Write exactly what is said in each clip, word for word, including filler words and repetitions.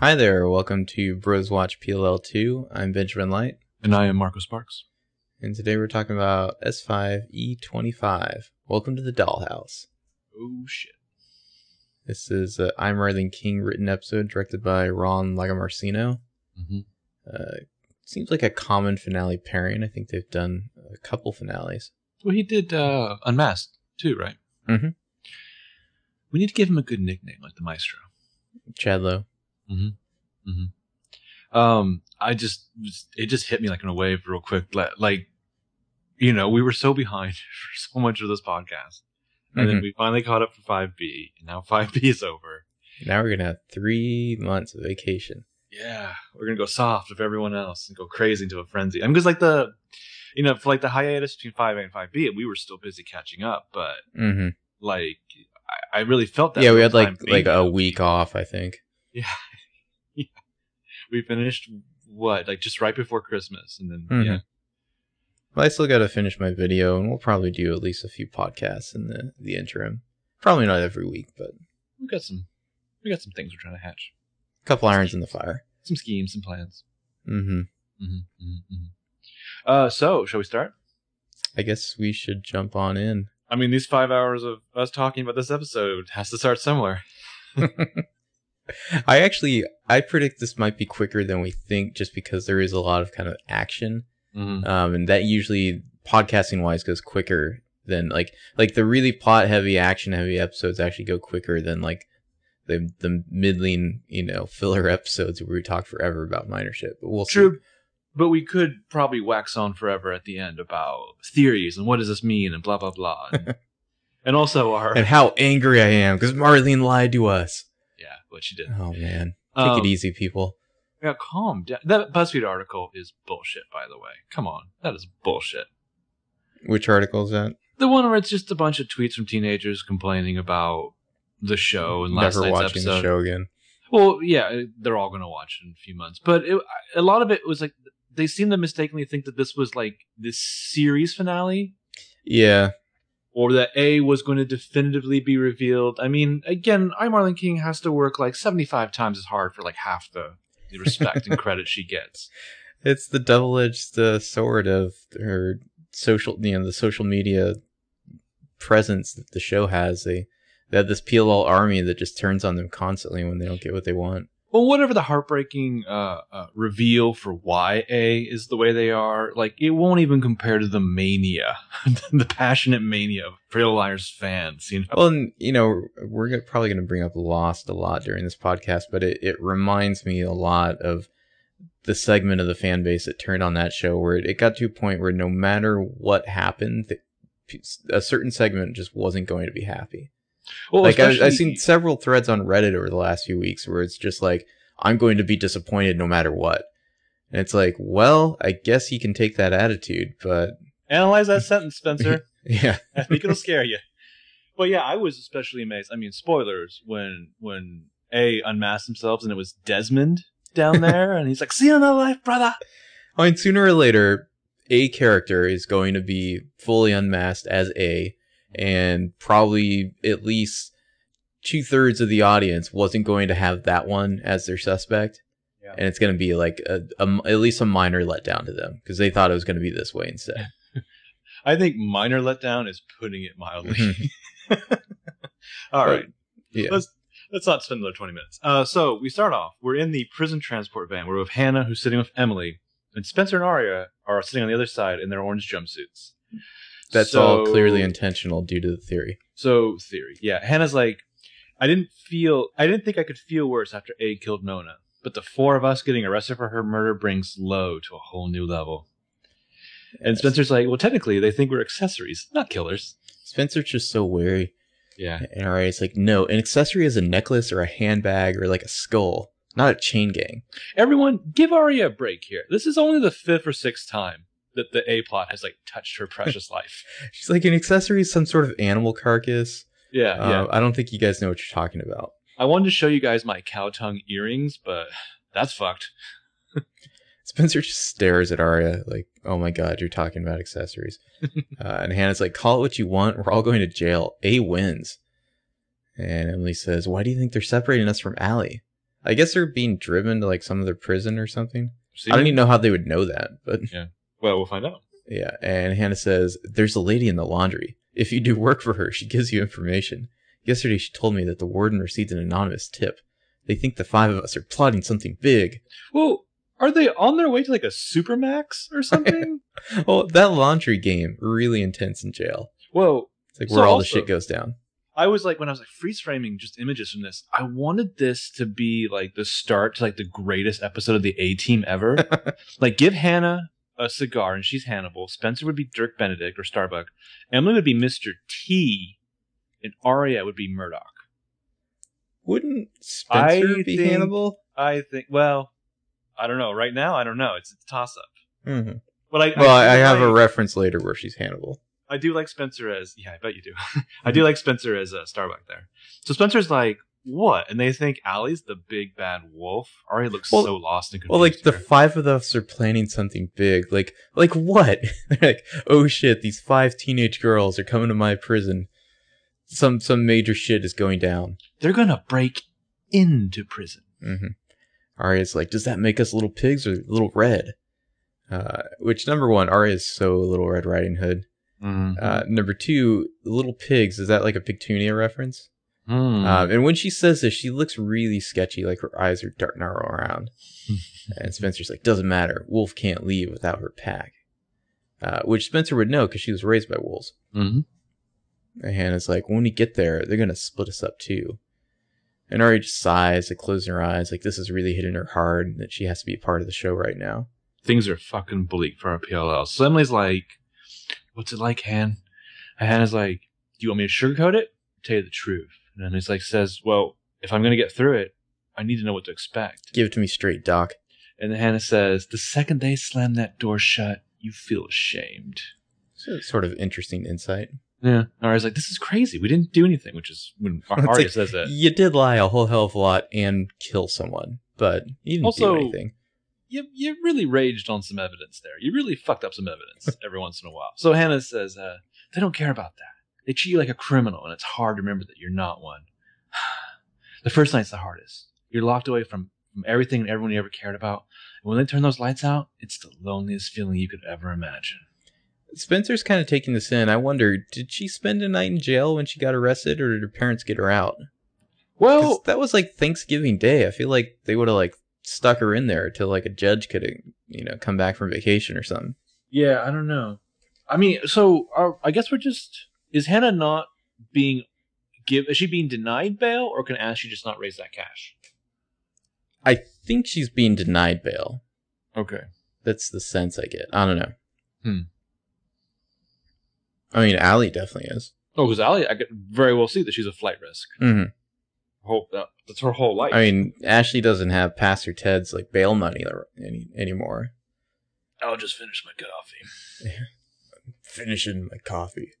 Hi there, welcome to Bros Watch P L L two. I'm Benjamin Light. And I am Marco Sparks. And today we're talking about S five E twenty-five. Welcome to the Dollhouse. Oh, shit. This is a I'm Writhing King written episode directed by Ron Lagomarsino. Mm-hmm. Uh, seems like a common finale pairing. I think they've done a couple finales. Well, he did uh, Unmasked, too, right? Mm-hmm. We need to give him a good nickname, like the Maestro. Chad Lowe. Mm-hmm. Mm-hmm. Um, I just, it just hit me like in a wave real quick. Like, you know, we were so behind for so much of this podcast. And mm-hmm. then we finally caught up for five B. And now five B is over. Now we're going to have three months of vacation. Yeah. We're going to go soft with everyone else and go crazy into a frenzy. I mean, because like the, you know, for like the hiatus between five A and five B, we were still busy catching up. But mm-hmm. like, I, I really felt that. Yeah, we had like, like a week off, I think. Yeah. Yeah. We finished what? Like just right before Christmas. And then, mm-hmm. yeah. Well, I still got to finish my video, and we'll probably do at least a few podcasts in the, the interim. Probably not every week, but we got some, we got some things we're trying to hatch. A couple irons in the fire. Some schemes, some plans. Mm-hmm. Mm-hmm. Mm-hmm. Uh, so shall we start? I guess we should jump on in. I mean, these five hours of us talking about this episode has to start somewhere. I actually, I predict this might be quicker than we think, just because there is a lot of kind of action, mm-hmm. um, and that usually podcasting wise goes quicker than like like the really plot heavy, action heavy episodes actually go quicker than like the the middling, you know, filler episodes where we talk forever about minor shit. But we'll True. See. But we could probably wax on forever at the end about theories and what does this mean and blah blah blah, and, and also our and how angry I am because Marlene lied to us. Yeah, what she did. Oh, man. Take um, it easy, people. Yeah, calm down. That BuzzFeed article is bullshit, by the way. Come on. That is bullshit. Which article is that? The one where it's just a bunch of tweets from teenagers complaining about the show and last Never night's watching episode. The show again. Well, yeah, they're all going to watch in a few months. But it, a lot of it was like, they seemed to mistakenly think that this was like this series finale. Yeah. Or that A was going to definitively be revealed. I mean, again, I'm Marlene King has to work like seventy-five times as hard for like half the, the respect and credit she gets. It's the double-edged uh, sword of her social, you know, the social media presence that the show has. They, they have this P L L army that just turns on them constantly when they don't get what they want. Well, whatever the heartbreaking uh, uh, reveal for why A is the way they are, like it won't even compare to the mania, the passionate mania of Pretty Liars fans. You know, well, and, you know, we're gonna, probably going to bring up Lost a lot during this podcast, but it, it reminds me a lot of the segment of the fan base that turned on that show, where it, it got to a point where no matter what happened, a certain segment just wasn't going to be happy. Well, like I, I've seen several threads on Reddit over the last few weeks where it's just like, I'm going to be disappointed no matter what. And it's like, well, I guess you can take that attitude, but analyze that sentence, Spencer. Yeah. I think it'll scare you. Well, yeah, I was especially amazed. I mean, spoilers, when when A unmasked themselves and it was Desmond down there and he's like, see you in life, brother. I mean, sooner or later, A character is going to be fully unmasked as A. And probably at least two thirds of the audience wasn't going to have that one as their suspect. Yeah. And it's going to be like a, a, at least a minor letdown to them because they thought it was going to be this way instead. I think minor letdown is putting it mildly. All right. Yeah. Let's, let's not spend another twenty minutes. Uh, so we start off. We're in the prison transport van. We're with Hannah, who's sitting with Emily. And Spencer and Aria are sitting on the other side in their orange jumpsuits. That's so, all clearly intentional due to the theory. So theory. Yeah. Hannah's like, I didn't feel, I didn't think I could feel worse after A killed Nona, but the four of us getting arrested for her murder brings low to a whole new level. And yes. Spencer's like, well, technically they think we're accessories, not killers. Spencer's just so wary. Yeah. And Aria's like, no, an accessory is a necklace or a handbag or like a skull, not a chain gang. Everyone give Aria a break here. This is only the fifth or sixth time that the A plot has like touched her precious life. She's like, an accessory is some sort of animal carcass. Yeah, uh, yeah. I don't think you guys know what you're talking about. I wanted to show you guys my cow tongue earrings, but that's fucked. Spencer just stares at Aria like, oh my God, you're talking about accessories. uh, and Hannah's like, call it what you want. We're all going to jail. A wins. And Emily says, why do you think they're separating us from Allie? I guess they're being driven to like some other prison or something. See? I don't even know how they would know that, but yeah. Well, we'll find out. Yeah, and Hannah says, "There's a lady in the laundry. If you do work for her, she gives you information. Yesterday, she told me that the warden received an anonymous tip. They think the five of us are plotting something big." Well, are they on their way to like a Supermax or something? Well, that laundry game really intense in jail. Whoa, it's like where so all also, the shit goes down. I was like, when I was like freeze framing just images from this, I wanted this to be like the start to like the greatest episode of the A-Team ever. Like, give Hannah a cigar and she's Hannibal. Spencer would be Dirk Benedict or Starbuck. Emily would be Mister T, and Arya would be Murdoch. Wouldn't Spencer I be think, Hannibal? I think. Well, I don't know. Right now, I don't know. It's a toss up. Mm-hmm. But I, well, I, I, I have like, a reference later where she's Hannibal. I do like Spencer as, yeah, I bet you do. I do like Spencer as uh, Starbuck there. So Spencer's like, what? And they think Allie's the big bad wolf. Arya looks well, so lost and confused. Well, like, the her. five of us are planning something big. Like, like what? They're like, oh shit, these five teenage girls are coming to my prison. Some some major shit is going down. They're gonna break into prison. Mm-hmm. Arya's like, does that make us Little Pigs or Little Red? Uh, which, number one, Arya's so Little Red Riding Hood. Mm-hmm. Uh, number two, Little Pigs, is that like a Pigtunia reference? Mm. Um, and when she says this, she looks really sketchy, like her eyes are darting all around. And Spencer's like, doesn't matter, Wolf can't leave without her pack. Uh, which Spencer would know because she was raised by wolves. Mm-hmm. And Hannah's like, when we get there, they're going to split us up too. And Arya just sighs, like closing her eyes, like this is really hitting her hard, and that she has to be a part of the show right now. Things are fucking bleak for our P L L. So Emily's like, what's it like, Han? And Hannah's like, do you want me to sugarcoat it? I'll tell you the truth. And then he's like, says, well, if I'm going to get through it, I need to know what to expect. Give it to me straight, Doc. And then Hannah says, the second they slam that door shut, you feel ashamed. So sort of interesting insight. Yeah. And I was like, this is crazy. We didn't do anything, which is when Arya like, says that. You did lie a whole hell of a lot and kill someone, but you didn't also, do anything. You you really raged on some evidence there. You really fucked up some evidence every once in a while. So Hannah says, uh, they don't care about that. They treat you like a criminal, and it's hard to remember that you're not one. The first night's the hardest. You're locked away from, from everything and everyone you ever cared about. And when they turn those lights out, it's the loneliest feeling you could ever imagine. Spencer's kind of taking this in. I wonder, did she spend a night in jail when she got arrested, or did her parents get her out? Well, that was like Thanksgiving Day. I feel like they would have like stuck her in there till like a judge could, you know, come back from vacation or something. Yeah, I don't know. I mean, so are, I guess we're just, is Hannah not being give? Is she being denied bail, or can Ashley just not raise that cash? I think she's being denied bail. Okay, that's the sense I get. I don't know. Hmm. I mean, Allie definitely is. Oh, because Allie, I could very well see that she's a flight risk. Mm-hmm. Whole, uh, that's her whole life. I mean, Ashley doesn't have Pastor Ted's like bail money any, anymore. I'll just finish my coffee. I'm finishing my coffee.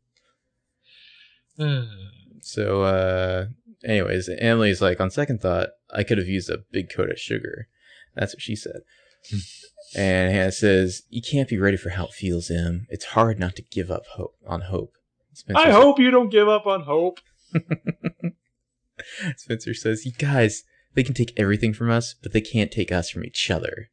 So, uh, anyways, Emily's like, on second thought, I could have used a big coat of sugar. That's what she said. And Hannah says, you can't be ready for how it feels, Em. It's hard not to give up hope on hope. Spencer's I hope like, you don't give up on hope. Spencer says, you guys, they can take everything from us, but they can't take us from each other.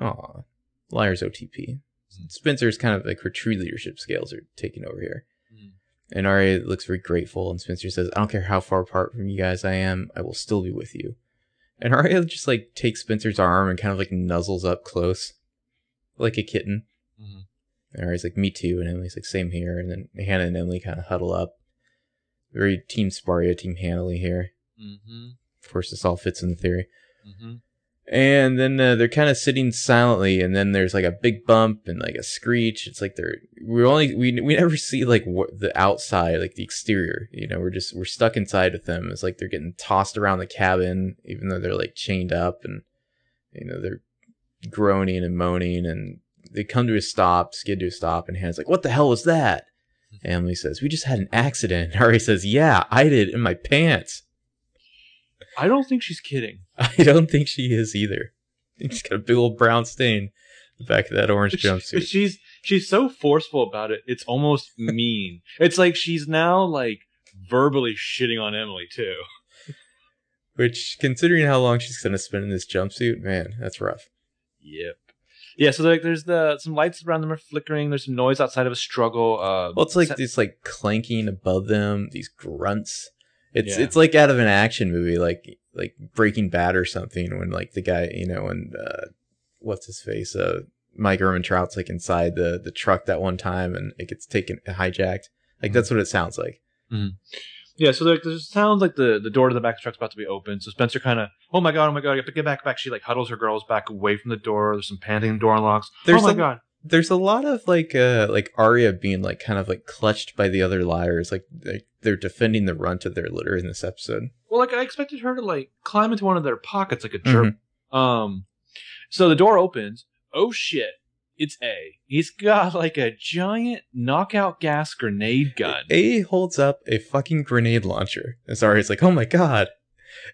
Aw, liars O T P. Mm-hmm. Spencer's kind of like her true leadership scales are taking over here. Mm-hmm. And Arya looks very grateful, and Spencer says, I don't care how far apart from you guys I am, I will still be with you. And Arya just, like, takes Spencer's arm and kind of, like, nuzzles up close. Like a kitten. Mm-hmm. And Arya's like, me too. And Emily's like, same here. And then Hannah and Emily kind of huddle up. Very Team Sparya, Team Hannah-ly here. Mm-hmm. Of course, this all fits in the theory. Mm-hmm. And then uh, they're kind of sitting silently. And then there's, like, a big bump and, like, a screech. It's like they're... We only we we never see, like, wh- the outside, like, the exterior. You know, we're just... We're stuck inside with them. It's like they're getting tossed around the cabin, even though they're, like, chained up. And, you know, they're groaning and moaning. And they come to a stop, skid to a stop. And Hannah's like, what the hell was that? And Emily says, we just had an accident. And Arya says, yeah, I did, in my pants. I don't think she's kidding. I don't think she is either. She's got a big old brown stain in the back of that orange jumpsuit. But she's she's so forceful about it, it's almost mean. It's like she's now like verbally shitting on Emily too. Which, considering how long she's going to spend in this jumpsuit, man, that's rough. Yep. Yeah, so like, there's the some lights around them are flickering. There's some noise outside of a struggle. Uh, well, it's like set- it's like clanking above them. These grunts. It's yeah. it's like out of an action movie, like like Breaking Bad or something. When like the guy, you know, and uh, what's his face, uh, Mike Ehrmantraut's like inside the the truck that one time, and it gets taken hijacked. Like mm-hmm. that's what it sounds like. Mm-hmm. Yeah, so there, there sounds like the, the door to the back of the truck's about to be open. So Spencer kind of, oh my god, oh my god, you have to get back, back. She like huddles her girls back away from the door. There's some panting, the door unlocks. There's oh my a, god. There's a lot of like, uh, like Arya being like kind of like clutched by the other liars. Like they, they're defending the runt of their litter in this episode. Well, like I expected her to like climb into one of their pockets like a jerk. Mm-hmm. Um, so the door opens. Oh shit. It's A. He's got like a giant knockout gas grenade gun. A holds up a fucking grenade launcher. And sorry, it's like, oh my god.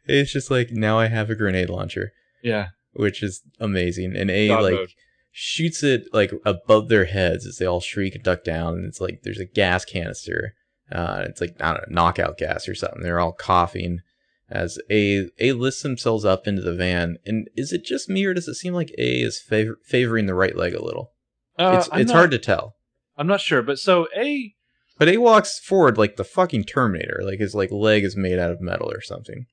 It's just like, now I have a grenade launcher. Yeah. Which is amazing. And A God like mode. shoots it like above their heads as they all shriek and duck down. And it's like, there's a gas canister. Uh, it's like, I don't know, knockout gas or something. They're all coughing as A A lists themselves up into the van. And is it just me, or does it seem like A is favor- favoring the right leg a little? Uh, it's I'm it's not, hard to tell. I'm not sure, but so A... But A walks forward like the fucking Terminator, like his like leg is made out of metal or something.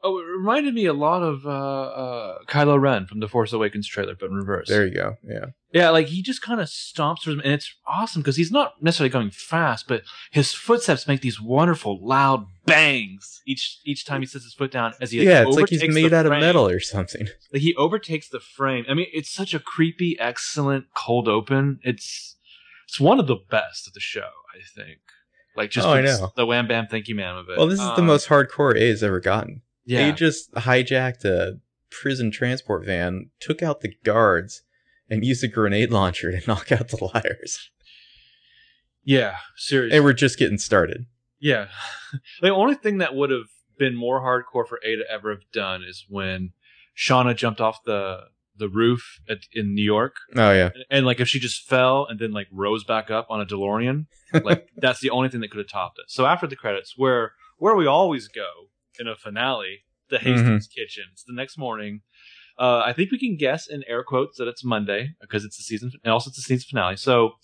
Oh, it reminded me a lot of uh, uh, Kylo Ren from The Force Awakens trailer, but in reverse. There you go, yeah. Yeah, like he just kind of stomps through him, and it's awesome, because he's not necessarily going fast, but his footsteps make these wonderful, loud bangs each each time he sets his foot down. As he like, yeah, it's like he's made out frame. of metal or something. Like he overtakes the frame. I mean, it's such a creepy, excellent cold open. It's it's one of the best of the show, I think. Like just oh, I know. the wham bam thank you ma'am of it. Well, this is um, the most hardcore A has ever gotten. Yeah. They just hijacked a prison transport van, took out the guards, and used a grenade launcher to knock out the liars. Yeah, seriously. And we're just getting started. Yeah. The only thing that would have been more hardcore for A to ever have done is when Shauna jumped off the, the roof at, in New York. Oh, yeah. And, and, like, if she just fell and then, like, rose back up on a DeLorean, like, that's the only thing that could have topped it. So after the credits, where where we always go, in a finale, the Hastings mm-hmm. kitchen. It's the next morning. Uh, I think we can guess in air quotes that it's Monday because it's the season, and also it's the season finale. So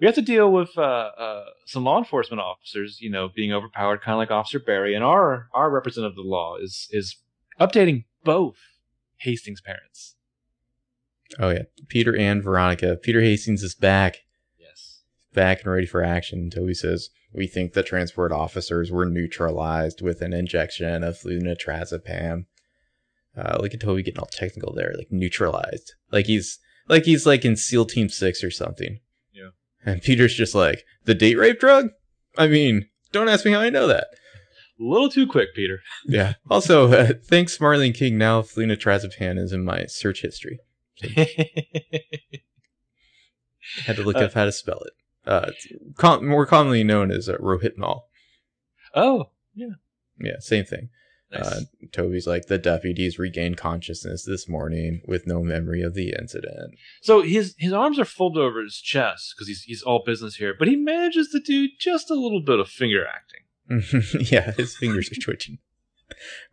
we have to deal with uh, uh, some law enforcement officers, you know, being overpowered, kind of like Officer Barry. And our our representative of the law is is updating both Hastings parents. Oh yeah, Peter and Veronica. Peter Hastings is back. Yes, back and ready for action. Toby says, "We think the transport officers were neutralized with an injection of flunitrazepam." Uh, look at Toby getting all technical there, like neutralized, like he's like he's like in SEAL Team Six or something. Yeah. And Peter's just like, the date rape drug? I mean, don't ask me how I know that. A little too quick, Peter. Yeah. Also, uh, thanks, Marlene King. Now flunitrazepam is in my search history. Had to look uh, up how to spell it. Uh, com- more commonly known as uh, Rohypnol. Oh, yeah. Yeah, same thing. Nice. Uh, Toby's like, the deputies regained consciousness this morning with no memory of the incident. So his his arms are folded over his chest because he's he's all business here, but he manages to do just a little bit of finger acting. Yeah, his fingers are twitching.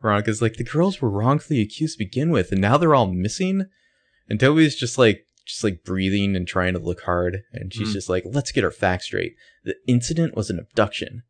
Veronica's like, the girls were wrongfully accused to begin with, and now they're all missing? And Toby's just like, just like breathing and trying to look hard, and she's mm. just like, let's get our facts straight. The incident was an abduction.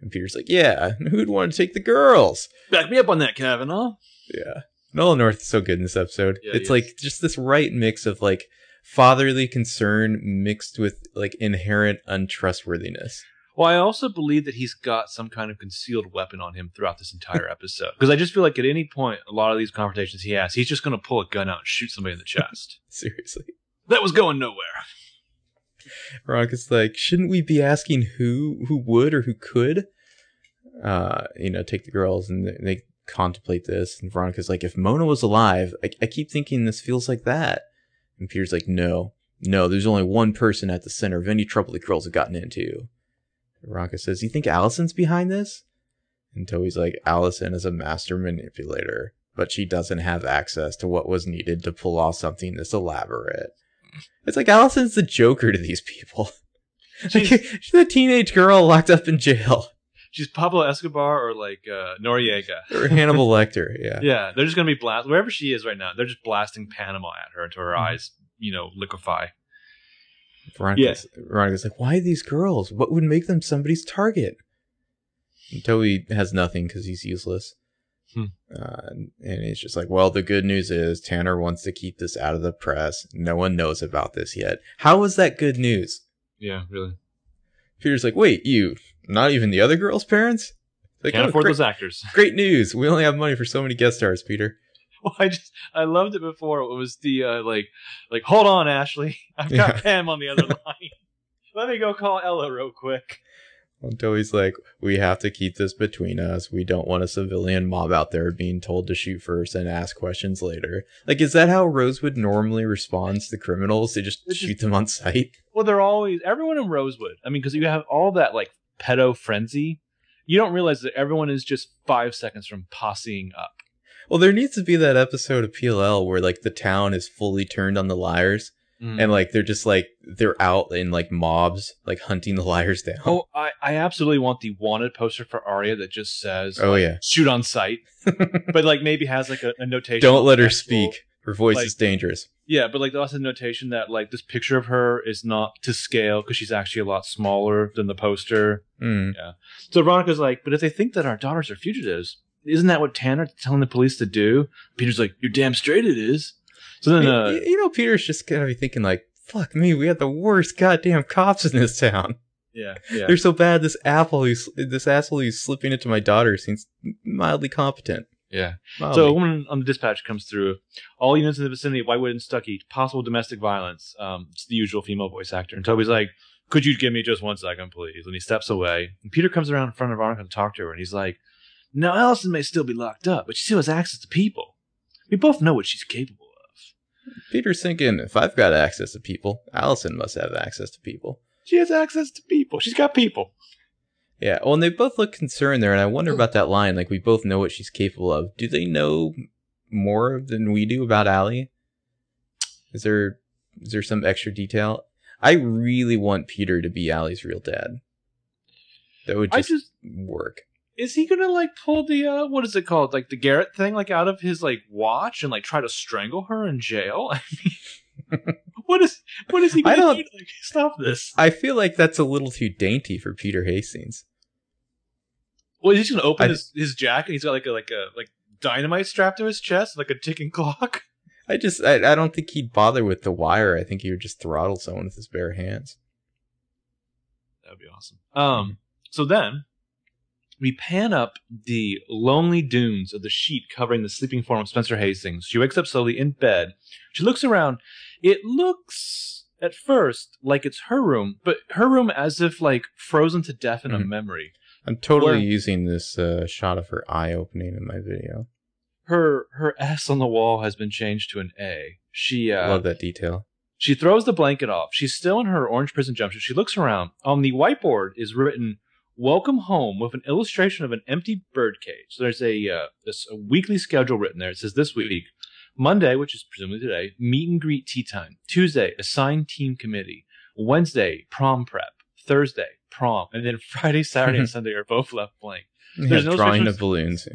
And Peter's like, yeah, who'd want to take the girls? Back me up on that, Kavanaugh. Yeah. Nolan North is so good in this episode. Yeah, it's like just this right mix of like fatherly concern mixed with like inherent untrustworthiness. Well, I also believe that he's got some kind of concealed weapon on him throughout this entire episode. Because I just feel like at any point, a lot of these confrontations he has, he's just going to pull a gun out and shoot somebody in the chest. Seriously. That was going nowhere. Rock is like, shouldn't we be asking who who would or who could, uh, you know, take the girls? And they, they contemplate this. And Veronica's like, if Mona was alive, I, I keep thinking this feels like that. And Peter's like, no, no, there's only one person at the center of any trouble the girls have gotten into. Veronica says, you think Allison's behind this? And Toby's like, Allison is a master manipulator, but she doesn't have access to what was needed to pull off something this elaborate. It's like Allison's the Joker to these people. She's like, she's a teenage girl locked up in jail. she's Pablo Escobar or like uh, Noriega or Hannibal Lecter. Yeah, yeah, they're just gonna be blast wherever she is right now. They're just blasting Panama at her until her mm-hmm. eyes, you know, liquefy. Veronica's, yeah. Veronica's like, why these girls? What would make them somebody's target? And Toby has nothing because he's useless. Hmm. Uh, and he's just like, well, the good news is Tanner wants to keep this out of the press. No one knows about this yet. How is that good news? Yeah, really. Peter's like, wait, you, not even the other girls' parents? Like, can't oh, afford great, those actors. Great news. We only have money for so many guest stars, Peter. Well, I just, I loved it before. It was the, uh, like, like, hold on, Ashley. I've got yeah. Pam on the other line. Let me go call Ella real quick. Until he's like, we have to keep this between us. We don't want a civilian mob out there being told to shoot first and ask questions later. Like, is that how Rosewood normally responds to criminals? They just it's shoot just, them on sight? Well, they're always, everyone in Rosewood. I mean, because you have all that, like, pedo frenzy. You don't realize that everyone is just five seconds from posseing up. Well, there needs to be that episode of P L L where, like, the town is fully turned on the liars. Mm. And, like, they're just, like, they're out in, like, mobs, like, hunting the liars down. Oh, I, I absolutely want the wanted poster for Arya that just says, oh, like, yeah, shoot on sight. But, like, maybe has, like, a, a notation. Don't let her actual, speak. Her voice like, is dangerous. Yeah, but, like, also a notation that, like, this picture of her is not to scale because she's actually a lot smaller than the poster. Mm. Yeah. So Veronica's like, but if they think that our daughters are fugitives, isn't that what Tanner's telling the police to do? Peter's like, you're damn straight it is. So then, uh, you, you know, Peter's just going to be thinking like, fuck me, we had the worst goddamn cops in this town. Yeah, yeah. They're so bad. This apple, who's, this asshole who's slipping into my daughter seems mildly competent. Yeah. Mildly. So a woman on the dispatch comes through. All units in the vicinity of Whitewood and Stuckey, possible domestic violence. Um, it's the usual female voice actor. And Toby's like, could you give me just one second, please? And he steps away. And Peter comes around in front of Veronica to talk to her. And he's like, now, Allison may still be locked up, but she still has access to people. We both know what she's capable of. Peter's thinking, if I've got access to people, Allison must have access to people. She has access to people. She's got people. Yeah, well, and they both look concerned there, and I wonder about that line, like, we both know what she's capable of. Do they know more than we do about Allie? Is there is there some extra detail? I really want Peter to be Allie's real dad. That would just, just... work. Is he gonna like pull the uh, what is it called, like the Garrett thing, like out of his like watch and like try to strangle her in jail? I mean, what is what is he gonna do to like, stop this? I feel like that's a little too dainty for Peter Hastings. Well, he's gonna open I, his, his jacket. And he's got like a like a like dynamite strapped to his chest, like a ticking clock. I just I, I don't think he'd bother with the wire. I think he would just throttle someone with his bare hands. That would be awesome. Um. So then. We pan up the lonely dunes of the sheet covering the sleeping form of Spencer Hastings. She wakes up slowly in bed. She looks around. It looks, at first, like it's her room, but her room as if, like, frozen to death in mm-hmm. a memory. I'm totally Where, using this uh, shot of her eye opening in my video. Her her S on the wall has been changed to an A. She uh, love that detail. She throws the blanket off. She's still in her orange prison jumpsuit. She looks around. On the whiteboard is written... Welcome home with an illustration of an empty birdcage. So there's a, uh, this, a weekly schedule written there. It says this week, Monday, which is presumably today, meet and greet tea time. Tuesday, assigned team committee. Wednesday, prom prep. Thursday, prom. And then Friday, Saturday, and Sunday are both left blank. There's yeah, no drawing of balloons.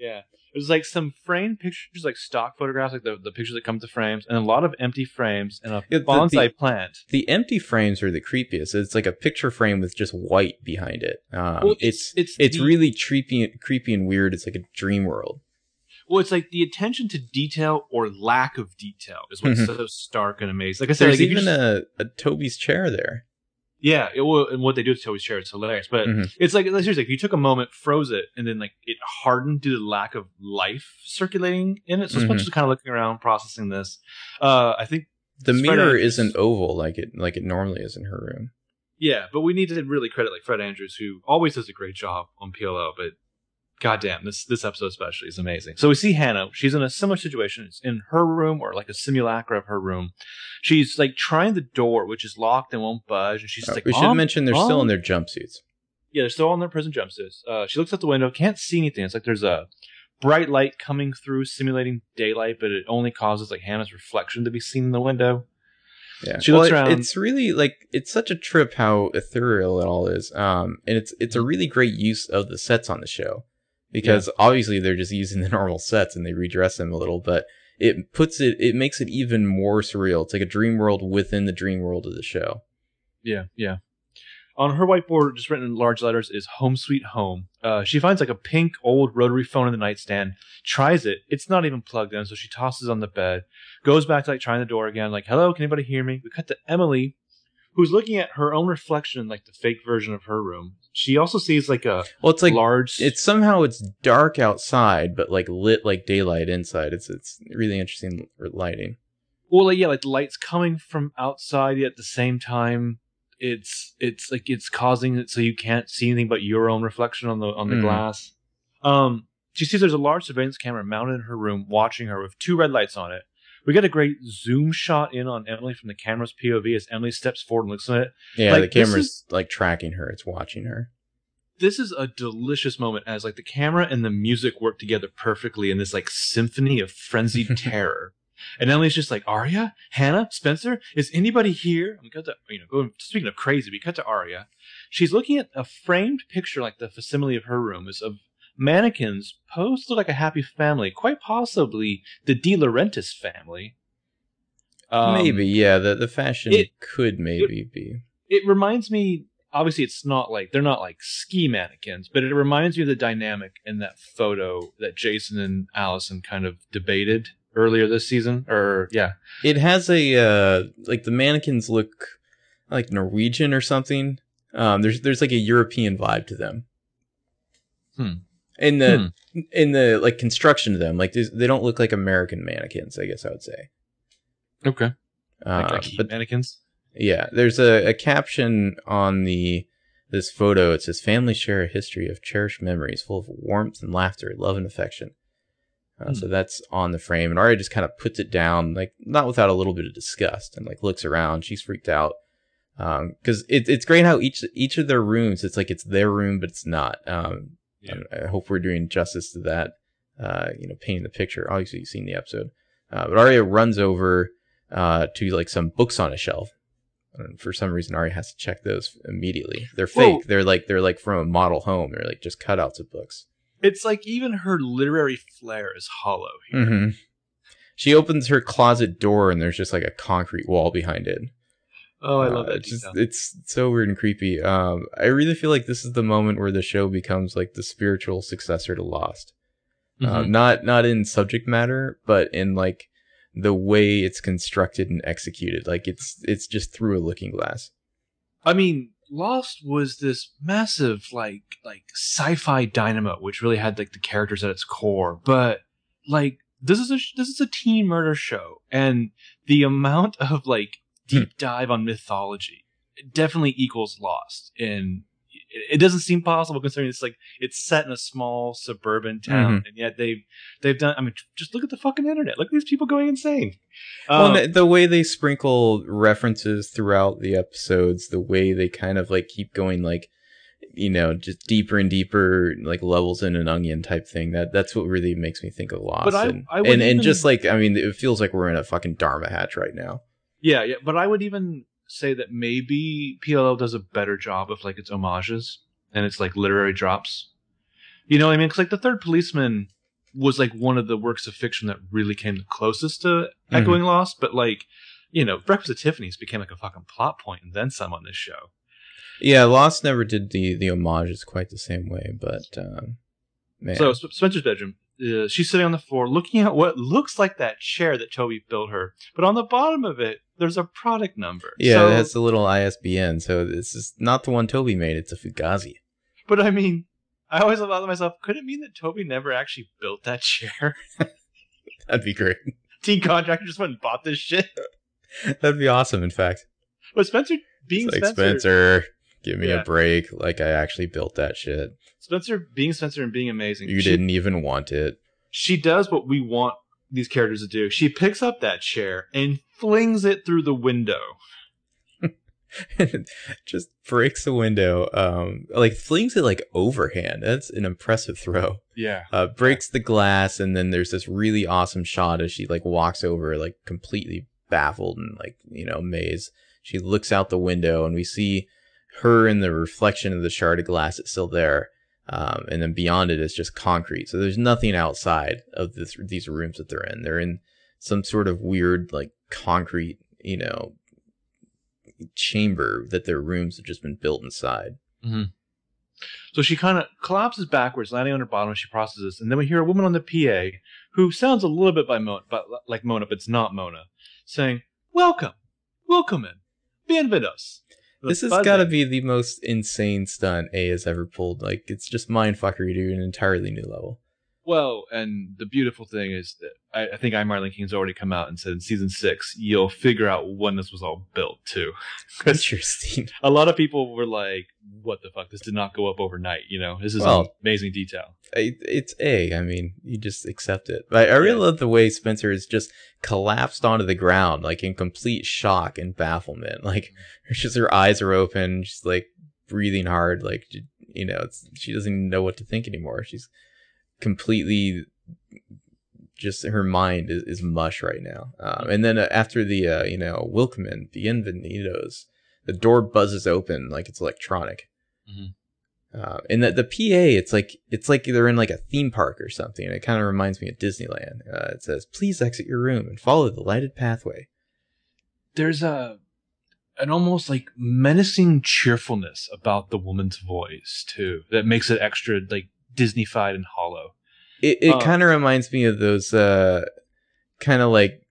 Yeah. There's like some framed pictures, like stock photographs, like the, the pictures that come to frames, and a lot of empty frames and a yeah, bonsai the, plant. The empty frames are the creepiest. It's like a picture frame with just white behind it. Um, well, it's it's, it's, it's the, really creepy, creepy and weird. It's like a dream world. Well, it's like the attention to detail or lack of detail is what's mm-hmm. so stark and amazing. Like I said, there's like even just, a, a Toby's chair there. Yeah, it will, and what they do to Toby's chair is hilarious. But mm-hmm. it's like, seriously, if you took a moment, froze it, and then like it hardened due to the lack of life circulating in it. So Spencer's mm-hmm. kind of looking around, processing this. Uh, I think the mirror isn't oval like it like it normally is in her room. Yeah, but we need to really credit like Fred Andrews, who always does a great job on P L O. But goddamn, this this episode especially is amazing. So we see Hannah. She's in a similar situation. It's in her room or like a simulacra of her room. She's like trying the door, which is locked and won't budge. And she's oh, like, we should oh, mention they're oh. still in their jumpsuits. Yeah, they're still all in their prison jumpsuits. Uh, she looks out the window, can't see anything. It's like there's a bright light coming through, simulating daylight, but it only causes like Hannah's reflection to be seen in the window. Yeah. She looks well, around. It's really like, it's such a trip how ethereal it all is. Um, and it's, it's a really great use of the sets on the show, because yeah. obviously they're just using the normal sets and they redress them a little, but it puts it, it makes it even more surreal. It's like a dream world within the dream world of the show. Yeah. Yeah. On her whiteboard, just written in large letters, is home sweet home. Uh, she finds like a pink old rotary phone in the nightstand, tries it. It's not even plugged in, so she tosses on the bed, goes back to like trying the door again, like, hello, can anybody hear me? We cut to Emily, who's looking at her own reflection in like the fake version of her room. She also sees like a well, it's like large... It's somehow it's dark outside, but like lit like daylight inside. It's, it's really interesting lighting. Well, like, yeah, like the light's coming from outside, yet at the same time, It's it's like it's causing it so you can't see anything but your own reflection on the on the mm. glass. Um, she sees there's a large surveillance camera mounted in her room, watching her with two red lights on it. We get a great zoom shot in on Emily from the camera's P O V as Emily steps forward and looks at it. Yeah, like, the camera's is, like tracking her; it's watching her. This is a delicious moment as like the camera and the music work together perfectly in this like symphony of frenzied terror. And Emily's just like, Arya, Hannah, Spencer, is anybody here? I'm cut to, you know, speaking of crazy, we cut to Arya. She's looking at a framed picture, like the facsimile of her room, is of mannequins posed to look like a happy family, quite possibly the De Laurentiis family. Um, maybe, yeah, the, the fashion it, could maybe it, be. It reminds me, obviously it's not like, they're not like ski mannequins, but it reminds me of the dynamic in that photo that Jason and Allison kind of debated earlier this season, or yeah, it has a uh, like the mannequins look like Norwegian or something. Um, there's there's like a European vibe to them. Hmm. In the hmm. in the like construction of them, like they don't look like American mannequins. I guess I would say. Okay. Um, like, like but mannequins. Yeah, there's a, a caption on the this photo. It says, "Families share a history of cherished memories, full of warmth and laughter, love and affection." Uh, so that's on the frame, and Arya just kind of puts it down, like not without a little bit of disgust, and like looks around. She's freaked out because um, it, it's great how each each of their rooms, it's like it's their room, but it's not. Um, yeah. I hope we're doing justice to that. Uh, you know, painting the picture. Obviously, you've seen the episode, uh, but Arya runs over uh, to like some books on a shelf. And for some reason, Arya has to check those immediately. They're fake. Whoa. They're like they're like from a model home. They're like just cutouts of books. It's like even her literary flair is hollow here. Mm-hmm. She opens her closet door and there's just like a concrete wall behind it. Oh, I love uh, that. It's, just, it's so weird and creepy. Um, I really feel like this is the moment where the show becomes like the spiritual successor to Lost. Mm-hmm. Um, not not in subject matter, but in like the way it's constructed and executed. Like it's it's just through a looking glass. I mean, Lost was this massive like like sci-fi dynamo, which really had like the characters at its core. But like this is a this is a teen murder show, and the amount of like deep dive on mythology definitely equals Lost. And it, it doesn't seem possible considering it's like it's set in a small suburban town, mm-hmm. and yet they've they've done. I mean, just look at the fucking internet. Look at these people going insane. Well, um, the, the way they sprinkle references throughout the episodes, the way they kind of like keep going, like, you know, just deeper and deeper, like levels in an onion type thing. That that's what really makes me think of Lost. But I, and I and, and just like, I mean, it feels like we're in a fucking Dharma Hatch right now. Yeah, yeah. But I would even say that maybe P L L does a better job of like its homages and its like literary drops. You know what I mean? Because like The Third Policeman was like one of the works of fiction that really came the closest to echoing mm-hmm. Lost, but like, you know, Breakfast at Tiffany's became like a fucking plot point and then some on this show. Yeah, Lost never did the the homages quite the same way, but um, man. So Spencer's bedroom. Uh, she's sitting on the floor looking at what looks like that chair that Toby built her, but on the bottom of it there's a product number. Yeah, so, it has a little I S B N, so this is not the one Toby made, it's a Fugazi. But I mean, I always thought to myself, could it mean that Toby never actually built that chair? That'd be great. Teen contractor just went and bought this shit. That'd be awesome, in fact. But Spencer being like Spencer, Spencer give me yeah. a break. Like, I actually built that shit. Spencer being Spencer and being amazing. You she, didn't even want it. She does what we want these characters to do. She picks up that chair and flings it through the window. Just breaks the window. Um, like flings it like overhand. That's an impressive throw. Yeah. Uh, breaks the glass, and then there's this really awesome shot as she like walks over, like completely baffled and, like, you know, amazed. She looks out the window, and we see her in the reflection of the shard of glass that's still there. Um, and then beyond it is just concrete. So there's nothing outside of this, these rooms that they're in. They're in some sort of weird, like, concrete, you know, chamber that their rooms have just been built inside. Mm-hmm. So she kind of collapses backwards, landing on her bottom as she processes. And then we hear a woman on the P A who sounds a little bit by Mo- but like Mona, but it's not Mona, saying, "Welcome, welcome in, bienvenidos." This has got to be the most insane stunt A has ever pulled. Like, it's just mindfuckery to an entirely new level. Well, and the beautiful thing is that I, I think I, Marlene King, has already come out and said in season six, you'll figure out when this was all built, too. Interesting. A lot of people were like, what the fuck? This did not go up overnight. You know, this is well, amazing detail. I, it's A. I mean, you just accept it. I, I really yeah. love the way Spencer is just collapsed onto the ground, like in complete shock and bafflement. Like, just her eyes are open. She's like breathing hard. Like, you know, it's, she doesn't even know what to think anymore. She's completely just, her mind is, is mush right now. Um, and then after the, uh, you know, welcome in, bienvenidos, the door buzzes open like it's electronic. Mm-hmm. Uh, and the, the P A, it's like, it's like they're in like a theme park or something. It kind of reminds me of Disneyland. Uh, it says, please exit your room and follow the lighted pathway. There's a, an almost like menacing cheerfulness about the woman's voice too, that makes it extra like Disney-fied and hollow. It it um, kind of reminds me of those uh, kind of like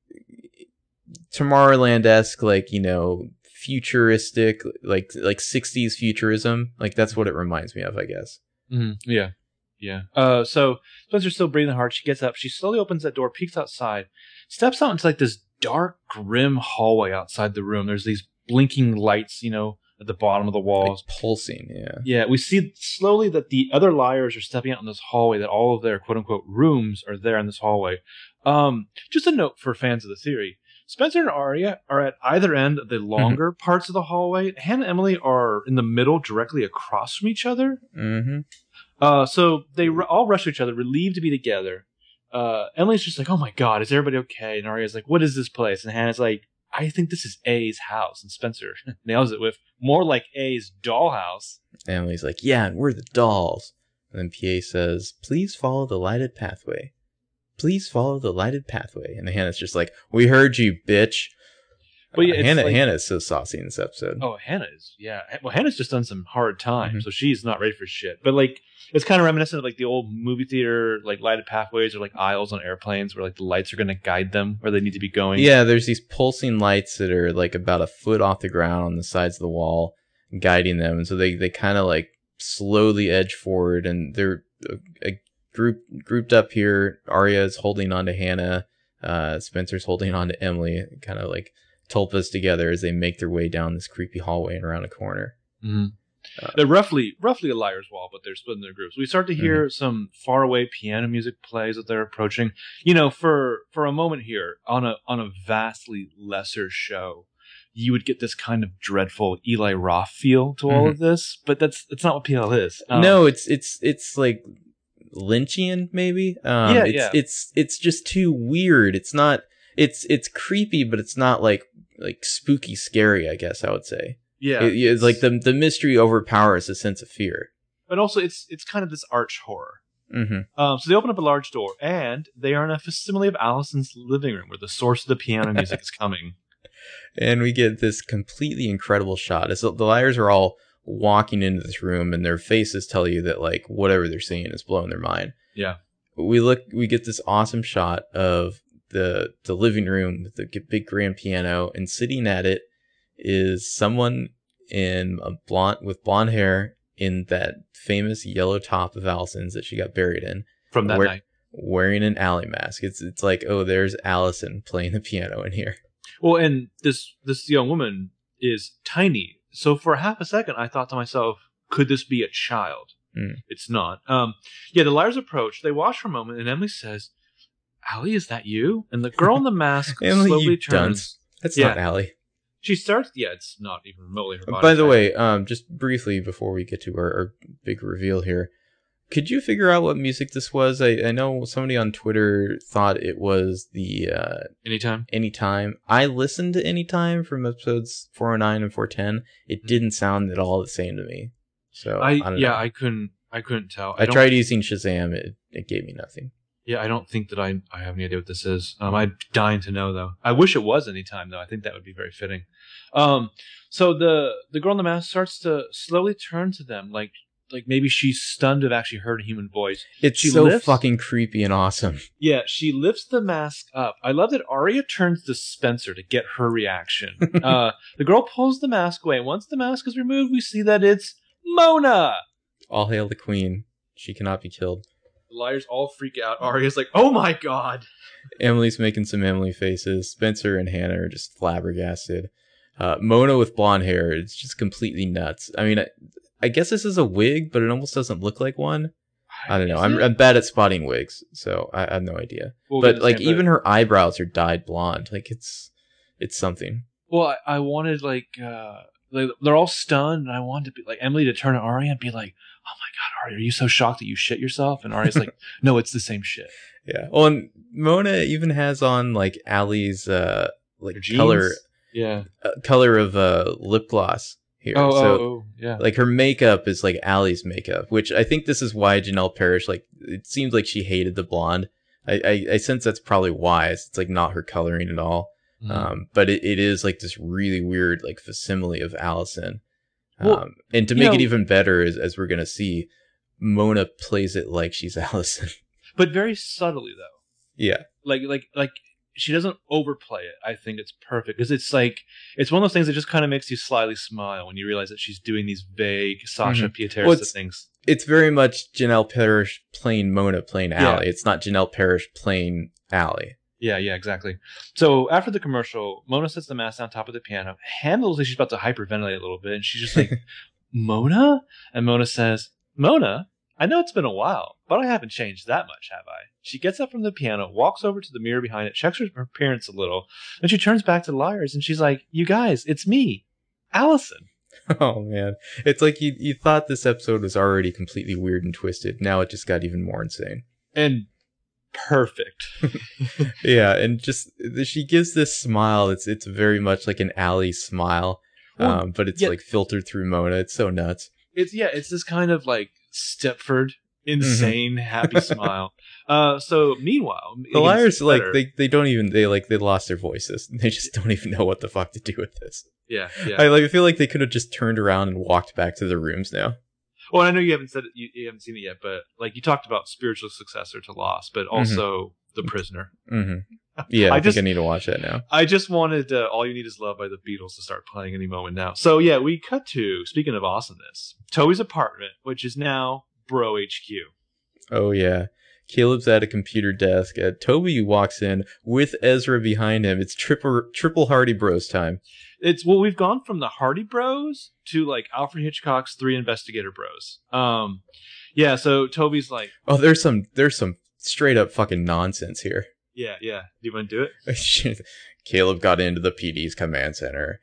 Tomorrowland-esque, like, you know, futuristic, like like sixties futurism. Like, that's what it reminds me of, I guess. Mm-hmm. Yeah, yeah. Uh, so Spencer's still breathing hard. She gets up. She slowly opens that door, peeks outside, steps out into like this dark, grim hallway outside the room. There's these blinking lights, you know, at the bottom of the walls. Like pulsing, yeah. Yeah, we see slowly that the other liars are stepping out in this hallway, that all of their quote-unquote rooms are there in this hallway. Um, just a note for fans of the theory. Spencer and Aria are at either end of the longer mm-hmm. parts of the hallway. Han and Emily are in the middle, directly across from each other. Mm-hmm. Uh, so they re- all rush to each other, relieved to be together. Uh, Emily's just like, oh my god, is everybody okay? And Aria's like, what is this place? And Hannah's like, I think this is A's house. And Spencer nails it with, more like A's dollhouse. Emily's like, yeah, and we're the dolls. And then P A says, please follow the lighted pathway. Please follow the lighted pathway. And Hannah's just like, we heard you, bitch. But yeah, uh, Hannah, like, Hannah is so saucy in this episode. Oh, Hannah is, yeah. Well, Hannah's just done some hard time, mm-hmm. so she's not ready for shit. But, like, it's kind of reminiscent of, like, the old movie theater, like, lighted pathways or, like, aisles on airplanes where, like, the lights are going to guide them where they need to be going. Yeah, there's these pulsing lights that are, like, about a foot off the ground on the sides of the wall, guiding them. And so they, they kind of, like, slowly edge forward, and they're uh, group, grouped up here. Aria is holding on to Hannah. Uh, Spencer's holding on to Emily, kind of, like, tulpas together as they make their way down this creepy hallway and around a corner. Mm-hmm. Uh, they're roughly roughly a liar's wall, but they're split in their groups. We start to hear mm-hmm. some faraway piano music plays that they're approaching. You know, for for a moment here, on a on a vastly lesser show, you would get this kind of dreadful Eli Roth feel to all mm-hmm. of this, but that's that's not what P L is. Um, no, it's it's it's like Lynchian, maybe. Um, yeah, it's, yeah. It's it's just too weird. It's not. It's it's creepy, but it's not like like spooky, scary. I guess I would say. Yeah, it, it's, it's like the the mystery overpowers the sense of fear. But also, it's it's kind of this arch horror. Mm-hmm. Um, so they open up a large door, and they are in a facsimile of Allison's living room, where the source of the piano music is coming. And we get this completely incredible shot. It's, the liars are all walking into this room, and their faces tell you that like whatever they're seeing is blowing their mind. Yeah, we look, we get this awesome shot of the the living room with the big grand piano, and sitting at it is someone in a blonde with blonde hair in that famous yellow top of Allison's that she got buried in from that wear, night, wearing an alley mask. It's it's like, oh, there's Allison playing the piano in here. Well, and this this young woman is tiny. So for half a second, I thought to myself, could this be a child? Mm. It's not. Um, yeah, the liars approach. They watch for a moment, and Emily says, Allie, is that you? And the girl in the mask Emily, slowly turns. Dunce. That's yeah. not Allie. She starts. Yeah, it's not even remotely her body. By the way, um, just briefly before we get to our, our big reveal here, Could you figure out what music this was? I, I know somebody on Twitter thought it was the... Uh, Anytime? Anytime. I listened to Anytime from episodes four oh nine and four ten. It mm-hmm. didn't sound at all the same to me. So I, I don't Yeah, know. I couldn't I couldn't tell. I, I tried using Shazam. It, it gave me nothing. Yeah, I don't think that I, I have any idea what this is. Um, I'm dying to know, though. I wish it was Anytime, though. I think that would be very fitting. Um, so the, the girl in the mask starts to slowly turn to them, like... Like maybe she's stunned to have actually heard a human voice. It's she so lifts, fucking creepy and awesome. Yeah, she lifts the mask up. I love that Arya turns to Spencer to get her reaction. uh, the girl pulls the mask away. Once the mask is removed, we see that it's Mona. All hail the queen. She cannot be killed. The liars all freak out. Arya's like, oh my god. Emily's making some Emily faces. Spencer and Hannah are just flabbergasted. Uh, Mona with blonde hair. It's just completely nuts. I mean... I, I guess this is a wig, but it almost doesn't look like one. I don't know. I'm, I'm bad at spotting wigs, so I, I have no idea. We'll but like, even her eyebrows are dyed blonde. Like it's, it's something. Well, I, I wanted like, uh, like they're all stunned, and I wanted to be like Emily to turn to Arya and be like, "Oh my god, Arya, are you so shocked that you shit yourself?" And Arya's like, "No, it's the same shit." Yeah. Well, and Mona even has on like Allie's uh like color, yeah, uh, color of uh lip gloss. Here. Oh, so, oh, oh, yeah. Like her makeup is like Allie's makeup, which I think this is why Janelle Parrish, like, it seems like she hated the blonde. I, I, I sense that's probably why. It's like not her coloring at all. Mm-hmm. Um, but it, it is like this really weird, like, facsimile of Allison. Well, um, and to make know, it even better, as, as we're going to see, Mona plays it like she's Allison, but very subtly, though. Yeah. Like, like, like. She doesn't overplay it. I think it's perfect because it's like it's one of those things that just kind of makes you slyly smile when you realize that she's doing these vague Sasha mm-hmm. Piaterza well, things. It's very much Janelle Parrish playing Mona playing Allie. Yeah. It's not Janelle Parrish playing Allie. Yeah, yeah, exactly. So after the commercial, Mona sets the mask on top of the piano. Hannah looks like she's about to hyperventilate a little bit, and she's just like, "Mona," and Mona says, "Mona, I know it's been a while, but I haven't changed that much, have I?" She gets up from the piano, walks over to the mirror behind it, checks her appearance a little, and she turns back to the liars, and she's like, "You guys, it's me, Allison." Oh, man. It's like you, you thought this episode was already completely weird and twisted. Now it just got even more insane. And perfect. Yeah, and just she gives this smile. It's it's very much like an Allie smile, well, um, but it's yeah. like filtered through Mona. It's so nuts. It's yeah, it's this kind of like Stepford insane mm-hmm. happy smile. Uh so meanwhile the liars like they they don't even they like they lost their voices. They just don't even know what the fuck to do with this. Yeah, yeah. I like I feel like they could have just turned around and walked back to their rooms now. Well, I know you haven't said it, you, you haven't seen it yet, but like you talked about spiritual successor to Lost, but also mm-hmm. The Prisoner. Mm-hmm. Yeah, I, I think just, I need to watch that now. I just wanted uh, All You Need Is Love by the Beatles to start playing any moment now. So yeah, we cut to, speaking of awesomeness, Toby's apartment, which is now Bro H Q. Oh yeah, Caleb's at a computer desk. Uh, Toby walks in with Ezra behind him. It's triple triple Hardy Bros time. It's well, we've gone from the Hardy Bros to like Alfred Hitchcock's Three Investigator Bros. Um, yeah. So Toby's like, oh, there's some there's some straight up fucking nonsense here. Yeah, yeah. Do you want to do it? Caleb got into the P D's command center,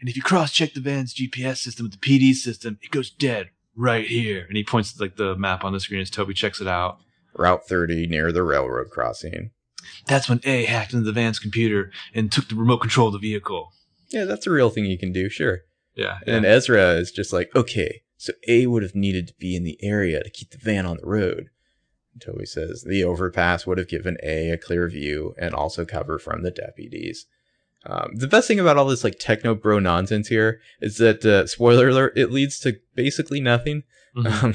and if you cross check the van's G P S system with the P D system, it goes dead. Right here. And he points to like the map on the screen as Toby checks it out. Route thirty near the railroad crossing. That's when A hacked into the van's computer and took the remote control of the vehicle. Yeah, that's a real thing you can do, sure. Yeah. yeah. And Ezra is just like, okay, so A would have needed to be in the area to keep the van on the road. And Toby says the overpass would have given A a clear view and also cover from the deputies. Um, the best thing about all this like techno bro nonsense here is that uh, spoiler alert, it leads to basically nothing. Mm-hmm. Um,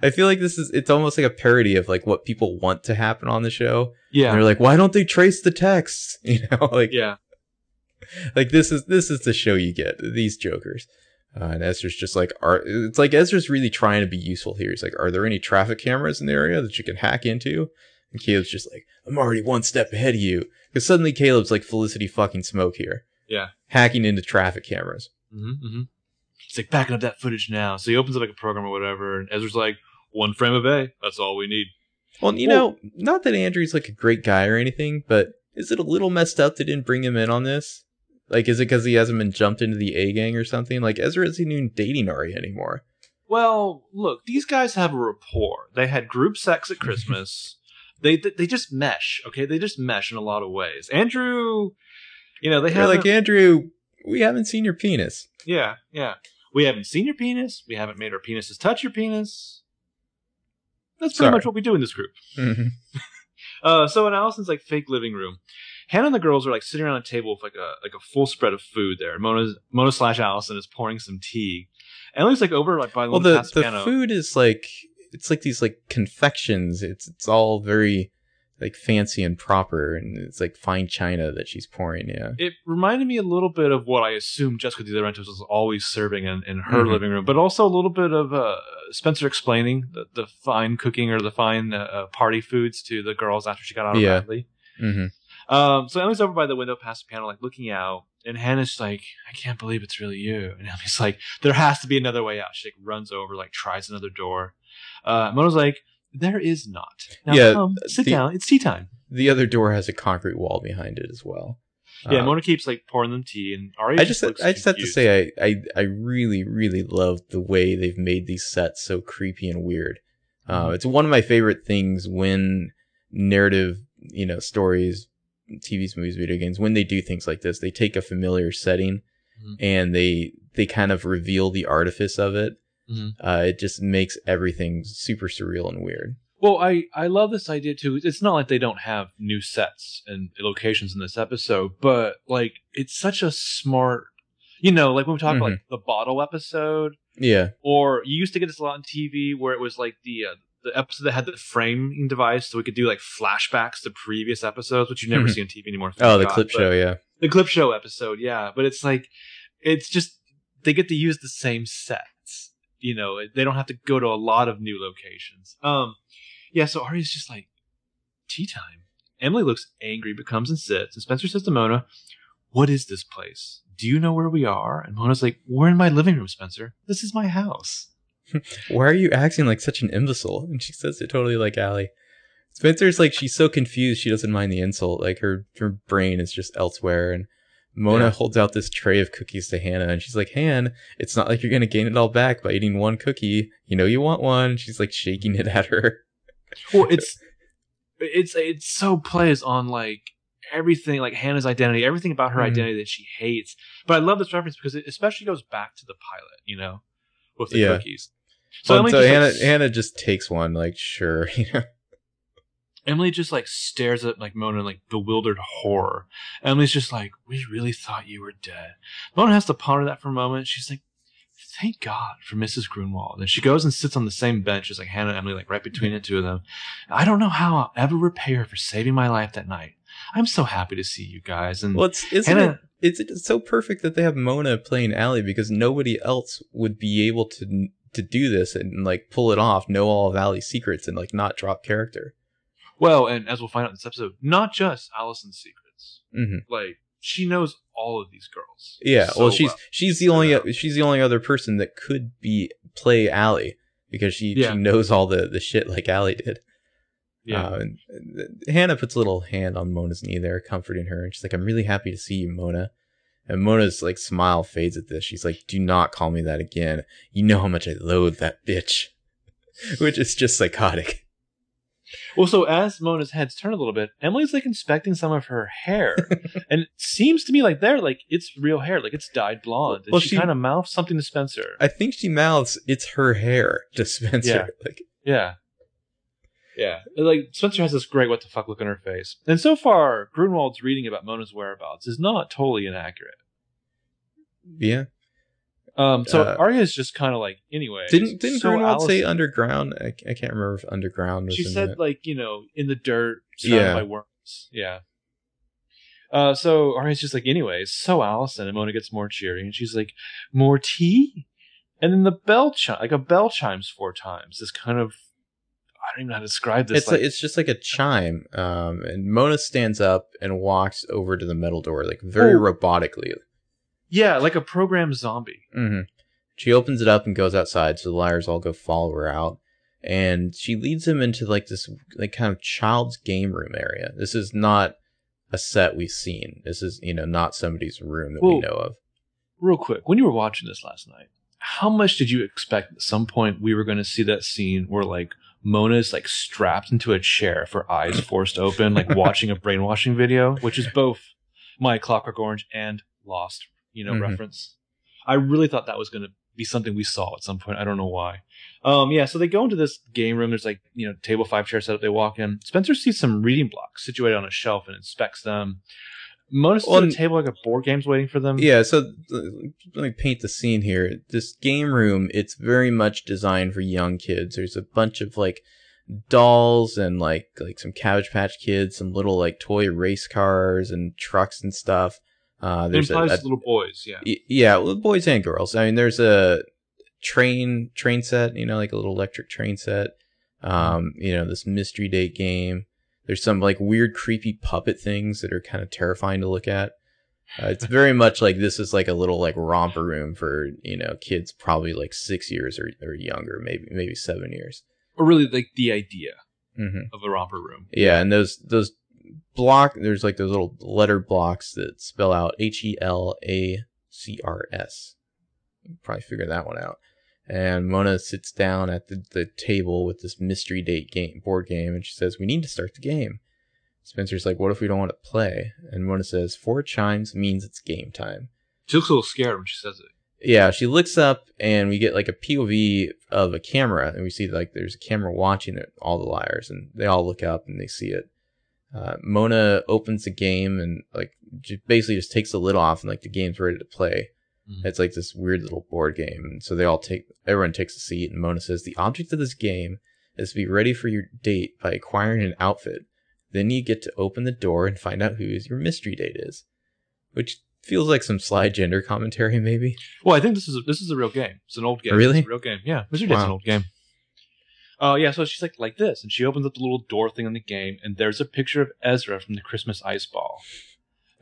I feel like this is it's almost like a parody of like what people want to happen on the show. Yeah, and they're like, why don't they trace the texts? You know, like yeah, like this is this is the show you get these jokers. Uh, and Ezra's just like, are it's like Ezra's really trying to be useful here. He's like, are there any traffic cameras in the area that you can hack into? And Caleb's just like, I'm already one step ahead of you. Because suddenly Caleb's like Felicity fucking Smoke here. Yeah. Hacking into traffic cameras. Mm-hmm, mm-hmm. He's like, backing up that footage now. So he opens up like a program or whatever. And Ezra's like, one frame of A. That's all we need. Well, you well, know, not that Andrew's like a great guy or anything, but is it a little messed up they didn't bring him in on this? Like, is it because he hasn't been jumped into the A gang or something? Like, Ezra isn't even dating Arya anymore. Well, look, these guys have a rapport. They had group sex at Christmas. They, they they just mesh, okay? They just mesh in a lot of ways. Andrew, you know, they had like, Andrew, we haven't seen your penis. Yeah, yeah. We haven't seen your penis. We haven't made our penises touch your penis. That's pretty Sorry. much what we do in this group. Mm-hmm. uh, so in Allison's like fake living room, Hannah and the girls are like sitting around a table with like a like a full spread of food there. Mona Mona slash Allison is pouring some tea. And it looks like over like by well, the the piano. food is like. It's like these like confections. It's it's all very like fancy and proper, and it's like fine china that she's pouring. Yeah, it reminded me a little bit of what I assume Jessica De Laurentiis was always serving in, in her mm-hmm. living room, but also a little bit of uh, Spencer explaining the, the fine cooking or the fine uh, party foods to the girls after she got out of yeah. Bradley. Mm-hmm. Um, so Emily's over by the window, past the piano, like looking out, and Hannah's like, "I can't believe it's really you." And Emily's like, "There has to be another way out." She like runs over, like tries another door. Uh, Mona's like, there is not. Now yeah, come, sit the, down. It's tea time. The other door has a concrete wall behind it as well. Yeah, um, Mona keeps like pouring them tea, and Aria I just, just I just confused. have to say, I, I, I really, really love the way they've made these sets so creepy and weird. Uh, it's one of my favorite things when narrative, you know, stories, T Vs, movies, video games, when they do things like this, they take a familiar setting mm-hmm. and they they kind of reveal the artifice of it. Mm-hmm. Uh, it just makes everything super surreal and weird. Well, I, I love this idea too. It's not like they don't have new sets and locations in this episode, but like it's such a smart, you know, like when we talk mm-hmm. about like the bottle episode, yeah, or you used to get this a lot on T V where it was like the uh, the episode that had the framing device, so we could do like flashbacks to previous episodes, which you never mm-hmm. see on T V anymore. Oh, the God, clip show, yeah, the clip show episode, yeah. But it's like it's just they get to use the same set. You know, they don't have to go to a lot of new locations. Um, yeah, so Aria's just like, tea time. Emily looks angry, but comes and sits. And Spencer says to Mona, what is this place? Do you know where we are? And Mona's like, we're in my living room, Spencer. This is my house. Why are you acting like such an imbecile? And she says it totally like Allie. Spencer's like, she's so confused she doesn't mind the insult. Like, her, her brain is just elsewhere. And Mona yeah. holds out this tray of cookies to Hannah, and she's like, Han, it's not like you're going to gain it all back by eating one cookie. You know you want one. She's like shaking it at her. Well, it's it's it so plays on like everything, like Hannah's identity, everything about her mm-hmm. identity that she hates. But I love this reference because it especially goes back to the pilot, you know, with the yeah. cookies. So, well, so just, Hannah, like, Hannah just takes one, like, sure, you know. Emily just like stares at like Mona in like bewildered horror. Emily's just like, we really thought you were dead. Mona has to ponder that for a moment. She's like, thank God for Missus Grunewald. And she goes and sits on the same bench as like Hannah and Emily, like right between the two of them. I don't know how I'll ever repay her for saving my life that night. I'm so happy to see you guys. And well, it's, isn't Hannah, it, it's so perfect that they have Mona playing Allie because nobody else would be able to to do this and like pull it off, know all of Allie's secrets and like not drop character. Well, and as we'll find out in this episode, not just Allison's secrets. Mm-hmm. Like she knows all of these girls. Yeah. So well, she's well. she's the only uh, she's the only other person that could be play Allie because she, yeah. she knows all the, the shit like Allie did. Yeah. Uh, and, uh, Hannah puts a little hand on Mona's knee there, comforting her, and she's like, "I'm really happy to see you, Mona." And Mona's like smile fades at this. She's like, "Do not call me that again. You know how much I loathe that bitch," which is just psychotic. Well, so as Mona's heads turn a little bit, Emily's like inspecting some of her hair, and it seems to me like they're like it's real hair, like it's dyed blonde. And well, she, she kind of mouths something to Spencer. I think she mouths "it's her hair" to Spencer. Yeah, like, yeah, yeah. Like Spencer has this great what the fuck look on her face, and so far Grunewald's reading about Mona's whereabouts is not totally inaccurate. Yeah. Um, so uh, Arya is just kind of like, anyway. Didn't didn't so Grunewald Allison, say underground? I, I can't remember if underground was. She in said it. Like, you know, in the dirt, surrounded yeah. by worms. Yeah. Uh, so Arya's just like, anyways. So Allison, and Mona gets more cheery, and she's like, more tea, and then the bell chime, like a bell chimes four times. This kind of, I don't even know how to describe this. It's like, like, it's just like a chime. Um, and Mona stands up and walks over to the metal door, like very oh. robotically. Yeah, like a programmed zombie. Mm-hmm. She opens it up and goes outside, so the liars all go follow her out. And she leads them into like this like kind of child's game room area. This is not a set we've seen. This is, you know, not somebody's room that well, we know of. Real quick, when you were watching this last night, how much did you expect at some point we were going to see that scene where like Mona's like strapped into a chair with her eyes forced open, like watching a brainwashing video, which is both my Clockwork Orange and Lost, you know, mm-hmm. reference. I really thought that was going to be something we saw at some point. I don't know why. Um, yeah, so they go into this game room. There's like, you know, table five chair setup. They walk in. Spencer sees some reading blocks situated on a shelf and inspects them. Mona's on the table like a board game's waiting for them. Yeah, so uh, let me paint the scene here. This game room, it's very much designed for young kids. There's a bunch of like dolls and like like some Cabbage Patch Kids, some little like toy race cars and trucks and stuff. Uh, there's it implies a, a, little boys, yeah, y- yeah, little boys and girls. I mean, there's a train train set, you know, like a little electric train set. Um, you know, this mystery date game. There's some like weird, creepy puppet things that are kind of terrifying to look at. Uh, it's very much like this is like a little like romper room for, you know, kids probably like six years or, or younger, maybe maybe seven years. Or really like the idea mm-hmm. of a romper room. Yeah, and those those block there's like those little letter blocks that spell out H E L A C R S. Probably figure that one out. And Mona sits down at the, the table with this mystery date game board game, and she says, "We need to start the game." Spencer's like, "What if we don't want to play?" And Mona says, "Four chimes means it's game time." She looks a little scared when she says it. Yeah, she looks up, and we get like a P O V of a camera, and we see like there's a camera watching all the liars, and they all look up and they see it. Uh, Mona opens the game and like basically just takes the lid off, and like the game's ready to play. It's like this weird little board game. And so they all take, everyone takes a seat, and Mona says, "The object of this game is to be ready for your date by acquiring an outfit. Then you get to open the door and find out who your mystery date is," which feels like some sly gender commentary, maybe. Well, I think this is a, this is a real game. It's an old game. Really? It's a real game. Yeah, mystery date's wow. an old game. Oh uh, yeah, so she's like like this, and she opens up the little door thing in the game, and there's a picture of Ezra from the Christmas Ice Ball,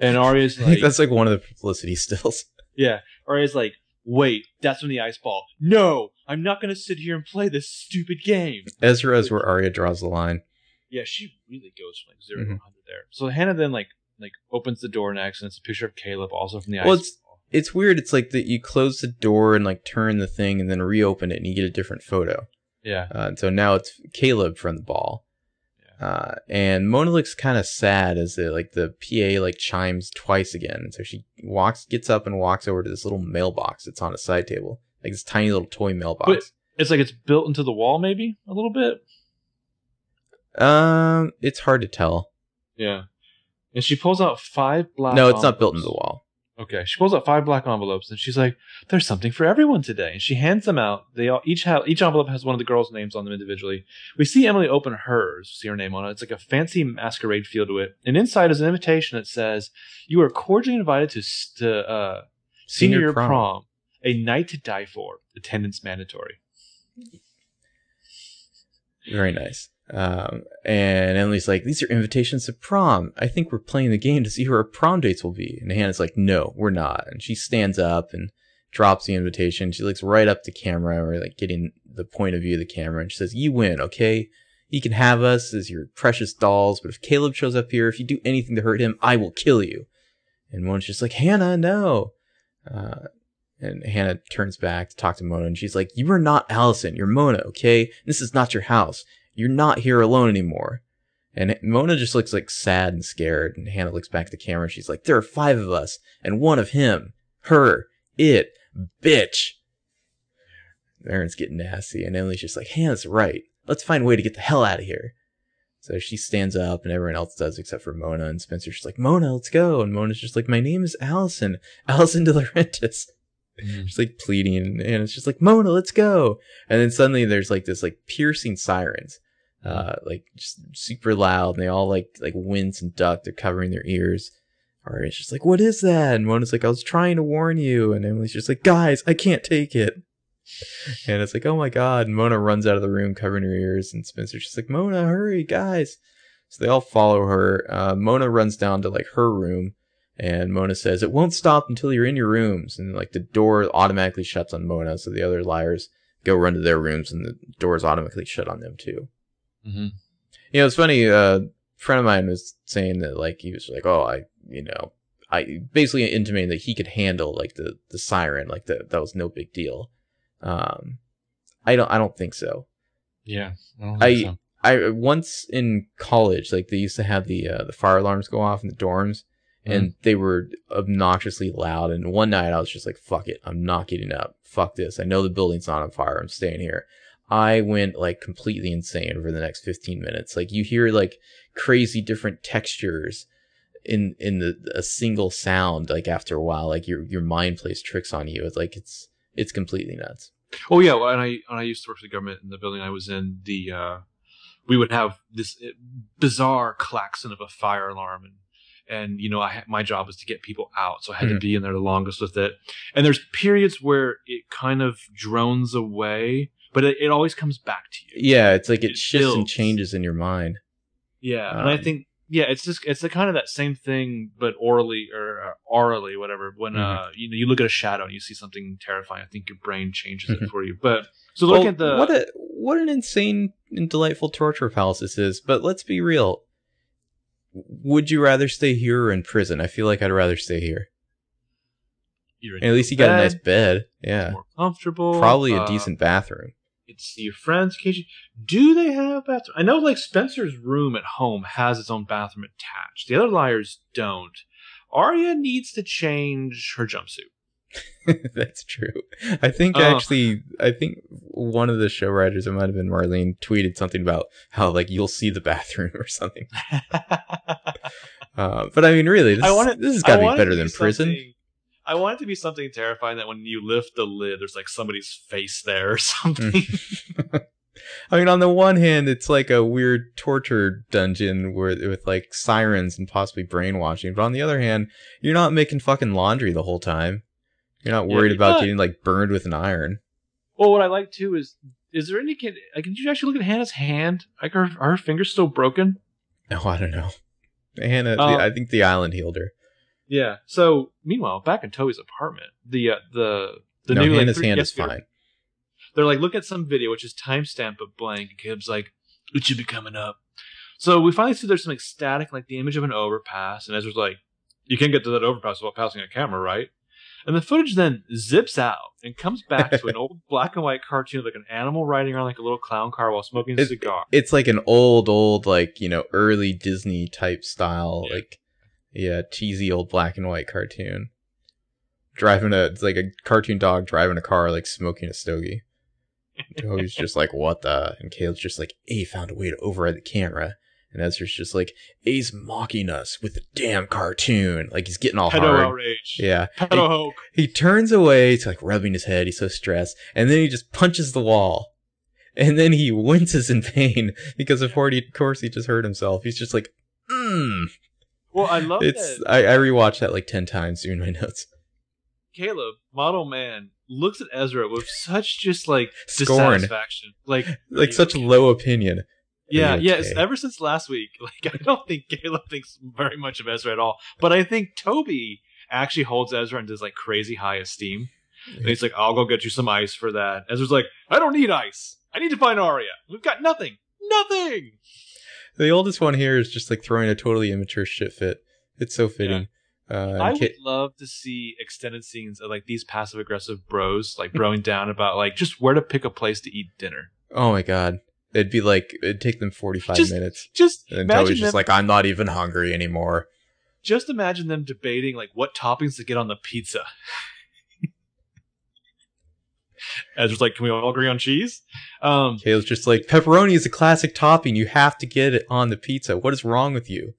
and Arya's like, I think that's like one of the publicity stills. Yeah, or he's like, "Wait, that's from the ice ball. No, I'm not going to sit here and play this stupid game." Ezra is where Arya draws the line. Yeah, she really goes from like zero mm-hmm. to one hundred there. So Hannah then like like opens the door next, and it's a picture of Caleb, also from the well, ice it's, ball. It's weird. It's like that you close the door and like turn the thing and then reopen it, and you get a different photo. Yeah. Uh, and so now it's Caleb from the ball. Yeah. Uh, and Mona looks kind of sad as the, like the P A like chimes twice again. And so she walks, gets up, and walks over to this little mailbox that's on a side table, like this tiny little toy mailbox. But it's like it's built into the wall, maybe a little bit. Um, it's hard to tell. Yeah. And she pulls out five black. No, it's envelopes. Not built into the wall. Okay, she pulls out five black envelopes, and she's like, "There's something for everyone today." And she hands them out. They all each have each envelope has one of the girls' names on them individually. We see Emily open hers, see her name on it. It's like a fancy masquerade feel to it. And inside is an invitation that says, "You are cordially invited to, to uh, senior, senior prom. prom, a night to die for. Attendance mandatory." Very nice. Um, and Emily's like, "These are invitations to prom. I think we're playing the game to see who our prom dates will be." And Hannah's like, "No, we're not." And she stands up and drops the invitation. She looks right up to camera, or like getting the point of view of the camera. And she says, "You win, okay? You can have us as your precious dolls, but if Caleb shows up here, if you do anything to hurt him, I will kill you." And Mona's just like, "Hannah, no." Uh, and Hannah turns back to talk to Mona, and she's like, "You are not Allison. You're Mona, okay? This is not your house. You're not here alone anymore." And Mona just looks like sad and scared. And Hannah looks back at the camera. She's like, "There are five of us and one of him, her, it, bitch." Aaron's getting nasty. And Emily's just like, "Hannah's right. Let's find a way to get the hell out of here." So she stands up, and everyone else does except for Mona. And Spencer's just like, "Mona, let's go." And Mona's just like, "My name is Allison. Allison De Laurentiis." She's like pleading, and it's just like, "Mona, let's go." And then suddenly there's like this like piercing sirens, uh, like just super loud, and they all like like wince and duck. They're covering their ears. Or it's just like, "What is that?" And Mona's like, "I was trying to warn you." And Emily's just like, "Guys, I can't take it." And it's like, "Oh my god!" And Mona runs out of the room, covering her ears. And Spencer's just like, "Mona, hurry, guys!" So they all follow her. Uh, Mona runs down to like her room. And Mona says, "It won't stop until you're in your rooms." And like the door automatically shuts on Mona. So the other liars go run to their rooms, and the doors automatically shut on them too. Mm-hmm. You know, it's funny. Uh, a friend of mine was saying that like he was like, "Oh, I, you know, I basically intimated that he could handle like the, the siren, like the, that was no big deal." Um, I don't. I don't think so. Yeah. I don't think I, so. I once in college, like they used to have the uh, the fire alarms go off in the dorms, and mm. they were obnoxiously loud. And one night I was just like, "Fuck it, I'm not getting up. Fuck this. I know the building's not on fire. I'm staying here." I went like completely insane over the next fifteen minutes. Like you hear like crazy different textures in in the a single sound. Like after a while, like your your mind plays tricks on you. It's like it's it's completely nuts. Oh yeah, well, and I and I used to work for the government in the building I was in. The uh... we would have this bizarre klaxon of a fire alarm. And, and you know, I, my job was to get people out. So I had mm-hmm. to be in there the longest with it. And there's periods where it kind of drones away, but it, it always comes back to you. Yeah, it's like it, it shifts builds. and changes in your mind. Yeah, um, and I think, yeah, it's just it's the kind of that same thing, but orally or uh, orally, whatever. When mm-hmm. uh, you know, you look at a shadow and you see something terrifying, I think your brain changes mm-hmm. it for you. But so well, look at the... What a, what an insane and delightful torture palace this is, but let's be real. Would you rather stay here or in prison? I feel like I'd rather stay here. And at least you bed, got a nice bed. Yeah. More comfortable. Probably a uh, decent bathroom. It's your friend's kitchen. Do they have a bathroom? I know like Spencer's room at home has its own bathroom attached. The other liars don't. Arya needs to change her jumpsuit. That's true. I think uh, actually, I think one of the show writers, it might have been Marlene, tweeted something about how like you'll see the bathroom or something. uh, but I mean, really, this, I wanted, this has got to be better than prison. I want it to be something terrifying that when you lift the lid, there's like somebody's face there or something. I mean, on the one hand, it's like a weird torture dungeon where with like sirens and possibly brainwashing. But on the other hand, you're not making fucking laundry the whole time. You're not worried yeah, about not. getting like burned with an iron. Well, what I like too is, is there any kid? Like, did you actually look at Hannah's hand? Like, are, are her fingers still broken? No, I don't know. Hannah, um, the, I think the island healed her. Yeah. So, meanwhile, back in Toby's apartment, the uh, the the no, new Hannah's like, hand is fine. Video, they're like, look at some video, which is timestamp of blank. And Gibbs like, it should be coming up. So we finally see there's something static, like the image of an overpass, and Ezra's like, you can't get to that overpass without passing a camera, right? And the footage then zips out and comes back to an old black and white cartoon of like an animal riding around like a little clown car while smoking a it's, cigar. It's like an old, old, like, you know, early Disney type style, yeah. like, yeah, cheesy old black and white cartoon. Driving a, it's like a cartoon dog driving a car, like smoking a stogie. Toby's just like, what the? And Caleb's just like, A found a way to override the camera. And Ezra's just like, A's mocking us with the damn cartoon. Like, he's getting all Pedo hard. Outrage. Yeah. Pedo hope. He turns away to, like, rubbing his head. He's so stressed. And then he just punches the wall. And then he winces in pain because, of course, he just hurt himself. He's just like, mmm. Well, I love it's, that. I, I rewatched that, like, ten times in my notes. Caleb, model man, looks at Ezra with such just, like, scorn. Dissatisfaction. Like, like such okay? low opinion. Yeah, okay. yes. Ever since last week, like I don't think Caleb thinks very much of Ezra at all. But I think Toby actually holds Ezra in this like crazy high esteem. And he's like, "I'll go get you some ice for that." Ezra's like, "I don't need ice. I need to find Arya. We've got nothing, nothing." The oldest one here is just like throwing a totally immature shit fit. It's so fitting. Yeah. Uh, I would Kate- love to see extended scenes of like these passive aggressive bros like broing down about like just where to pick a place to eat dinner. Oh my god. It'd be like, it'd take them forty-five just, minutes. Just and Toby's just them, like, I'm not even hungry anymore. Just imagine them debating, like, what toppings to get on the pizza. Ezra's like, can we all agree on cheese? Um, Caleb's just like, pepperoni is a classic topping. You have to get it on the pizza. What is wrong with you?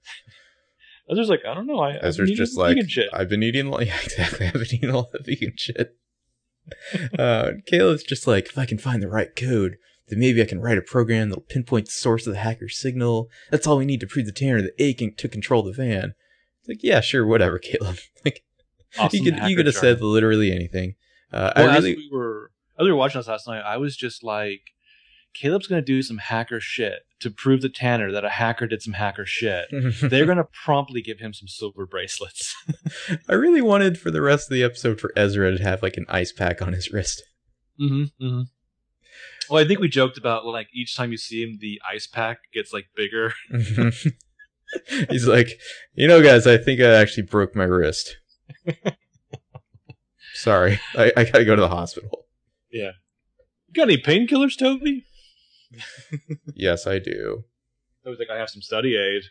Ezra's like, I don't know. I, Ezra's I've just like, shit. I've been eating, yeah, exactly. I've been eating all the vegan shit. uh, Caleb's just like, if I can find the right code, then maybe I can write a program that'll pinpoint the source of the hacker's signal. That's all we need to prove to Tanner that A can to control the van. It's like, yeah, sure, whatever, Caleb. Like, awesome you could you could have said literally anything. Uh, well, I really, as we were as we were watching this last night, I was just like, Caleb's gonna do some hacker shit to prove to Tanner that a hacker did some hacker shit. They're gonna promptly give him some silver bracelets. I really wanted for the rest of the episode for Ezra to have like an ice pack on his wrist. Mm-hmm. Mm-hmm. Well, I think we joked about, like, each time you see him, the ice pack gets, like, bigger. He's like, you know, guys, I think I actually broke my wrist. Sorry. I, I gotta go to the hospital. Yeah. You got any painkillers, Toby? Yes, I do. I was like, I have some study aid.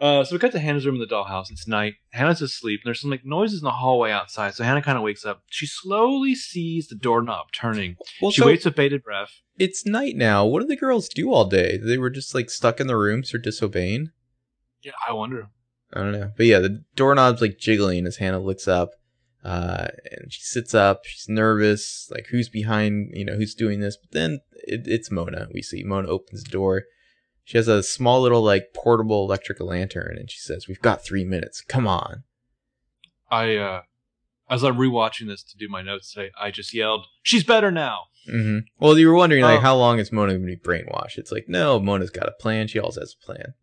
Uh, so we cut to Hannah's room in the dollhouse. It's night. Hannah's asleep, and there's some like noises in the hallway outside. So Hannah kind of wakes up. She slowly sees the doorknob turning. Well, she so waits with bated breath. It's night now. What did the girls do all day? They were just like stuck in the rooms or disobeying? Yeah, I wonder. I don't know. But yeah, the doorknob's like jiggling as Hannah looks up. Uh, and she sits up. She's nervous. Like, who's behind? You know, who's doing this? But then it, it's Mona. We see Mona opens the door. She has a small little, like, portable electric lantern, and she says, we've got three minutes. Come on. I, uh, as I'm rewatching this to do my notes today, I just yelled, she's better now. Mm-hmm. Well, you were wondering, like, um, how long is Mona going to be brainwashed? It's like, no, Mona's got a plan. She always has a plan.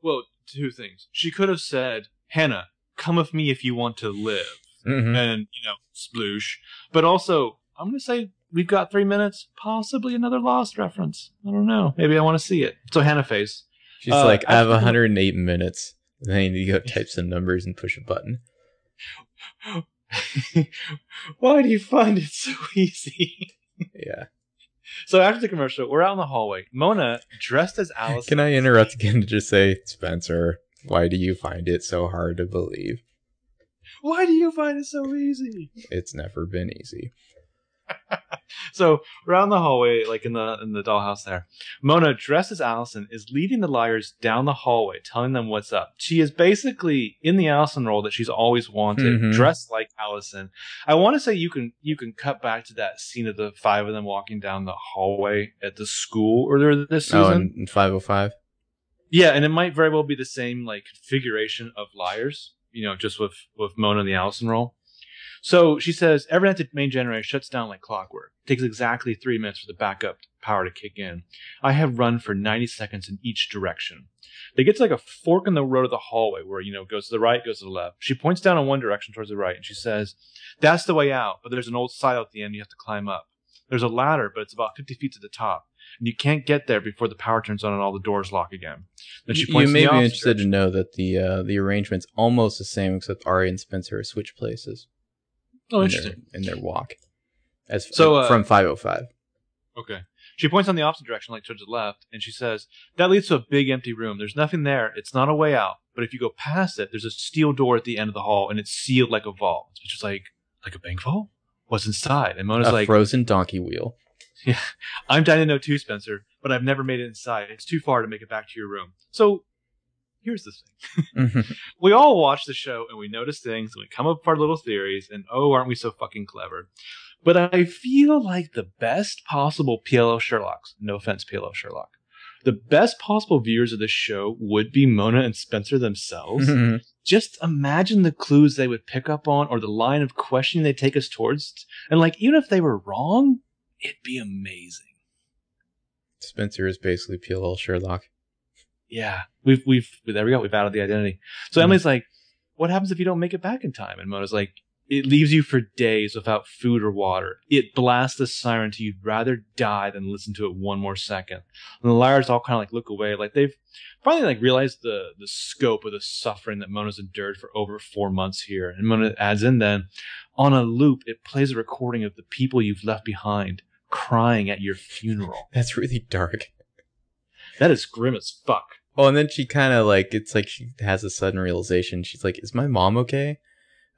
Well, two things. She could have said, Hannah, come with me if you want to live. Mm-hmm. And, you know, sploosh. But also, I'm going to say... We've got three minutes, possibly another Lost reference. I don't know. Maybe I want to see it. So Hannah face. She's uh, like, I have one hundred eight minutes. And I need to go type some numbers and push a button. Why do you find it so easy? Yeah. So after the commercial, we're out in the hallway. Mona, dressed as Alice. Can I interrupt again to just say, Spencer, why do you find it so hard to believe? Why do you find it so easy? It's never been easy. So around the hallway, like in the in the dollhouse there, Mona, dressed as Allison, is leading the liars down the hallway, telling them what's up. She is basically in the Allison role that she's always wanted, mm-hmm. dressed like Allison. I want to say you can you can cut back to that scene of the five of them walking down the hallway at the school earlier this season. Oh, in five oh five? Yeah, and it might very well be the same like configuration of liars, you know, just with, with Mona in the Allison role. So she says, every night the main generator shuts down like clockwork. It takes exactly three minutes for the backup power to kick in. I have run for ninety seconds in each direction. They get to like a fork in the road of the hallway where, you know, it goes to the right, goes to the left. She points down in one direction towards the right, and she says, that's the way out, but there's an old silo at the end you have to climb up. There's a ladder, but it's about fifty feet to the top, and you can't get there before the power turns on and all the doors lock again. Then she points you may be interested to know that the, uh, the arrangement's almost the same, except Ari and Spencer switch places. Oh, interesting. In their, in their walk. As so, uh, from five oh five. Okay. She points on the opposite direction, like towards the left, and she says, that leads to a big empty room. There's nothing there. It's not a way out. But if you go past it, there's a steel door at the end of the hall, and it's sealed like a vault. Which is like, like a bank vault? What's inside? And Mona's a like... A frozen donkey wheel. Yeah. I'm dying to know too, Spencer, but I've never made it inside. It's too far to make it back to your room. So... Here's the thing. We all watch the show and we notice things and we come up with our little theories and oh, aren't we so fucking clever? But I feel like the best possible P L O Sherlocks, no offense P L O Sherlock, the best possible viewers of this show would be Mona and Spencer themselves. Mm-hmm. Just imagine the clues they would pick up on or the line of questioning they take us towards. And like, even if they were wrong, it'd be amazing. Spencer is basically P L O Sherlock. Yeah, we've, we've, there we go. We've added the identity. So Emily's like, what happens if you don't make it back in time? And Mona's like, it leaves you for days without food or water. It blasts the siren till you'd rather die than listen to it one more second. And the liars all kind of like look away. Like they've finally like realized the, the scope of the suffering that Mona's endured for over four months here. And Mona adds in then, on a loop, it plays a recording of the people you've left behind crying at your funeral. That's really dark. That is grim as fuck. Oh, and then she kind of like, it's like she has a sudden realization. She's like, is my mom okay?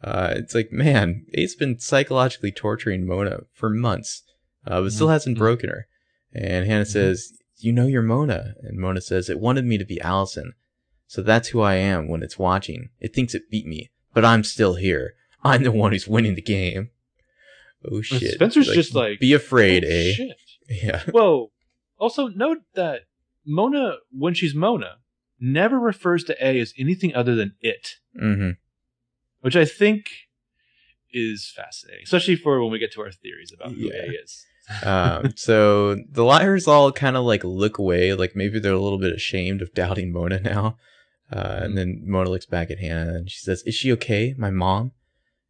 Uh, it's like, man, Ace been psychologically torturing Mona for months, uh, but still hasn't mm-hmm. broken her. And Hannah mm-hmm. says, you know you're Mona. And Mona says, it wanted me to be Allison. So that's who I am when it's watching. It thinks it beat me, but I'm still here. I'm the one who's winning the game. Oh, shit. Well, Spencer's like, just like... Be afraid, oh, eh? Shit. Yeah. Well, also note that Mona, when she's Mona, never refers to A as anything other than it, mm-hmm. which I think is fascinating, especially for when we get to our theories about who yeah. A is. um, so the liars all kind of like look away, like maybe they're a little bit ashamed of doubting Mona now. Uh, and then Mona looks back at Hannah and she says, is she okay, my mom?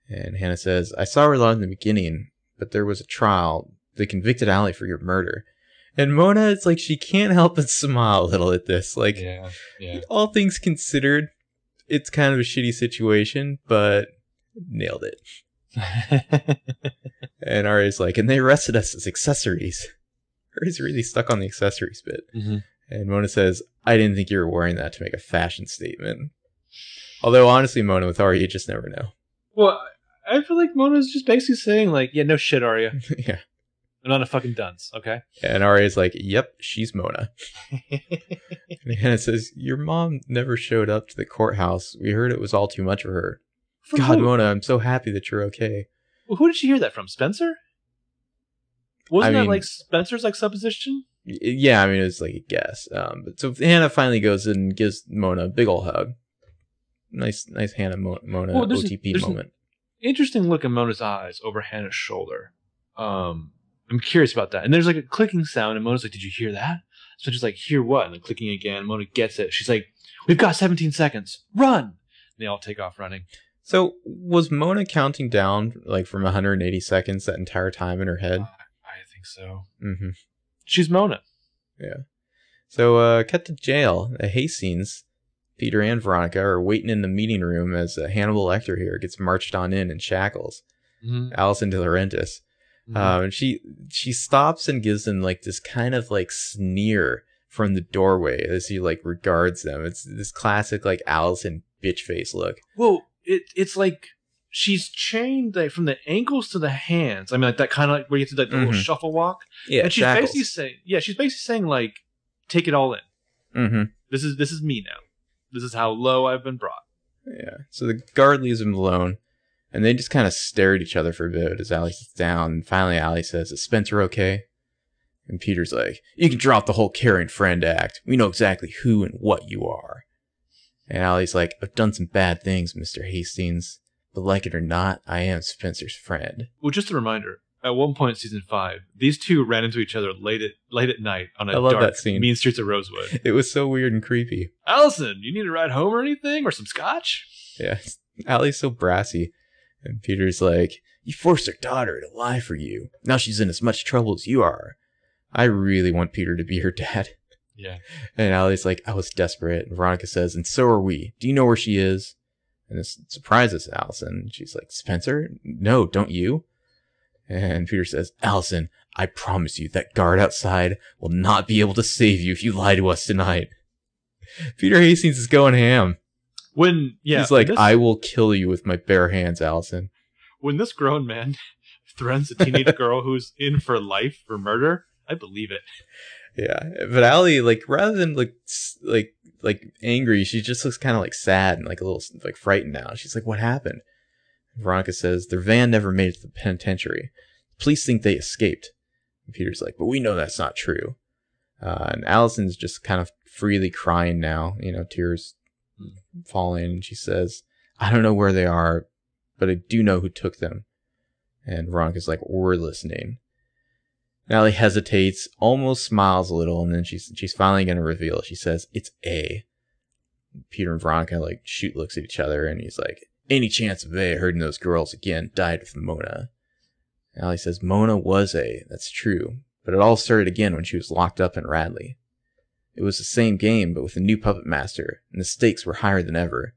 And Hannah says, I saw her a lot in the beginning, but there was a trial. They convicted Allie for your murder. And Mona, it's like she can't help but smile a little at this. Like, yeah, yeah. all things considered, it's kind of a shitty situation, but nailed it. And Arya's like, and they arrested us as accessories. Arya's really stuck on the accessories bit. Mm-hmm. And Mona says, I didn't think you were wearing that to make a fashion statement. Although, honestly, Mona, with Arya, you just never know. Well, I feel like Mona's just basically saying, like, yeah, no shit, Arya. Yeah. I'm not a fucking dunce, okay? And Arya's like, yep, she's Mona. And Hannah says, your mom never showed up to the courthouse. We heard it was all too much for her. From God, who? Mona, I'm so happy that you're okay. Well, who did she hear that from? Spencer? Wasn't I that mean, like Spencer's like supposition? Yeah, I mean, it's like a guess. Um, but so Hannah finally goes and gives Mona a big ol' hug. Nice, nice Hannah Mo- Mona well, O T P a, moment. Interesting look in Mona's eyes over Hannah's shoulder. Um, I'm curious about that. And there's like a clicking sound, and Mona's like, "Did you hear that?" So she's like, "Hear what?" And then clicking again. Mona gets it. She's like, "We've got seventeen seconds. Run!" And they all take off running. So was Mona counting down like from one hundred eighty seconds that entire time in her head? Uh, I think so. Mm-hmm. She's Mona. Yeah. So, uh, cut to jail. The Hastings, Peter and Veronica, are waiting in the meeting room as uh, Hannibal Lecter here gets marched on in in shackles. Mm-hmm. Alison De Laurentiis. Mm-hmm. Um, and she, she stops and gives them like this kind of like sneer from the doorway as he like regards them. It's this classic like Alison bitch face look. Well, it, it's like she's chained like from the ankles to the hands. I mean, like that kind of like where you have to like the mm-hmm. little shuffle walk. Yeah, and she's shackles. basically saying, yeah, she's basically saying like, take it all in. Mm-hmm. This is this is me now. This is how low I've been brought. Yeah. So the guard leaves him alone, and they just kind of stare at each other for a bit as Allie sits down. And finally, Allie says, "Is Spencer okay?" And Peter's like, "You can drop the whole caring friend act. We know exactly who and what you are." And Allie's like, "I've done some bad things, Mister Hastings. But like it or not, I am Spencer's friend." Well, just a reminder, at one point in season five, these two ran into each other late at late at night on a dark, mean streets of Rosewood. It was so weird and creepy. "Allison, you need a ride home or anything? Or some scotch?" Yeah, Allie's so brassy. And Peter's like, "You forced her daughter to lie for you. Now she's in as much trouble as you are." I really want Peter to be her dad. Yeah. And Allie's like, "I was desperate." And Veronica says, "And so are we. Do you know where she is?" And this surprises Allison. She's like, "Spencer? No, don't you?" And Peter says, "Allison, I promise you that guard outside will not be able to save you if you lie to us tonight." Peter Hastings is going ham. When yeah, He's like, this, "I will kill you with my bare hands, Allison." When this grown man threatens a teenage girl who's in for life for murder, I believe it. Yeah, but Allie, like, rather than like, like, like angry, she just looks kind of like sad and like a little like frightened now. She's like, "What happened?" Veronica says, "Their van never made it to the penitentiary. Police think they escaped." And Peter's like, "But we know that's not true." Uh, and Allison's just kind of freely crying now, you know, tears falling. And she says, "I don't know where they are, but I do know who took them." And Veronica's like, "We're listening." Allie hesitates, almost smiles a little, and then she's she's finally going to reveal. She says, "It's A." Peter and Veronica, like, shoot looks at each other, and he's like, "Any chance of A hurting those girls again died with Mona." Allie says, "Mona was A, that's true, but it all started again when she was locked up in Radley. It was the same game, but with a new puppet master, and the stakes were higher than ever.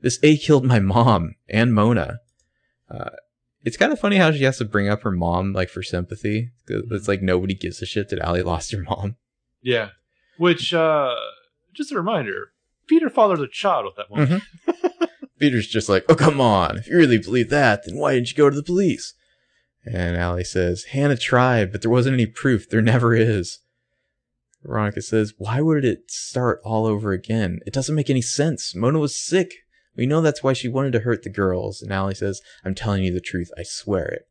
This A killed my mom and Mona." Uh... It's kind of funny how she has to bring up her mom, like, for sympathy. It's like nobody gives a shit that Allie lost her mom. Yeah. Which, uh, just a reminder, Peter fathers a child with that woman. Mm-hmm. Peter's just like, "Oh, come on. If you really believe that, then why didn't you go to the police?" And Allie says, "Hannah tried, but there wasn't any proof. There never is." Veronica says, "Why would it start all over again? It doesn't make any sense. Mona was sick. We know that's why she wanted to hurt the girls." And Allie says, "I'm telling you the truth. I swear it."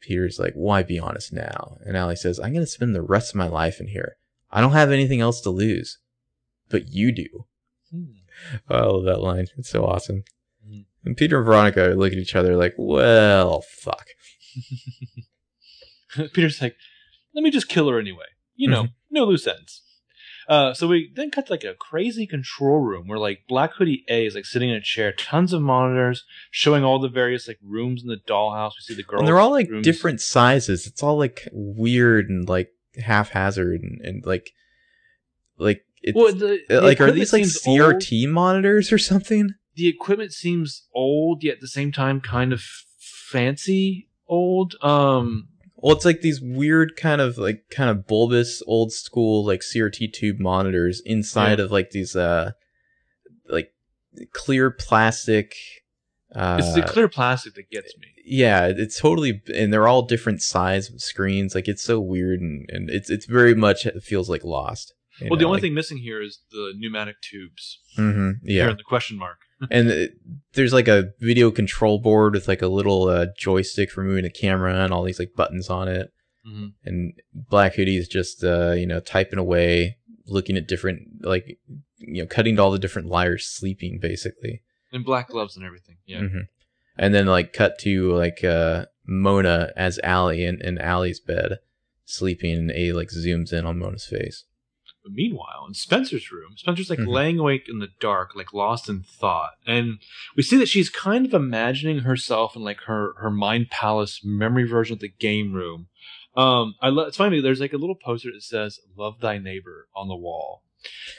Peter's like, "Why be honest now?" And Allie says, "I'm going to spend the rest of my life in here. I don't have anything else to lose. But you do." Hmm. I love that line. It's so awesome. Hmm. And Peter and Veronica look at each other like, "Well, fuck." Peter's like, "Let me just kill her anyway. You know, no loose ends." Uh, so we then cut to like a crazy control room where like Black Hoodie A is like sitting in a chair, tons of monitors showing all the various like rooms in the dollhouse. We see the girls. And they're all like rooms. Different sizes. It's all like weird and like haphazard and, and like, like, it's, well, the, the like are these like C R T old. monitors or something? The equipment seems old, yet at the same time kind of fancy old. Um, well, it's like these weird kind of like kind of bulbous old school like C R T tube monitors inside yeah. of like these uh like clear plastic. Uh, it's the clear plastic that gets me. Yeah, it's totally, and they're all different size screens. Like it's so weird, and, and it's it's very much it feels like Lost. Well, know, the only like, thing missing here is the pneumatic tubes. Mm-hmm, yeah, they're in the question mark. And it, there's like a video control board with like a little uh, joystick for moving the camera and all these like buttons on it. Mm-hmm. And Black Hoodie is just uh, you know typing away, looking at different like you know cutting to all the different liars sleeping basically. And black gloves and everything, yeah. Mm-hmm. And then, like, cut to, like, uh, Mona as Allie in, in Allie's bed, sleeping, and A, like, zooms in on Mona's face. But meanwhile, in Spencer's room, Spencer's, like, mm-hmm. laying awake in the dark, like, lost in thought. And we see that she's kind of imagining herself in, like, her, her Mind Palace memory version of the game room. Um, I lo- Finally, there's, like, a little poster that says, "Love thy neighbor" on the wall.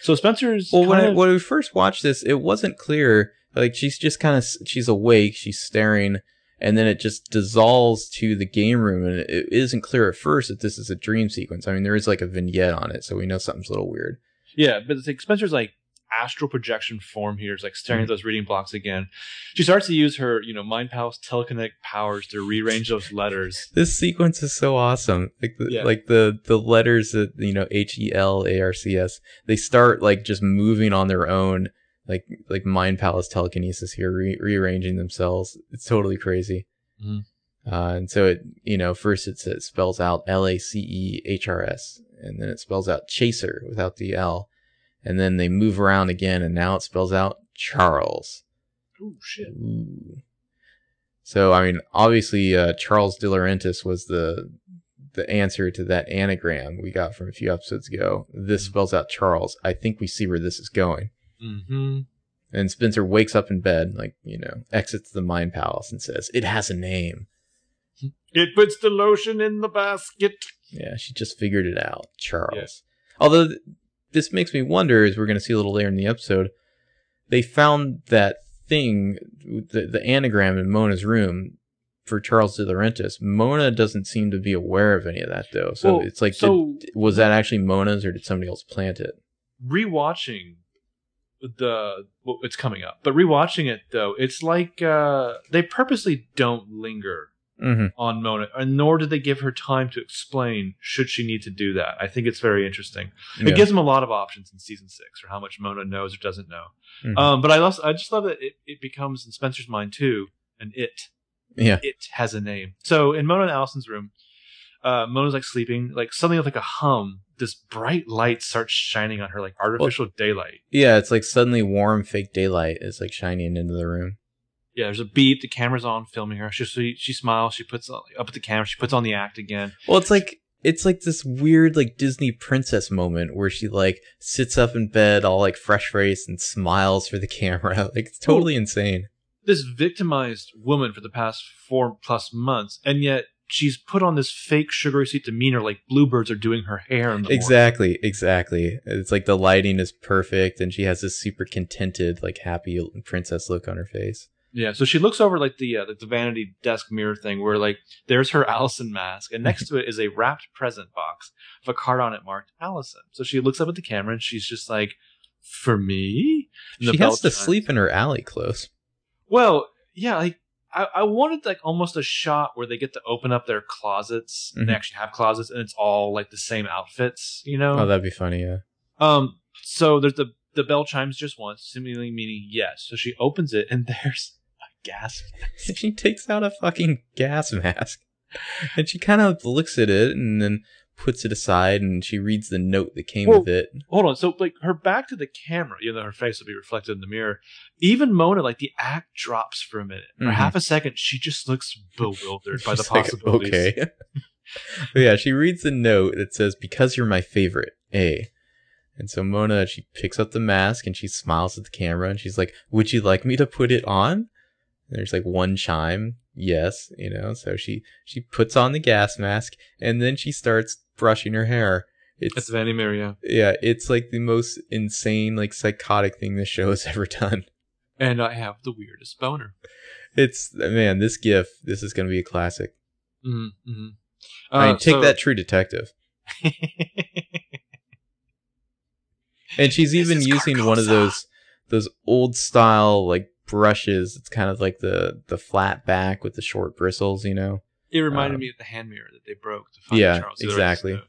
So Spencer's Well, when, of- I, when we first watched this, it wasn't clear. Like, she's just kind of, she's awake, she's staring, and then it just dissolves to the game room, and it isn't clear at first that this is a dream sequence. I mean, there is, like, a vignette on it, so we know something's a little weird. Yeah, but it's like Spencer's, like, astral projection form here is, like, staring mm-hmm. at those reading blocks again. She starts to use her, you know, Mind Palace teleconnect powers to rearrange those letters. This sequence is so awesome. Like, the, yeah. like the, the letters that, you know, H E L A R C S, they start, like, just moving on their own. Like like Mind Palace telekinesis here, re- rearranging themselves. It's totally crazy. Mm-hmm. Uh, and so it, you know, first it's, it spells out L A C E H R S, and then it spells out Chaser without the L, and then they move around again, and now it spells out Charles. Oh shit! Ooh. So I mean, obviously uh, Charles De Laurentiis was the the answer to that anagram we got from a few episodes ago. This mm-hmm. spells out Charles. I think we see where this is going. Mm-hmm. And Spencer wakes up in bed, like, you know, exits the Mind Palace and says, "It has a name. It puts the lotion in the basket." Yeah, she just figured it out. Charles. Yes. Although th- this makes me wonder, as we're going to see a little later in the episode, they found that thing, the, the anagram in Mona's room for Charles De Laurentiis. Mona doesn't seem to be aware of any of that, though. So well, it's like, so did, was that actually Mona's, or did somebody else plant it? Rewatching. The well, it's coming up, but rewatching it though, it's like uh, they purposely don't linger mm-hmm. on Mona, and nor do they give her time to explain should she need to do that. I think it's very interesting. Yeah. It gives them a lot of options in season six for how much Mona knows or doesn't know. Mm-hmm. Um, but I also, I just love that it, it becomes in Spencer's mind too an it. Yeah, it has a name. So in Mona and Allison's room, uh, Mona's like sleeping, like something with like a hum. This bright light starts shining on her, like artificial well, daylight. Yeah, it's like suddenly warm fake daylight is like shining into the room. Yeah, there's a beep. The camera's on, filming her. She she, she smiles. She puts on, up at the camera. She puts on the act again. Well, it's like it's like this weird like Disney princess moment where she like sits up in bed all like fresh faced and smiles for the camera. Like it's totally Ooh. insane. This victimized woman for the past four plus months, and yet. She's put on this fake sugary sweet demeanor, like bluebirds are doing her hair. In the exactly, morning. exactly. It's like the lighting is perfect, and she has this super contented, like happy princess look on her face. Yeah, so she looks over like the uh, like the vanity desk mirror thing, where like there's her Allison mask, and next to it is a wrapped present box with a card on it marked Allison. So she looks up at the camera, and she's just like, "For me?" She has to sleep in her alley clothes. Well, yeah, like. I, I wanted like almost a shot where they get to open up their closets mm-hmm. and they actually have closets and it's all like the same outfits, you know? Oh, that'd be funny, yeah. Um, so there's the the bell chimes just once, seemingly meaning yes. So she opens it and there's a gas mask. She takes out a fucking gas mask. And she kind of looks at it and then puts it aside and she reads the note that came well, with it. Hold on. So like her back to the camera, even though her face will be reflected in the mirror. Even Mona, like the act drops for a minute. For mm-hmm. half a second, she just looks bewildered by the possibilities. Like, okay. Yeah, she reads the note that says, "Because you're my favorite, A." And so Mona, she picks up the mask and she smiles at the camera and she's like, "Would you like me to put it on?" There's like one chime, yes, you know, so she, she puts on the gas mask and then she starts brushing her hair. It's, it's Vanity Mirror, yeah. Yeah, it's like the most insane, like psychotic thing this show has ever done. And I have the weirdest boner. It's, man, this GIF, this is going to be a classic. Mm-hmm. Uh, I mean, take so... that True Detective. And she's even using Carcosa. One of those those old style like brushes. It's kind of like the the flat back with the short bristles, you know. It reminded um, me of the hand mirror that they broke to find yeah, Charles. Yeah, exactly.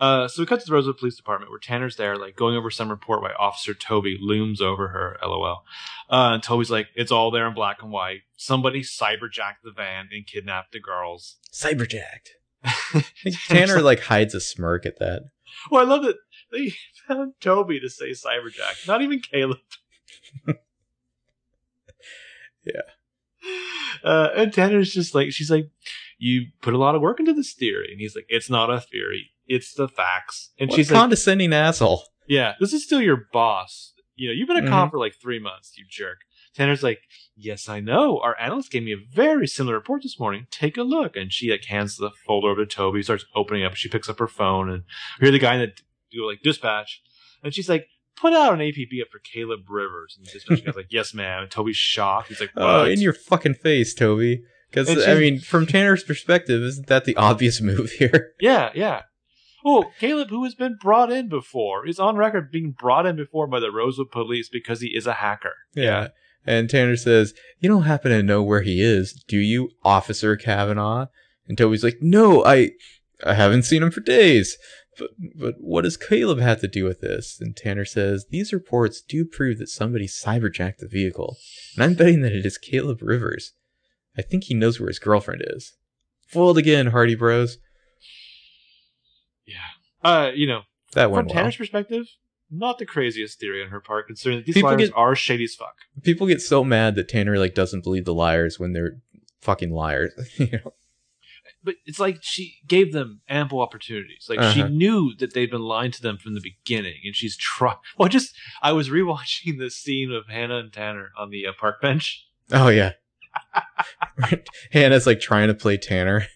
Uh, so we cut to the Rosewood Police Department where Tanner's there, like going over some report while Officer Toby looms over her. L O L. Uh, and Toby's like, "It's all there in black and white. Somebody cyberjacked the van and kidnapped the girls." Cyberjacked. Tanner like hides a smirk at that. Well, I love that they found Toby to say cyberjack, not even Caleb. Yeah. Uh, and Tanner's just like, she's like, "You put a lot of work into this theory," and he's like, "It's not a theory, it's the facts." And what she's a condescending like, asshole. Yeah, this is still your boss. You know, you've been a mm-hmm. cop for like three months, you jerk. Tanner's like, "Yes, I know. Our analyst gave me a very similar report this morning. Take a look." And she like hands the folder over to Toby, starts opening up. She picks up her phone and I hear the guy in the you know, like dispatch, and she's like, "Put out an A P B up for Caleb Rivers." And the dispatch guy's like, "Yes, ma'am." And Toby's shocked. He's like, "What?" Oh, in your fucking face, Toby. Because I mean, from Tanner's perspective, isn't that the obvious move here? Yeah, yeah. Oh, Caleb, who has been brought in before, is on record being brought in before by the Rosewood Police because he is a hacker. Yeah. And Tanner says, "You don't happen to know where he is, do you, Officer Kavanaugh?" And Toby's like, "No, I I haven't seen him for days. But, but what does Caleb have to do with this?" And Tanner says, "These reports do prove that somebody cyberjacked the vehicle. And I'm betting that it is Caleb Rivers. I think he knows where his girlfriend is." Foiled again, Hardy Bros. Yeah. Uh, you know, that from Tanner's well. perspective, not the craziest theory on her part, considering that these people liars get, are shady as fuck. People get so mad that Tanner like doesn't believe the liars when they're fucking liars. You know? But it's like she gave them ample opportunities. Like uh-huh. she knew that they'd been lying to them from the beginning, and she's trying. Well, just I was rewatching the scene of Hannah and Tanner on the uh, park bench. Oh yeah, Hannah's like trying to play Tanner.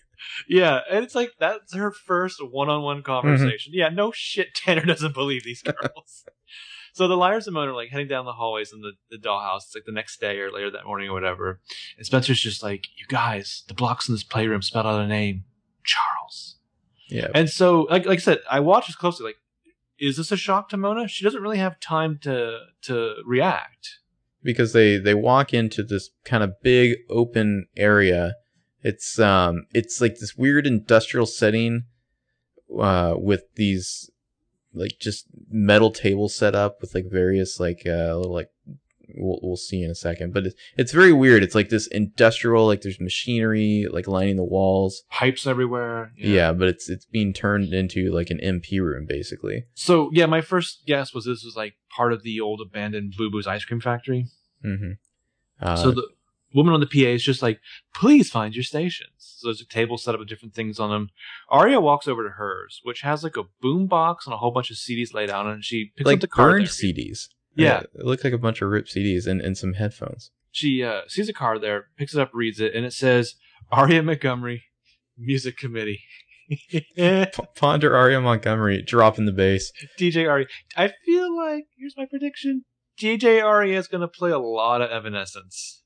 Yeah, and it's like that's her first one-on-one conversation. Mm-hmm. Yeah, no shit, Tanner doesn't believe these girls. So the liars and Mona are like heading down the hallways in the, the dollhouse. It's like the next day or later that morning or whatever. And Spencer's just like, "You guys, the blocks in this playroom spelled out a name, Charles." Yeah. And so, like, like I said, I watched this closely. Like, is this a shock to Mona? She doesn't really have time to to react because they they walk into this kind of big open area. It's um, it's like this weird industrial setting, uh, with these, like just metal tables set up with like various like uh, little like we'll we'll see in a second, but it's it's very weird. It's like this industrial, like there's machinery like lining the walls, pipes everywhere. Yeah, yeah, but it's it's being turned into like an M P room basically. So yeah, my first guess was this was like part of the old abandoned Boo Boo's ice cream factory. Mm-hmm. Uh, so the woman on the P A is just like, "Please find your stations." So there's a table set up with different things on them. Aria walks over to hers, which has like a boom box and a whole bunch of C Ds laid out on it. And she picks like up the card. Burned C Ds. Yeah. It looks like a bunch of ripped C Ds and, and some headphones. She uh, sees a card there, picks it up, reads it, and it says, "Aria Montgomery, Music Committee." P- Ponder Aria Montgomery, drop in the bass. D J Aria. I feel like, here's my prediction, D J Aria is going to play a lot of Evanescence.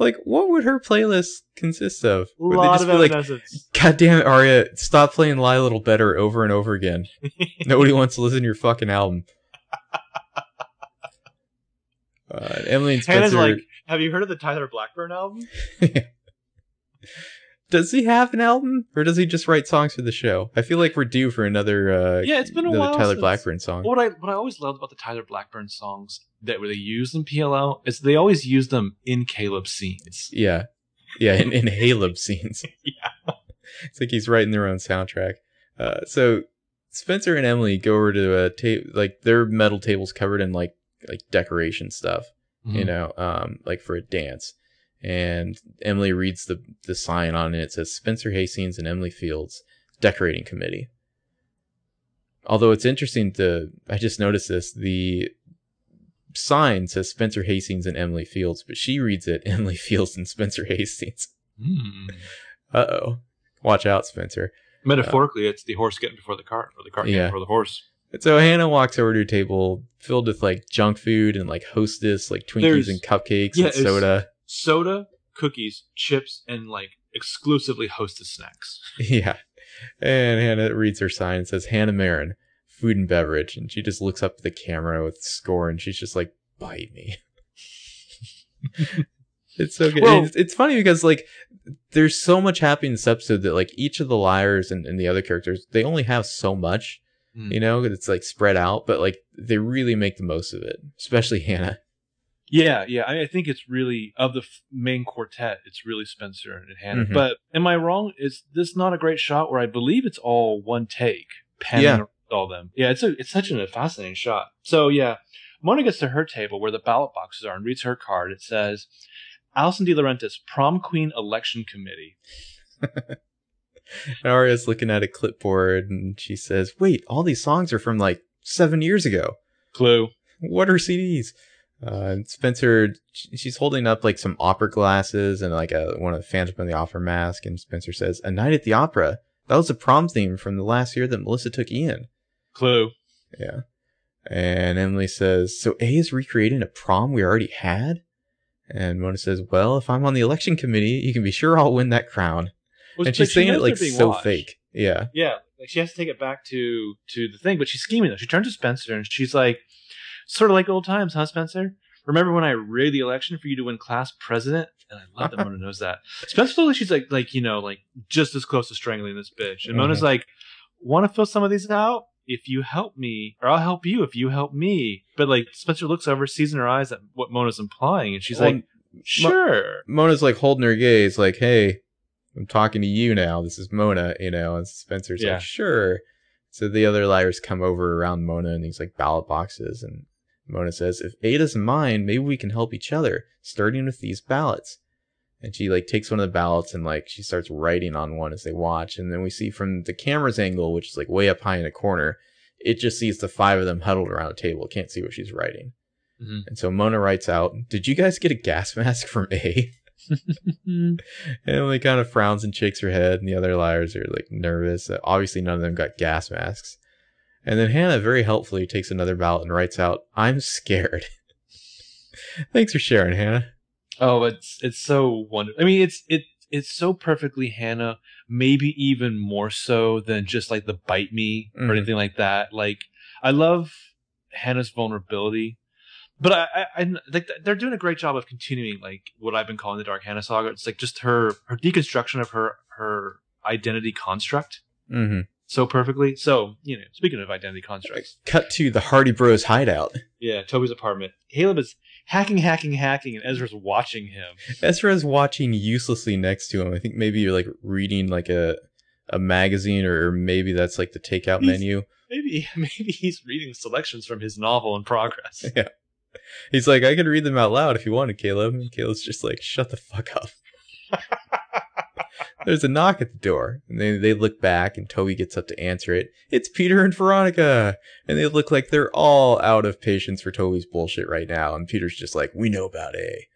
Like, what would her playlist consist of? A lot of Evanescence. Like, "God damn it, Aria, stop playing Lie a Little Better over and over again. Nobody wants to listen to your fucking album." Uh, Emily and Spencer. Hannah's like, "Have you heard of the Tyler Blackburn album?" Yeah. Does he have an album? Or does he just write songs for the show? I feel like we're due for another uh, yeah, it's been a while Tyler since... Blackburn song. What I, what I always loved about the Tyler Blackburn songs that were they used in P L L is they always used them in Caleb scenes. Yeah. Yeah, in, in Caleb scenes. Yeah. It's like he's writing their own soundtrack. Uh, so Spencer and Emily go over to a table, like their metal tables covered in like like decoration stuff, mm-hmm. you know, um, like for a dance. And Emily reads the, the sign on it. It says Spencer Hastings and Emily Fields, Decorating Committee. Although it's interesting to, I just noticed this, the sign says Spencer Hastings and Emily Fields, but she reads it Emily Fields and Spencer Hastings. Mm. Uh-oh. Watch out, Spencer. Metaphorically, uh, it's the horse getting before the cart, or the cart yeah. getting before the horse. So Hannah walks over to a table filled with like junk food and like Hostess, like Twinkies There's, and cupcakes yeah, and soda. Soda, cookies, chips, and like exclusively Hostess snacks. Yeah. And Hannah reads her sign and says, Hannah Marin, food and beverage. And she just looks up at the camera with scorn. And she's just like, bite me. It's so good. Well, it's, it's funny because like there's so much happening in this episode that like each of the liars and, and the other characters, they only have so much, mm. you know, it's like spread out, but like they really make the most of it, especially Hannah. Yeah, yeah. I, I think it's really, of the f- main quartet, it's really Spencer and Hannah. Mm-hmm. But am I wrong? Is this not a great shot where I believe it's all one take, panning yeah. all them? Yeah, it's a, it's such a fascinating shot. So yeah, Mona gets to her table where the ballot boxes are and reads her card. It says, Alison De Laurentiis, Prom Queen Election Committee. And Aria's looking at a clipboard and she says, wait, all these songs are from like seven years ago. Clue. What are C Ds? Uh, Spencer, she's holding up like some opera glasses and like a one of the Phantom of the Opera mask. And Spencer says, A Night at the Opera. That was a prom theme from the last year that Melissa took Ian. Clue. Yeah. And Emily says, so A is recreating a prom we already had? And Mona says, well, if I'm on the election committee, you can be sure I'll win that crown. Well, and she's saying it like so watched. Fake. Yeah. Yeah. Like she has to take it back to, to the thing, but she's scheming though. She turns to Spencer and she's like, sort of like old times, huh, Spencer? Remember when I rigged the election for you to win class president? And I love that Mona knows that. Spencer, like, she's like, like you know, like just as close to strangling this bitch. And mm-hmm. Mona's like, want to fill some of these out? If you help me, or I'll help you if you help me. But like Spencer looks over, sees in her eyes at what Mona's implying, and she's well, like, sure. Mo- Mona's like holding her gaze, like, hey, I'm talking to you now. This is Mona, you know, and Spencer's yeah. like, sure. So the other liars come over around Mona and these like ballot boxes, and Mona says, if A doesn't mind, maybe we can help each other, starting with these ballots. And she like takes one of the ballots and like she starts writing on one as they watch. And then we see from the camera's angle, which is like way up high in a corner, it just sees the five of them huddled around a table. It can't see what she's writing. Mm-hmm. And so Mona writes out, did you guys get a gas mask from A? And Emily kind of frowns and shakes her head. And the other liars are like nervous. Uh, obviously, none of them got gas masks. And then Hannah very helpfully takes another ballot and writes out, I'm scared. Thanks for sharing, Hannah. Oh, it's it's so wonderful. I mean, it's it it's so perfectly Hannah, maybe even more so than just like the bite me or mm-hmm. anything like that. Like, I love Hannah's vulnerability, but I, I, I like they're doing a great job of continuing like what I've been calling the Dark Hannah saga. It's like just her her deconstruction of her her identity construct. Mm-hmm. So perfectly. So, you know, speaking of identity constructs. Cut to the Hardy Bros hideout. Yeah, Toby's apartment. Caleb is hacking, hacking, hacking, and Ezra's watching him. Ezra's watching uselessly next to him. I think maybe you're like reading like a a magazine, or maybe that's like the takeout he's, menu. Maybe maybe he's reading selections from his novel in progress. Yeah. He's like, I could read them out loud if you wanted, Caleb. And Caleb's just like, shut the fuck up. There's a knock at the door, and they, they look back, and Toby gets up to answer it. It's Peter and Veronica, and they look like they're all out of patience for Toby's bullshit right now, and Peter's just like, we know about A.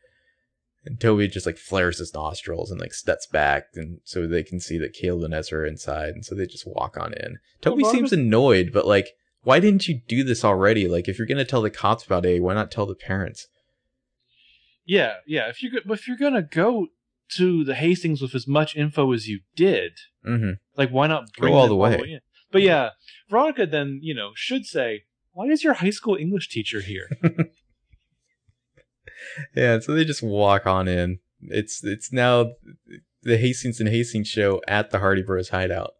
And Toby just, like, flares his nostrils and, like, steps back, and so they can see that Caleb and Ezra are inside, and so they just walk on in. Toby well, seems annoyed, but, like, why didn't you do this already? Like, if you're going to tell the cops about A, why not tell the parents? Yeah, yeah, if you're, if you're going to go to the Hastings with as much info as you did, mm-hmm. like why not bring go all the way in? But yeah, Veronica then, you know, should say, why is your high school English teacher here? Yeah, so they just walk on in. It's it's now the Hastings and Hastings show at the Hardy Bros hideout.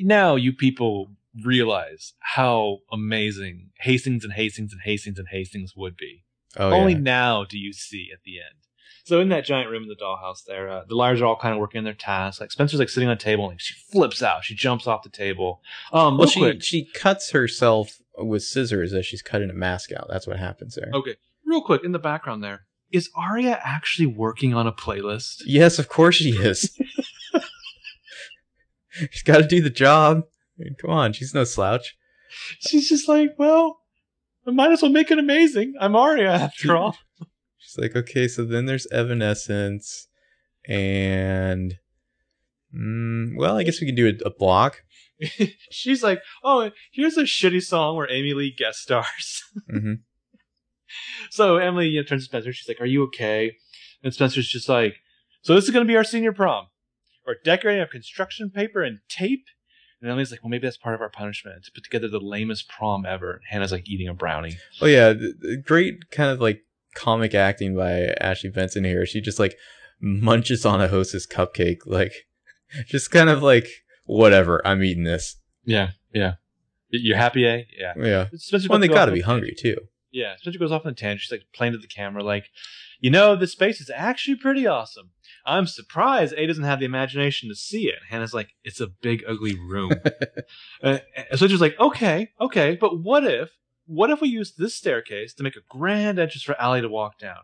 Now you people realize how amazing Hastings and Hastings and Hastings and Hastings would be. Oh, only yeah. now do you see at the end. So in that giant room in the dollhouse there, uh, the liars are all kind of working their tasks. Like Spencer's like sitting on a table and like, she flips out. She jumps off the table. Um, well, she, she cuts herself with scissors as she's cutting a mask out. That's what happens there. Okay. Real quick, in the background there, is Aria actually working on a playlist? Yes, of course she is. She's got to do the job. I mean, come on. She's no slouch. She's just like, well, I might as well make it amazing. I'm Aria after all. She's like, okay, so then there's Evanescence, and, mm, well, I guess we can do a, a block. She's like, oh, here's a shitty song where Amy Lee guest stars. Mm-hmm. So Emily, you know, turns to Spencer. She's like, are you okay? And Spencer's just like, So this is going to be our senior prom. We're decorating our construction paper and tape. And Emily's like, well, maybe that's part of our punishment, to put together the lamest prom ever. And Hannah's like eating a brownie. Oh, yeah. Great kind of like comic acting by Ashley Benson here. She just like munches on a Hostess cupcake. Like, just kind of like, whatever, I'm eating this. Yeah. Yeah. You're happy, eh? Yeah. Yeah. Spencer well, they got to be hungry, too. Yeah. Spencer goes off on a tangent. She's like playing to the camera like, you know, this space is actually pretty awesome. I'm surprised A doesn't have the imagination to see it. Hannah's like, it's a big, ugly room. uh, so she's like, okay, okay, but what if, what if we use this staircase to make a grand entrance for Allie to walk down?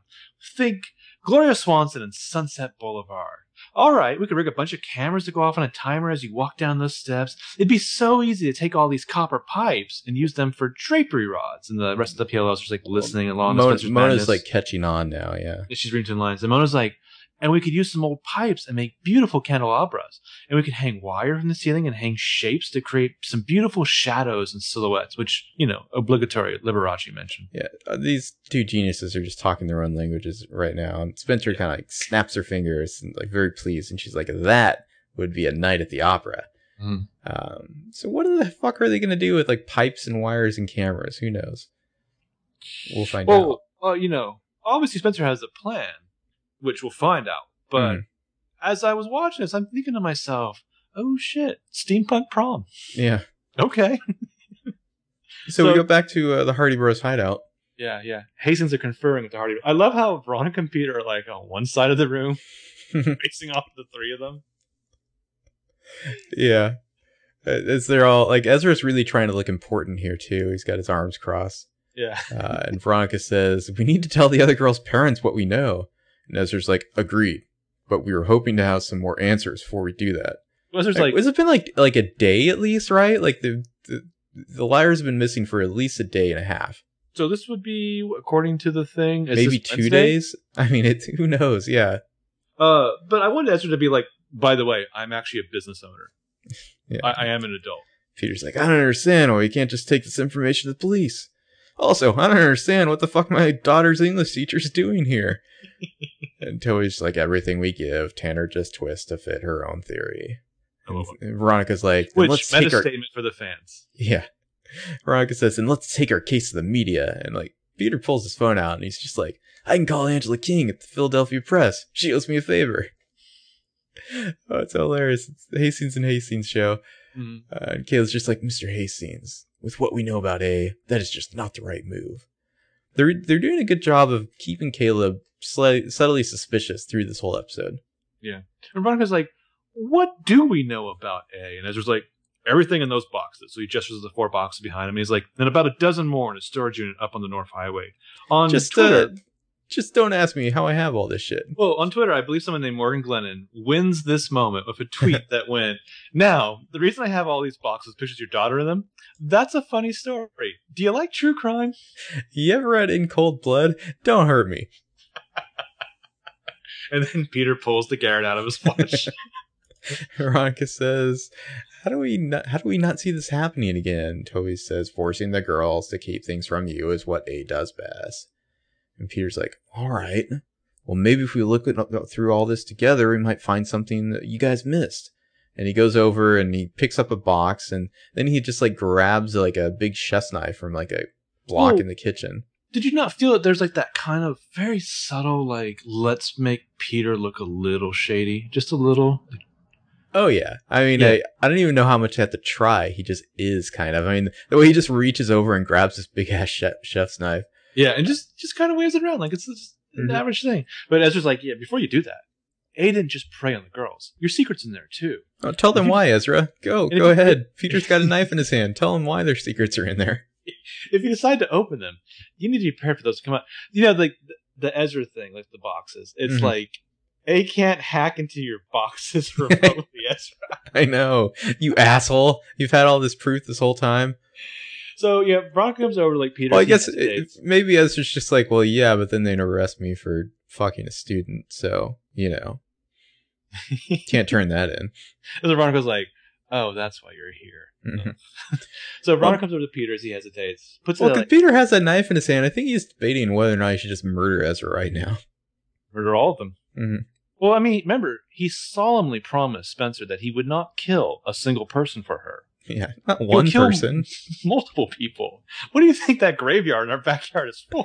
Think Gloria Swanson and Sunset Boulevard. All right, we could rig a bunch of cameras to go off on a timer as you walk down those steps. It'd be so easy to take all these copper pipes and use them for drapery rods. And the rest of the P L Ls are just like listening along. Mona, Mona's madness. Like catching on now, yeah. She's reading lines. And Mona's like, and we could use some old pipes and make beautiful candelabras. And we could hang wire from the ceiling and hang shapes to create some beautiful shadows and silhouettes, which, you know, obligatory Liberace mentioned. Yeah, these two geniuses are just talking their own languages right now. And Spencer yeah. kind of like snaps her fingers and like very pleased. And she's like, that would be a night at the opera. Mm. Um, so what the fuck are they going to do with like pipes and wires and cameras? Who knows? We'll find well, out. Well, you know, obviously Spencer has a plan, which we'll find out. But mm. as I was watching this, I'm thinking to myself, oh shit, steampunk prom. Yeah. Okay. so, so we go back to uh, the Hardy Bros hideout. Yeah, yeah. Hastings are conferring with the Hardy Bros. I love how Veronica and Peter are like on one side of the room, facing off the three of them. Yeah. As they're all, like, Ezra's really trying to look important here, too. He's got his arms crossed. Yeah. uh, and Veronica says, we need to tell the other girls' parents what we know. And Ezra's like, agreed, but we were hoping to have some more answers before we do that. Ezra's like, like has it been like like a day at least, right? Like the, the the liars have been missing for at least a day and a half. So this would be, according to the thing, is maybe two Wednesday? days. I mean, it who knows? Yeah. Uh, but I wanted Ezra to be like, by the way, I'm actually a business owner. yeah. I, I am an adult. Peter's like, I don't understand why we can't just take this information to the police. Also, I don't understand what the fuck my daughter's English teacher's doing here. And Toey's like, everything we give, Tanner just twists to fit her own theory. And Veronica's like, which let's meta take our... statement for the fans. Yeah. Veronica says, and let's take our case to the media. And like, Peter pulls his phone out and he's just like, I can call Angela King at the Philadelphia Press. She owes me a favor. Oh, it's hilarious. It's the Hastings and Hastings show. Mm-hmm. Uh, and Kayla's just like, Mister Hastings, with what we know about A, that is just not the right move. They're they're doing a good job of keeping Caleb sl- subtly suspicious through this whole episode. Yeah. And Veronica's like, what do we know about A? And Ezra's like, everything in those boxes. So he gestures the four boxes behind him. And he's like, and about a dozen more in a storage unit up on the North Highway. On just, Twitter. Uh, just don't ask me how I have all this shit. Well, on Twitter, I believe someone named Morgan Glennon wins this moment with a tweet that went, now, the reason I have all these boxes, pictures of your daughter in them, that's a funny story. Do you like true crime? You ever read In Cold Blood? Don't hurt me. And then Peter pulls the Garrett out of his watch. Veronica says, how do we not, how do we not see this happening again? Toby says, forcing the girls to keep things from you is what A does best. And Peter's like, all right, well, maybe if we look at, through all this together, we might find something that you guys missed. And he goes over and he picks up a box, and then he just like grabs like a big chef's knife from like a block Whoa. in the kitchen. Did you not feel that there's like that kind of very subtle, like, let's make Peter look a little shady, just a little? Oh, yeah. I mean, yeah. I, I don't even know how much I have to try. He just is kind of. I mean, the way he just reaches over and grabs this big ass chef, chef's knife. Yeah, and just, just kind of waves it around like it's just an mm-hmm. average thing. But Ezra's like, yeah, before you do that, A didn't just prey on the girls. Your secret's in there, too. Oh, tell them you, why, Ezra. Go, go if, ahead. Peter's got a knife in his hand. Tell him why their secrets are in there. If you decide to open them, you need to be prepared for those to come out. You know, like the, the Ezra thing, like the boxes. It's mm-hmm. like, A can't hack into your boxes remotely, Ezra. I know. You asshole. You've had all this proof this whole time. So, yeah, Veronica comes over like Peter. Well, I guess it, maybe Ezra's just like, well, yeah, but then they'd arrest me for fucking a student, so, you know, can't turn that in. And so Veronica's like, oh, that's why you're here. Mm-hmm. So Veronica well, comes over to Peter as he hesitates. Puts well, because like, Peter has that knife in his hand. I think he's debating whether or not he should just murder Ezra right now. Murder all of them. Mm-hmm. Well, I mean, remember, he solemnly promised Spencer that he would not kill a single person for her. Yeah, not one person. Multiple people. What do you think that graveyard in our backyard is for?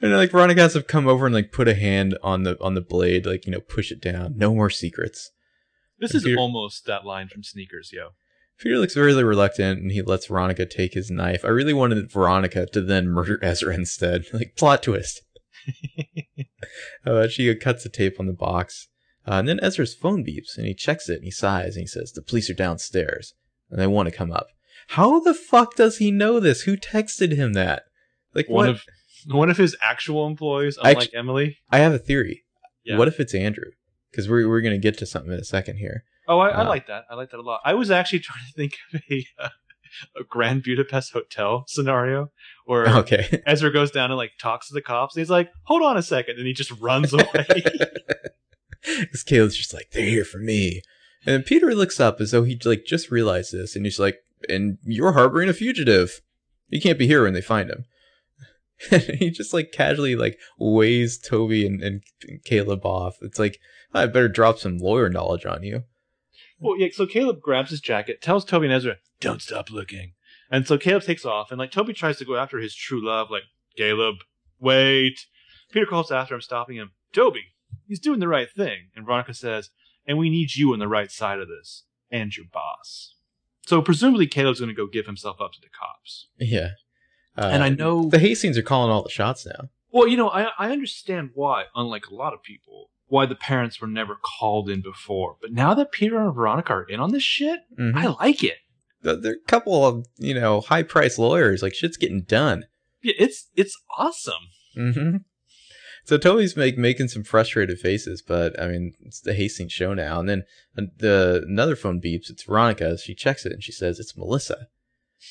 And like Veronica's have come over and like put a hand on the on the blade, like, you know, push it down. No more secrets. This and is Peter, almost that line from Sneakers, yo. Peter looks very really reluctant, and he lets Veronica take his knife. I really wanted Veronica to then murder Ezra instead. Like, plot twist. uh, she cuts the tape on the box, uh, and then Ezra's phone beeps, and he checks it, and he sighs, and he says, "The police are downstairs, and they want to come up." How the fuck does he know this? Who texted him that? Like, one what? of one of his actual employees, unlike Actu- Emily. I have a theory. Yeah. What if it's Andrew? Because we're we're gonna get to something in a second here. Oh, I, uh, I like that. I like that a lot. I was actually trying to think of a uh, a Grand Budapest Hotel scenario where okay. Ezra goes down and like talks to the cops. And he's like, "Hold on a second," and he just runs away. Because Caleb's just like, "They're here for me." And then Peter looks up as though he like just realized this, and he's like, "And you're harboring a fugitive. You can't be here when they find him." And he just like casually like weighs Toby and, and Caleb off. It's like, oh, I better drop some lawyer knowledge on you. Well, yeah. So Caleb grabs his jacket, tells Toby and Ezra, "Don't stop looking." And so Caleb takes off, and like Toby tries to go after his true love. Like, "Caleb, wait!" Peter calls after him, stopping him. "Toby, he's doing the right thing." And Veronica says, "And we need you on the right side of this, and your boss." So presumably Caleb's going to go give himself up to the cops. Yeah. Uh, and I know the Hastings are calling all the shots now. Well, you know, I I understand why, unlike a lot of people, why the parents were never called in before. But now that Peter and Veronica are in on this shit, mm-hmm. I like it. There are a couple of, you know, high priced lawyers. Like, shit's getting done. Yeah, it's it's awesome. Mm-hmm. So Toby's make, making some frustrated faces, but I mean, it's the Hastings show now. And then the another phone beeps. It's Veronica. She checks it and she says it's Melissa.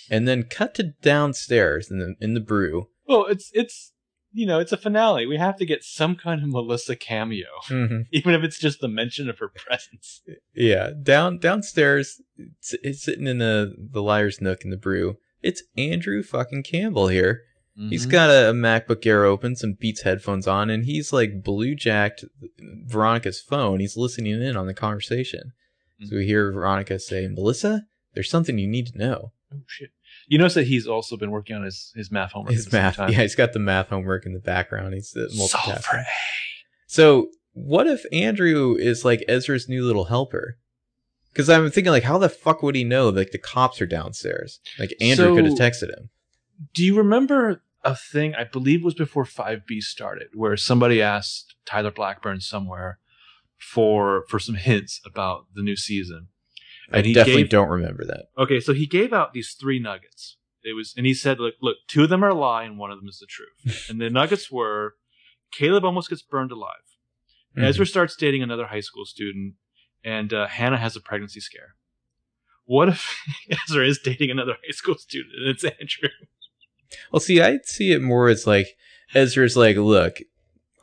And then cut to downstairs in the in the brew. Well, it's it's you know it's a finale. We have to get some kind of Melissa cameo, mm-hmm. even if it's just the mention of her presence. Yeah, down downstairs, it's, it's sitting in the the liar's nook in the brew. It's Andrew fucking Campbell here. Mm-hmm. He's got a, a MacBook Air open, some Beats headphones on, and he's like blue-jacked Veronica's phone. He's listening in on the conversation. Mm-hmm. So we hear Veronica say, "Melissa, there's something you need to know." Oh, shit. You notice that he's also been working on his, his math homework. His math. Time. Yeah, he's got the math homework in the background. He's the multitasking. So what if Andrew is like Ezra's new little helper? Because I'm thinking, like, how the fuck would he know? Like, the cops are downstairs. Like, Andrew so, could have texted him. Do you remember a thing? I believe was before five B started, where somebody asked Tyler Blackburn somewhere for for some hints about the new season. And I he definitely gave, don't remember that. Okay, so he gave out these three nuggets. It was, and he said, "Look, look, two of them are a lie, and one of them is the truth." And the nuggets were: Caleb almost gets burned alive. Mm-hmm. Ezra starts dating another high school student, and uh, Hannah has a pregnancy scare. What if Ezra is dating another high school student, and it's Andrew? Well, see, I see it more as like Ezra's like, "Look,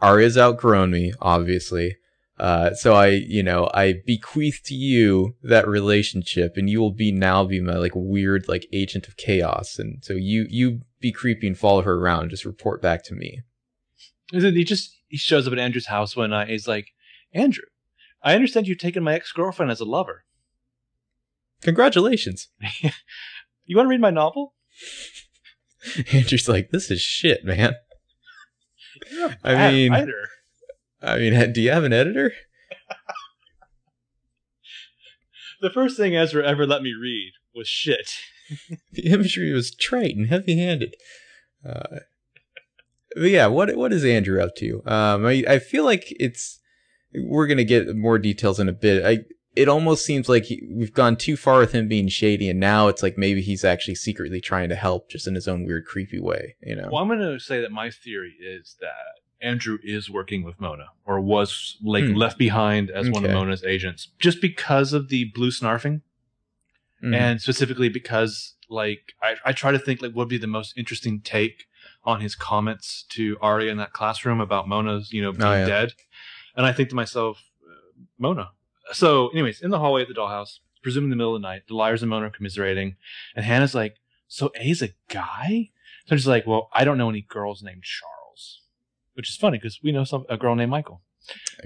Arya's outgrown me, obviously. Uh, so I, you know, I bequeath to you that relationship, and you will be now be my like weird like agent of chaos. And so you you be creepy and follow her around, and just report back to me." He just he shows up at Andrew's house one night. He's like, "Andrew, I understand you've taken my ex girlfriend as a lover. Congratulations. You want to read my novel?" Andrew's like, "This is shit, man. You're a bad I mean." Writer. I mean, do you have an editor? The first thing Ezra ever let me read was shit. The imagery was trite and heavy-handed. Uh, but yeah, what what is Andrew up to? Um, I I feel like it's we're gonna get more details in a bit. I it almost seems like he, we've gone too far with him being shady, and now it's like maybe he's actually secretly trying to help, just in his own weird, creepy way. You know. Well, I'm gonna say that my theory is that Andrew is working with Mona, or was like hmm. left behind as okay. one of Mona's agents, just because of the blue snarfing, mm. and specifically because, like, I, I try to think like what would be the most interesting take on his comments to Arya in that classroom about Mona's, you know, being oh, yeah. dead, and I think to myself, uh, Mona. So, anyways, in the hallway at the dollhouse, presumably in the middle of the night, the liars and Mona are commiserating, and Hannah's like, "So A's a guy?" So she's like, "Well, I don't know any girls named Charles." Which is funny because we know some a girl named Michael.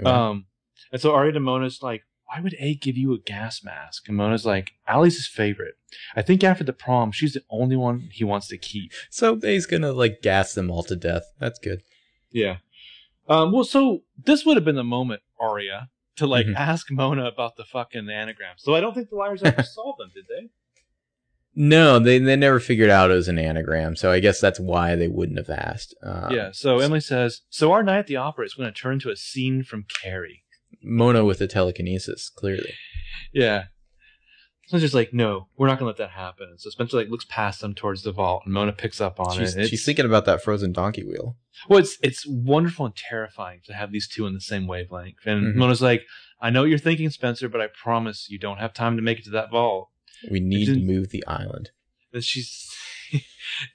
Um, And so Ari to Mona's like, why would A give you a gas mask? And Mona's like, Allie's his favorite. I think after the prom, she's the only one he wants to keep. So A's gonna like gas them all to death. That's good. Yeah. Um, well, so this would have been the moment, Aria, to like mm-hmm. ask Mona about the fucking anagrams. So I don't think the liars ever solved them, did they? No, they they never figured out it was an anagram, so I guess that's why they wouldn't have asked. Um, yeah, so Emily says, so our night at the opera is going to turn to a scene from Carrie. Mona with the telekinesis, clearly. Yeah. Spencer's like, no, we're not going to let that happen. So Spencer like looks past them towards the vault, and Mona picks up on she's, it. She's thinking about that frozen donkey wheel. Well, it's it's wonderful and terrifying to have these two on the same wavelength. And mm-hmm. Mona's like, I know what you're thinking, Spencer, but I promise you don't have time to make it to that vault. We need to move the island. And she's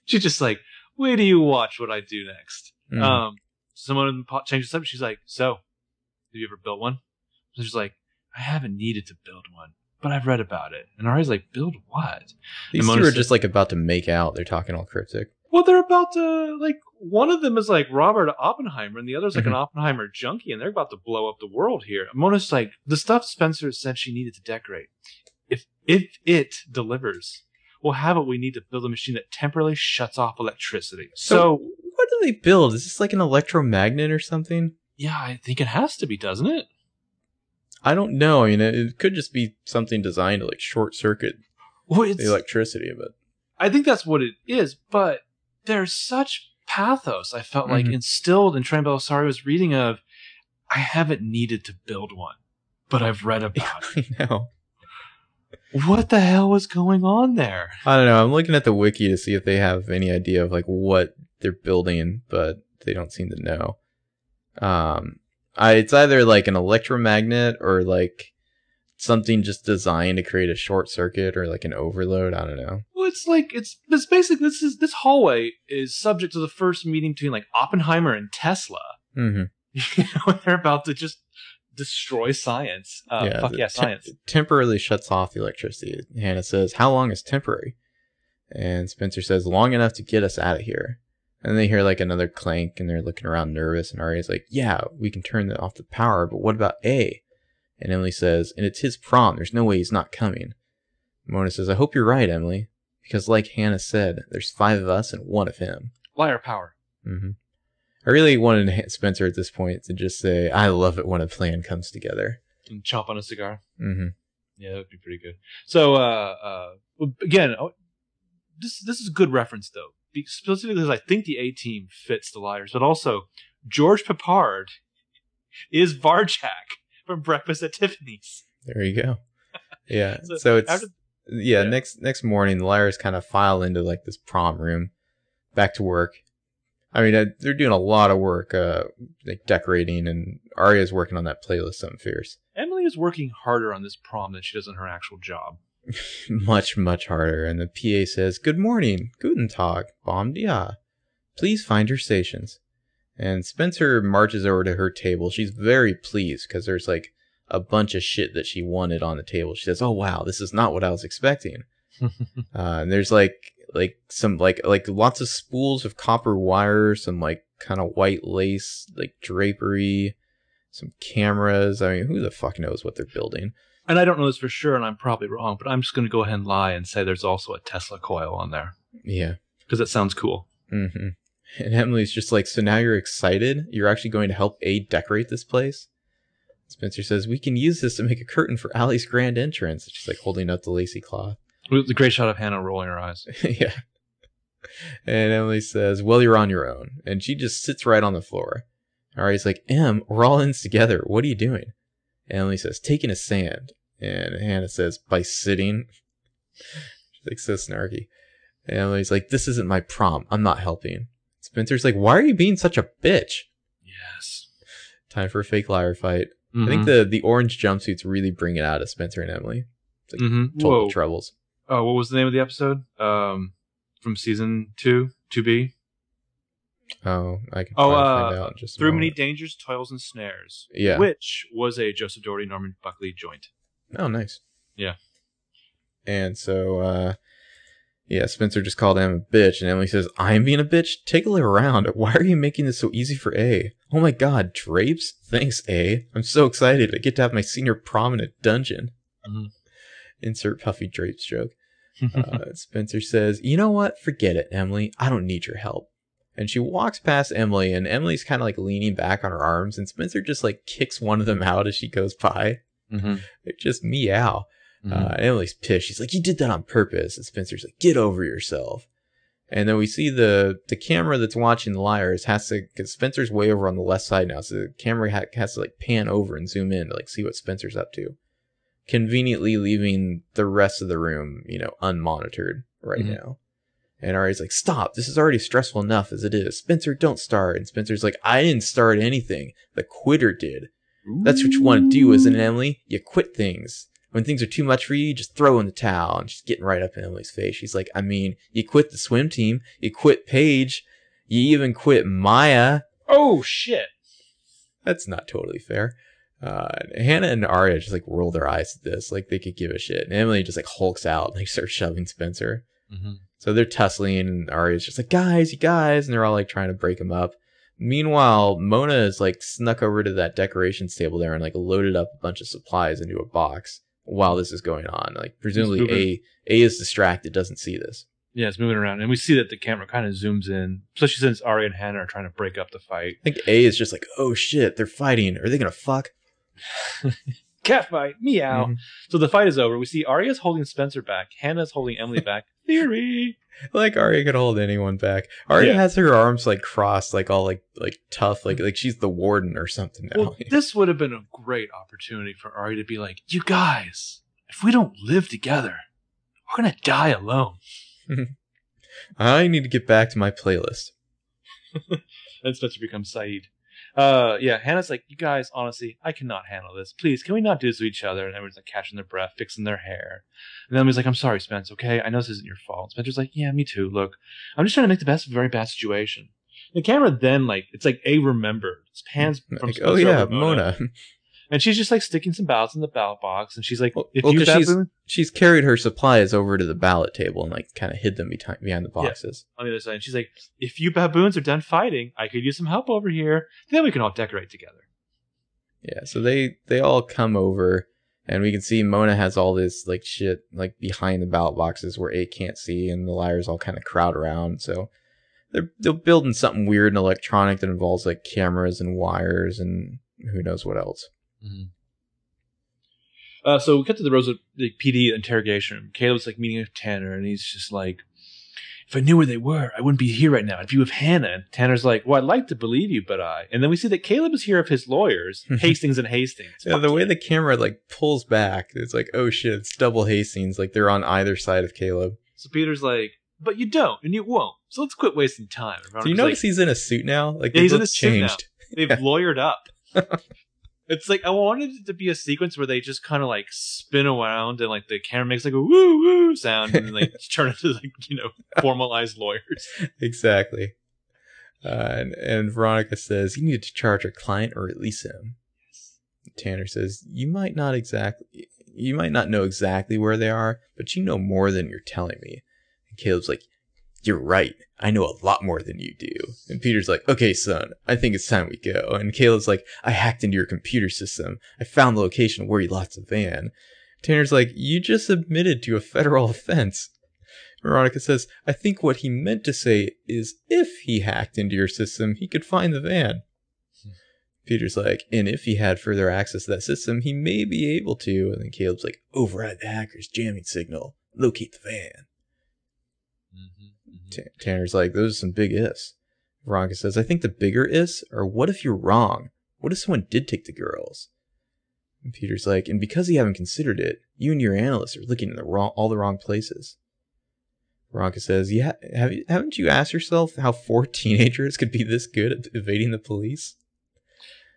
she's just like, wait till you watch what I do next. Mm. Um, someone changes something. She's like, so, have you ever built one? So she's like, I haven't needed to build one, but I've read about it. And Ari's like, build what? These two are just like about to make out. They're talking all cryptic. Well, they're about to, like, one of them is like Robert Oppenheimer, and the other's like mm-hmm. an Oppenheimer junkie, and they're about to blow up the world here. Mona's like, the stuff Spencer said she needed to decorate. If if it delivers, we'll have what we need to build a machine that temporarily shuts off electricity. So, so what do they build? Is this like an electromagnet or something? Yeah, I think it has to be, doesn't it? I don't know. I mean, it, it could just be something designed to like short circuit well, the electricity of it. I think that's what it is, but there's such pathos I felt mm-hmm. like instilled in Trent Belisari was reading of, I haven't needed to build one, but I've read about it. I know. What the hell was going on there? I don't know. I'm looking at the wiki to see if they have any idea of like what they're building, but they don't seem to know. Um, I, it's either like an electromagnet or like something just designed to create a short circuit or like an overload. I don't know. Well, it's like it's it's basically this is this hallway is subject to the first meeting between like Oppenheimer and Tesla. Mm-hmm. You know, they're about to just destroy science. Uh, yeah, fuck yeah, te- science. Temporarily shuts off the electricity. Hannah says, how long is temporary? And Spencer says, long enough to get us out of here. And they hear like another clank and they're looking around nervous. And Aria's like, yeah, we can turn off the power, but what about A? And Emily says, and it's his prom. There's no way he's not coming. Mona says, I hope you're right, Emily. Because like Hannah said, there's five of us and one of him. Liar power. Mm-hmm. I really wanted Spencer at this point to just say, I love it when a plan comes together. And chomp on a cigar. Mm-hmm. Yeah, that would be pretty good. So, uh, uh, again, this this is a good reference, though. Specifically because I think the A-Team fits the liars. But also, George Papard is Barjack from Breakfast at Tiffany's. There you go. Yeah. so, so it's... After, yeah, yeah, next next morning, the liars kind of file into, like, this prom room. Back to work. I mean, they're doing a lot of work, uh, like decorating, and Aria's working on that playlist, something fierce. Emily is working harder on this prom than she does on her actual job. Much, much harder. And the P A says, good morning, guten Tag, bom dia. Please find your stations. And Spencer marches over to her table. She's very pleased because there's like a bunch of shit that she wanted on the table. She says, oh, wow, this is not what I was expecting. uh, and there's like... like some like like lots of spools of copper wire, some like kind of white lace like drapery, some cameras. I mean, who the fuck knows what they're building? And I don't know this for sure, and I'm probably wrong, but I'm just going to go ahead and lie and say there's also a Tesla coil on there. Yeah, because that sounds cool. Mm-hmm. And Emily's just like, so now you're excited? You're actually going to help A decorate this place? Spencer says, we can use this to make a curtain for Allie's grand entrance. She's like holding up the lacy cloth. The great shot of Hannah rolling her eyes. Yeah. And Emily says, well, you're on your own. And she just sits right on the floor. Ari's like, Em, we're all in this together. What are you doing? And Emily says, taking a stand. And Hannah says, by sitting. She's like so snarky. And Emily's like, this isn't my prom. I'm not helping. Spencer's like, why are you being such a bitch? Yes. Time for a fake liar fight. Mm-hmm. I think the, the orange jumpsuits really bring it out of Spencer and Emily. It's like mm-hmm. total Whoa. troubles. Oh, what was the name of the episode? Um, from season two, two B. Oh, I can oh, uh, find out. Just through many dangers, toils, and snares. Yeah, which was a Joseph Doherty, Norman Buckley joint. Oh, nice. Yeah. And so, uh, Yeah, Spencer just called Em a bitch, and Emily says, I'm being a bitch? Take a look around. Why are you making this so easy for A? Oh my god, drapes? Thanks, A. I'm so excited. I get to have my senior prom in a dungeon. Mm-hmm. Insert puffy drapes joke. uh, Spencer says, you know what? Forget it, Emily. I don't need your help. And she walks past Emily, and Emily's kind of like leaning back on her arms, and Spencer just like kicks one of them out as she goes by. Mm-hmm. They're just meow. Mm-hmm. Uh, and Emily's pissed. She's like, you did that on purpose. And Spencer's like, get over yourself. And then we see the the camera that's watching the liars has to, because Spencer's way over on the left side now, so the camera ha- has to like pan over and zoom in to like see what Spencer's up to, conveniently leaving the rest of the room, you know, unmonitored right mm-hmm. now. And Ari's like, stop, this is already stressful enough as it is. Spencer, don't start. And Spencer's like, I didn't start anything. The quitter did. Ooh. That's what you want to do, isn't it, Emily? You quit things. When things are too much for you, you just throw in the towel. And she's getting right up in Emily's face. She's like, I mean, you quit the swim team. You quit Paige. You even quit Maya. Oh, shit. That's not totally fair. Uh, Hannah and Aria just like roll their eyes at this. Like they could give a shit. And Emily just like hulks out and they start shoving Spencer. Mm-hmm. So they're tussling and Aria's just like, guys, you guys. And they're all like trying to break them up. Meanwhile, Mona is like snuck over to that decorations table there and like loaded up a bunch of supplies into a box. While this is going on, like presumably a a is distracted, doesn't see this. Yeah, it's moving around, and we see that the camera kind of zooms in, especially since Aria and Hannah are trying to break up the fight. I think A is just like, oh shit, they're fighting, are they gonna fuck? Cat fight, meow. Mm-hmm. So the fight is over. We see Aria's holding Spencer back, Hannah's holding Emily back. Theory, like Aria could hold anyone back. Aria yeah. has her arms like crossed, like all like like tough, like like she's the warden or something now. Well, this would have been a great opportunity for Aria to be like, you guys, if we don't live together, we're gonna die alone. I need to get back to my playlist. And Spencer becomes Saeed. Uh, yeah, Hannah's like, you guys, honestly, I cannot handle this. Please, can we not do this to each other? And everyone's like catching their breath, fixing their hair. And then Emily's like, I'm sorry, Spence, okay? I know this isn't your fault. And Spencer's like, yeah, me too. Look, I'm just trying to make the best of a very bad situation. And the camera then, like, it's like A remembered. It's pans from like, Spencer. Oh, yeah, Mona. Mona. And she's just like sticking some ballots in the ballot box. And she's like, well, if well, you she's, she's carried her supplies over to the ballot table and like kind of hid them behind, behind the boxes. Yeah, on the other side. And she's like, if you baboons are done fighting, I could use some help over here. Then we can all decorate together. Yeah. So they, they all come over and we can see Mona has all this like shit like behind the ballot boxes where A can't see and the liars all kind of crowd around. So they're, they're building something weird and electronic that involves like cameras and wires and who knows what else. Mm-hmm. Uh, so we cut to the Rosa the P D interrogation. Caleb's like meeting with Tanner, and he's just like, "If I knew where they were, I wouldn't be here right now. I'd be with Hannah." And Tanner's like, "Well, I'd like to believe you, but I." And then we see that Caleb is here of his lawyers, Hastings and Hastings. Yeah, the way the camera like pulls back, it's like, "Oh shit, it's double Hastings." Like they're on either side of Caleb. So Peter's like, "But you don't, and you won't. So let's quit wasting time." Do so you notice like, he's in a suit now? Like yeah, he's in a changed. Suit now. They've lawyered up. It's like, I wanted it to be a sequence where they just kind of like spin around and like the camera makes like a woo woo sound and then they turn into like, you know, formalized lawyers. Exactly. Uh, and, and Veronica says, you need to charge your client or release him. Yes. Tanner says, you might not exactly, you might not know exactly where they are, but you know more than you're telling me. And Caleb's like, you're right. I know a lot more than you do. And Peter's like, okay, son, I think it's time we go. And Caleb's like, I hacked into your computer system. I found the location where you lost the van. Tanner's like, you just admitted to a federal offense. Veronica says, I think what he meant to say is if he hacked into your system, he could find the van. Hmm. Peter's like, and if he had further access to that system, he may be able to. And then Caleb's like, override the hacker's jamming signal. Locate the van. Mm-hmm. Tanner's like, those are some big ifs. Veronica says, I think the bigger ifs are, what if you're wrong? What if someone did take the girls? And Peter's like, and because you haven't considered it, you and your analysts are looking in the wrong, all the wrong places. Veronica says, yeah, have you, haven't you asked yourself how four teenagers could be this good at evading the police?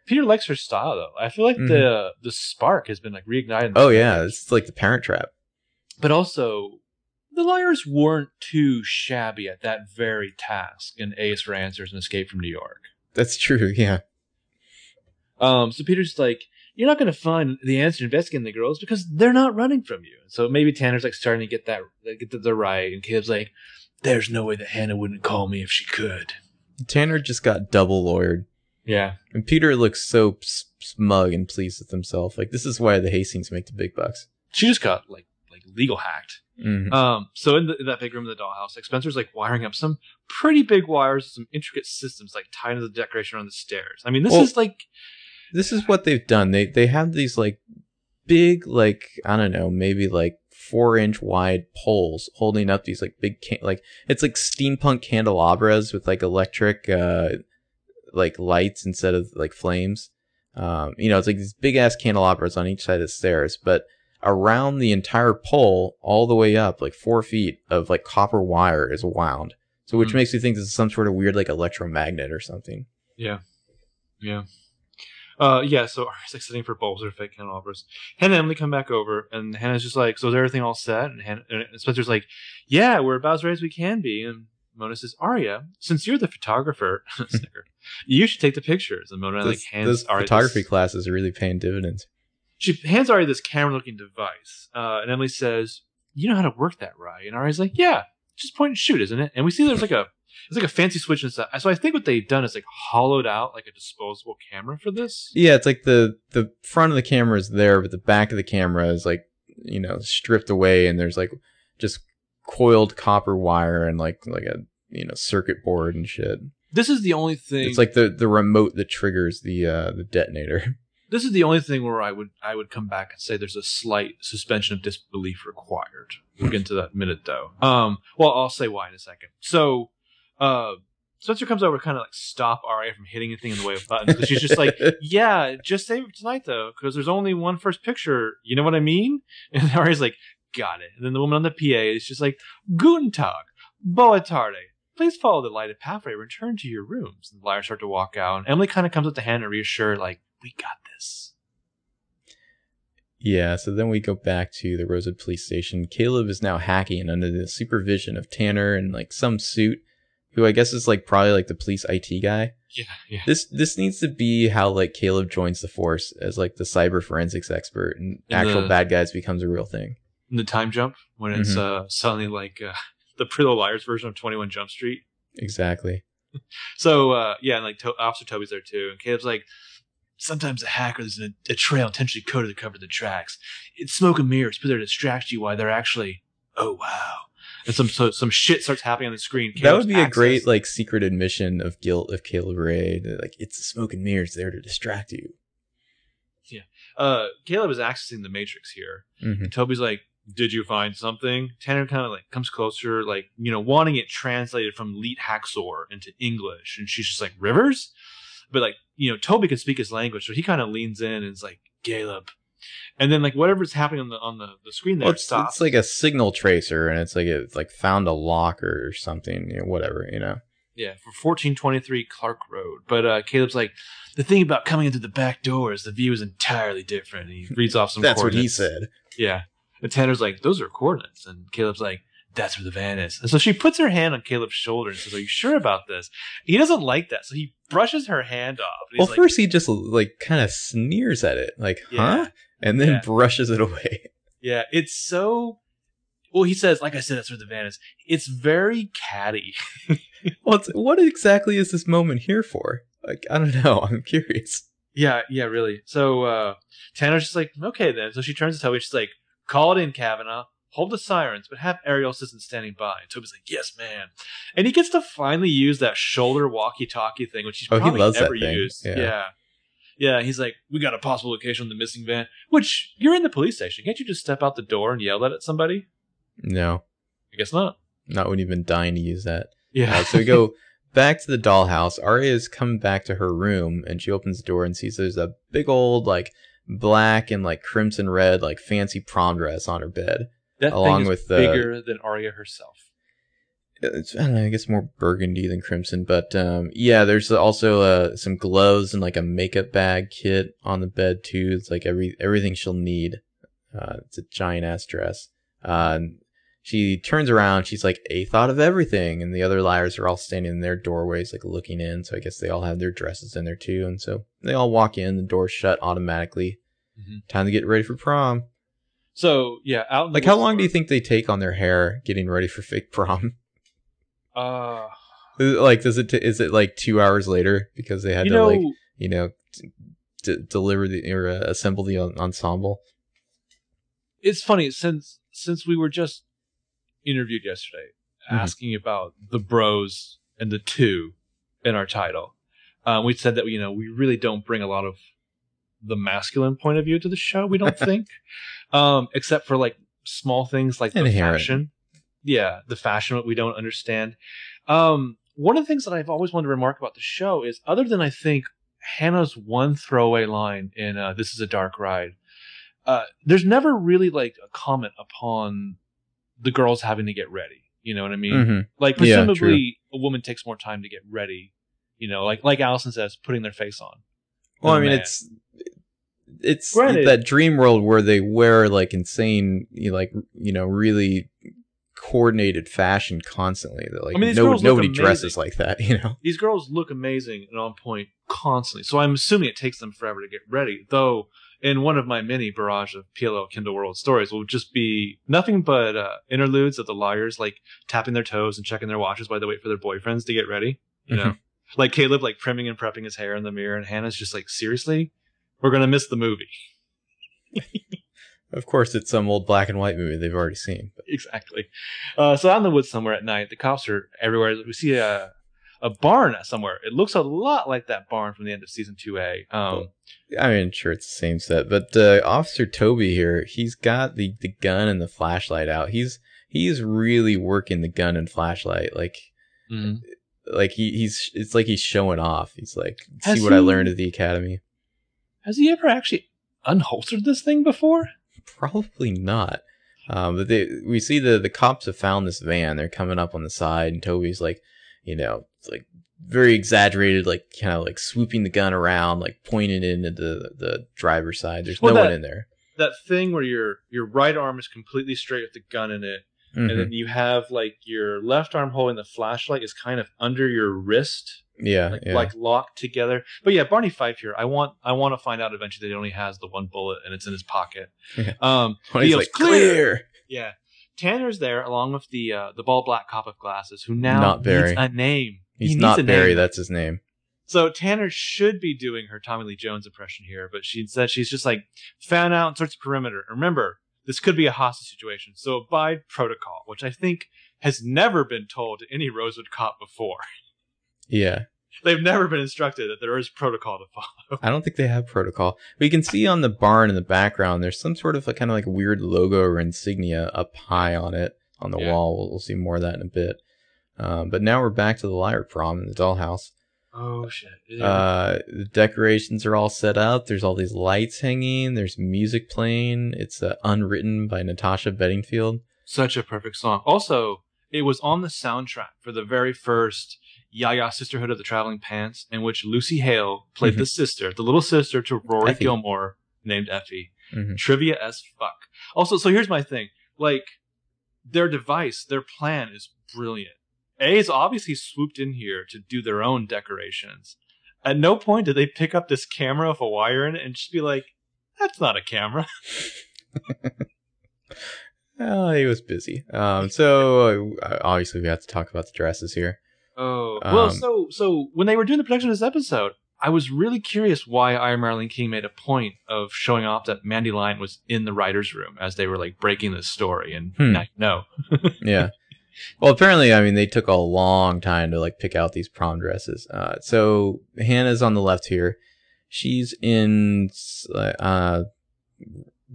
Peter likes her style, though. I feel like mm-hmm. the the spark has been like reignited. Oh, yeah. It's like the Parent Trap. But also... the liars weren't too shabby at that very task in A is for Answers and Escape from New York. That's true, yeah. Um, so Peter's like, you're not going to find the answer investigating the girls because they're not running from you. So maybe Tanner's like starting to get that, get the, the right. And Caleb's like, there's no way that Hannah wouldn't call me if she could. Tanner just got double lawyered. Yeah. And Peter looks so smug and pleased with himself. Like, this is why the Hastings make the big bucks. She just got like, like legal hacked. Mm-hmm. Um, so in, the, in that big room in the dollhouse, like Spencer's like wiring up some pretty big wires, some intricate systems like tied into the decoration on the stairs. I mean, this well, is like, this is what they've done. They they have these like big, like, I don't know, maybe like four inch wide poles holding up these like big, can- like it's like steampunk candelabras with like electric, uh, like lights instead of like flames. Um, you know, it's like these big ass candelabras on each side of the stairs, but around the entire pole all the way up like four feet of like copper wire is wound, so which mm. makes me think this is some sort of weird like electromagnet or something. Yeah yeah uh yeah So Ari's like sitting for bulbs or fake candelabras. Hannah and Emily come back over, and Hannah's just like, so is everything all set? And, Hannah, and Spencer's like, yeah, we're about as ready as we can be. And Mona says, Aria, since you're the photographer, you should take the pictures. And Mona this, like hands this Aria photography this- classes are really paying dividends. She hands Aria this camera-looking device, uh, and Emily says, "You know how to work that, right?" And Aria's like, "Yeah, just point and shoot, isn't it?" And we see there's like a, it's like a fancy switch and stuff. So I think what they've done is like hollowed out like a disposable camera for this. Yeah, it's like the the front of the camera is there, but the back of the camera is like, you know, stripped away, and there's like just coiled copper wire and like like a, you know, circuit board and shit. This is the only thing. It's like the the remote that triggers the uh, the detonator. This is the only thing where I would I would come back and say there's a slight suspension of disbelief required. We'll get into that in a minute, though. Um, well, I'll say why in a second. So uh, Spencer comes over to kind of like stop Aria from hitting anything in the way of buttons. Because she's just like, yeah, just save it tonight, though, because there's only one first picture. You know what I mean? And Aria's like, got it. And then the woman on the P A is just like, Guten Tag, Boa Tarde. Please follow the lighted pathway and return to your rooms. And the liars start to walk out. And Emily kind of comes up to Hannah and reassures, like, we got this. Yeah, so then we go back to the Rosewood police station. Caleb is now hacking under the supervision of Tanner and like some suit, who I guess is like probably like the police I T guy. Yeah, yeah. This this needs to be how like Caleb joins the force as like the cyber forensics expert, and in actual the, bad guys becomes a real thing. In the time jump when it's mm-hmm. uh, suddenly like uh, the Pretty Liars version of twenty-one Jump Street. Exactly. So uh, yeah, and like to- Officer Toby's there too, and Caleb's like, sometimes a hacker is in a, a trail intentionally coded to cover the tracks. It's smoke and mirrors, but they're to distract you while they're actually, oh, wow. And some so, some shit starts happening on the screen. Caleb's that would be access. A great like secret admission of guilt of Caleb Ray. Like, it's the smoke and mirrors there to distract you. Yeah. Uh, Caleb is accessing the Matrix here. Mm-hmm. And Toby's like, did you find something? Tanner kind of like comes closer, like, you know, wanting it translated from Leet Haxor into English. And she's just like, Rivers? But like, you know, Toby can speak his language, so he kind of leans in and is like, Caleb. And then like whatever's happening on the on the, the screen there, well, it's, stops. It's like a signal tracer, and it's like it like found a lock or something, you know, whatever, you know. Yeah, for fourteen twenty-three Clark Road. But uh, Caleb's like, the thing about coming into the back door is the view is entirely different. And he reads off some. That's coordinates. What he said. Yeah, and Tanner's like, those are coordinates, and Caleb's like, that's where the van is. And so she puts her hand on Caleb's shoulder and says, are you sure about this? He doesn't like that, so he brushes her hand off. Well, like, first he just like kind of sneers at it, like, yeah, huh? And then yeah. brushes it away. Yeah, it's so... Well, he says, like I said, that's where the van is. It's very catty. Well, it's, what exactly is this moment here for? Like, I don't know. I'm curious. Yeah, yeah, really. So uh, Tanner's just like, okay then. So she turns to Toby. She's like, call it in, Kavanaugh. Hold the sirens, but have aerial assistants standing by. And Toby's like, yes, man. And he gets to finally use that shoulder walkie-talkie thing, which he's oh, probably he loves never that used. Yeah. yeah. Yeah, he's like, we got a possible location on the missing van. Which, you're in the police station. Can't you just step out the door and yell that at somebody? No. I guess not. Not when you've been dying to use that. Yeah. Uh, so we go back to the dollhouse. Aria's come back to her room, and she opens the door and sees there's a big old, like, black and, like, crimson red, like, fancy prom dress on her bed. That along thing is with, bigger uh, than Aria herself. It's, I don't know, I guess more burgundy than crimson. But um, yeah, there's also uh, some gloves and like a makeup bag kit on the bed too. It's like every everything she'll need. Uh, it's a giant ass dress. Uh, she turns around. She's like, a thought of everything. And the other liars are all standing in their doorways, like looking in. So I guess they all have their dresses in there too. And so they all walk in. The door shut automatically. Mm-hmm. Time to get ready for prom. So yeah, out in the like how long do you think they take on their hair getting ready for fake prom? Uh, like does it t- is it like two hours later because they had to know, like you know d- deliver the or uh, assemble the en- ensemble? It's funny since since we were just interviewed yesterday, mm-hmm. asking about the bros and the two in our title. Um, we said that you know we really don't bring a lot of the masculine point of view to the show. We don't think, um, except for like small things like the fashion. Yeah, the fashion we don't understand. Um, one of the things that I've always wanted to remark about the show is, other than I think Hannah's one throwaway line in uh, "This Is a Dark Ride," uh, there's never really like a comment upon the girls having to get ready. You know what I mean? Mm-hmm. Like presumably, yeah, a woman takes more time to get ready. You know, like like Allison says, putting their face on. Well, I mean, man. it's it's right. That dream world where they wear like insane, you know, like you know, really coordinated fashion constantly. That like I mean, no, nobody dresses like that. You know, these girls look amazing and on point constantly. So I'm assuming it takes them forever to get ready. Though, in one of my mini barrage of P L L Kindle World stories, will just be nothing but uh, interludes of the lawyers like tapping their toes and checking their watches while they wait for their boyfriends to get ready. You mm-hmm. know. Like Caleb, like priming and prepping his hair in the mirror, and Hannah's just like, seriously, we're gonna miss the movie. Of course, it's some old black and white movie they've already seen. But. Exactly. Uh, so out in the woods somewhere at night, the cops are everywhere. We see a a barn somewhere. It looks a lot like that barn from the end of season two A. Um, I mean, sure, it's the same set, but uh, Officer Toby here, he's got the the gun and the flashlight out. He's he's really working the gun and flashlight, like. Mm-hmm. Like he, he's, it's like he's showing off. He's like, see what I learned at the academy. Has he ever actually unholstered this thing before? Probably not. Um, but they, we see the the cops have found this van. They're coming up on the side, and Toby's like, you know, like very exaggerated, like kind of like swooping the gun around, like pointing into the the driver's side. There's well, no that, one in there. That thing where your your right arm is completely straight with the gun in it. Mm-hmm. And then you have like your left arm holding the flashlight is kind of under your wrist, yeah, like, yeah. like locked together. But yeah, Barney Fife here. I want, I want to find out eventually that he only has the one bullet and it's in his pocket. Yeah. Um, well, he's like, clear. clear. Yeah, Tanner's there along with the uh, the bald black cop of glasses who now not Barry. needs a name. He's he not Barry. Name. That's his name. So Tanner should be doing her Tommy Lee Jones impression here, but she said she's just like found out and sorts of perimeter. Remember. This could be a hostage situation, so abide protocol, which I think has never been told to any Rosewood cop before. Yeah. They've never been instructed that there is protocol to follow. I don't think they have protocol. But you can see on the barn in the background, there's some sort of a kind of like weird logo or insignia up high on it, on the yeah. wall. We'll, we'll see more of that in a bit. Um, but now we're back to the liar prom in the dollhouse. Oh, shit. Yeah. Uh, the decorations are all set up. There's all these lights hanging. There's music playing. It's uh, Unwritten by Natasha Bedingfield. Such a perfect song. Also, it was on the soundtrack for the very first Yaya Sisterhood of the Traveling Pants, in which Lucy Hale played mm-hmm. the sister, the little sister to Rory Effie. Gilmore, named Effie. Mm-hmm. Trivia as fuck. Also, so here's my thing. Like, their device, their plan is brilliant. A's obviously swooped in here to do their own decorations. At no point did they pick up this camera with a wire in it and just be like, that's not a camera. Well, he was busy. Um, so, uh, obviously, we have to talk about the dresses here. Oh, um, well, so so when they were doing the production of this episode, I was really curious why I, Marilyn King, made a point of showing off that Mandy Lyon was in the writer's room as they were, like, breaking this story. And hmm. I know. Yeah. Well, apparently, I mean, they took a long time to, like, pick out these prom dresses. Uh, so Hannah's on the left here. She's in, uh,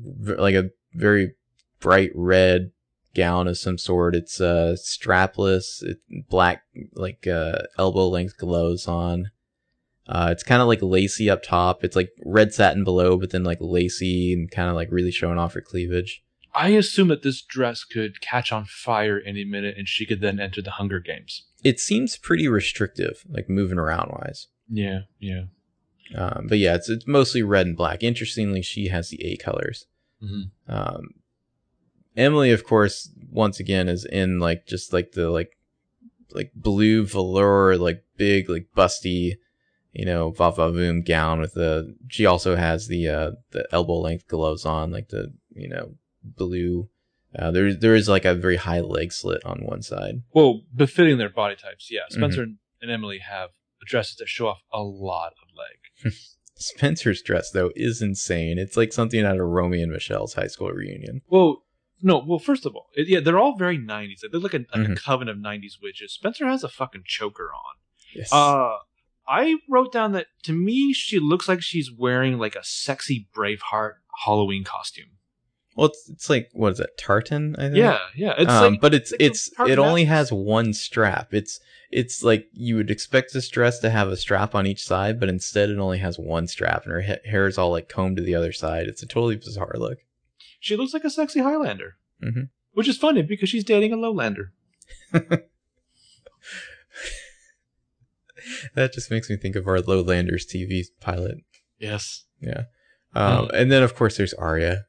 like, a very bright red gown of some sort. It's uh, strapless, it, black, like, uh, elbow-length gloves on. Uh, it's kind of, like, lacy up top. It's, like, red satin below, but then, like, lacy and kind of, like, really showing off her cleavage. I assume that this dress could catch on fire any minute and she could then enter the Hunger Games. It seems pretty restrictive, like moving around wise. Yeah, yeah. Um, but yeah, it's it's mostly red and black. Interestingly, she has the A colors. Mm-hmm. Um, Emily, of course, once again, is in like just like the like like blue velour, like big, like busty, you know, va-va-voom gown with the, she also has the, uh, the elbow length gloves on, like the, you know, blue, uh, there, there is like a very high leg slit on one side. Well, befitting their body types. Yeah. Spencer mm-hmm. and Emily have dresses that show off a lot of leg. Spencer's dress though is insane. It's like something out of Romeo and Michelle's high school reunion. Well, no, well, first of all, it, yeah, they're all very nineties. They look like, like mm-hmm. a coven of nineties witches. Spencer has a fucking choker on. Yes. Uh, I wrote down that to me, she looks like she's wearing like a sexy Braveheart Halloween costume. Well, it's, it's like, what is that? Tartan, I think. Yeah, yeah. It's um, like, but it's like it's it only has one strap. It's it's like you would expect this dress to have a strap on each side, but instead it only has one strap, and her ha- hair is all like combed to the other side. It's a totally bizarre look. She looks like a sexy Highlander, mm-hmm. which is funny because she's dating a Lowlander. That just makes me think of our Lowlanders T V pilot. Yes. Yeah. Um, mm. And then, of course, there's Arya.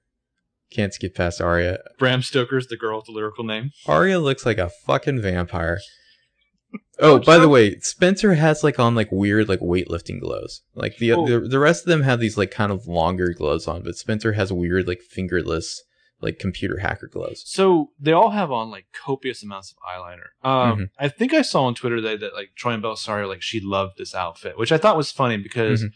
Can't skip past Arya. Bram Stoker's the girl with the lyrical name. Arya looks like a fucking vampire. Oh, by the way, Spencer has like on like weird like weightlifting gloves. Like the, oh. the the rest of them have these like kind of longer gloves on, but Spencer has weird like fingerless like computer hacker gloves. So they all have on like copious amounts of eyeliner. Um, mm-hmm. I think I saw on Twitter today that like Troy Belsario, like she loved this outfit, which I thought was funny because mm-hmm.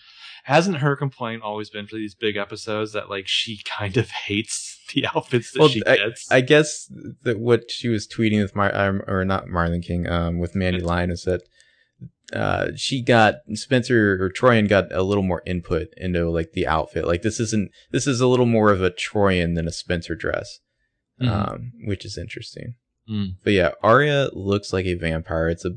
hasn't her complaint always been for these big episodes that like she kind of hates the outfits that well, she gets? I, I guess that what she was tweeting with Mar um, or not Marlon King, um, with Mandy Lyon is that uh, she got Spencer or Troyan got a little more input into like the outfit. Like this isn't this is a little more of a Troyan than a Spencer dress, mm. um, which is interesting. Mm. But yeah, Arya looks like a vampire. It's a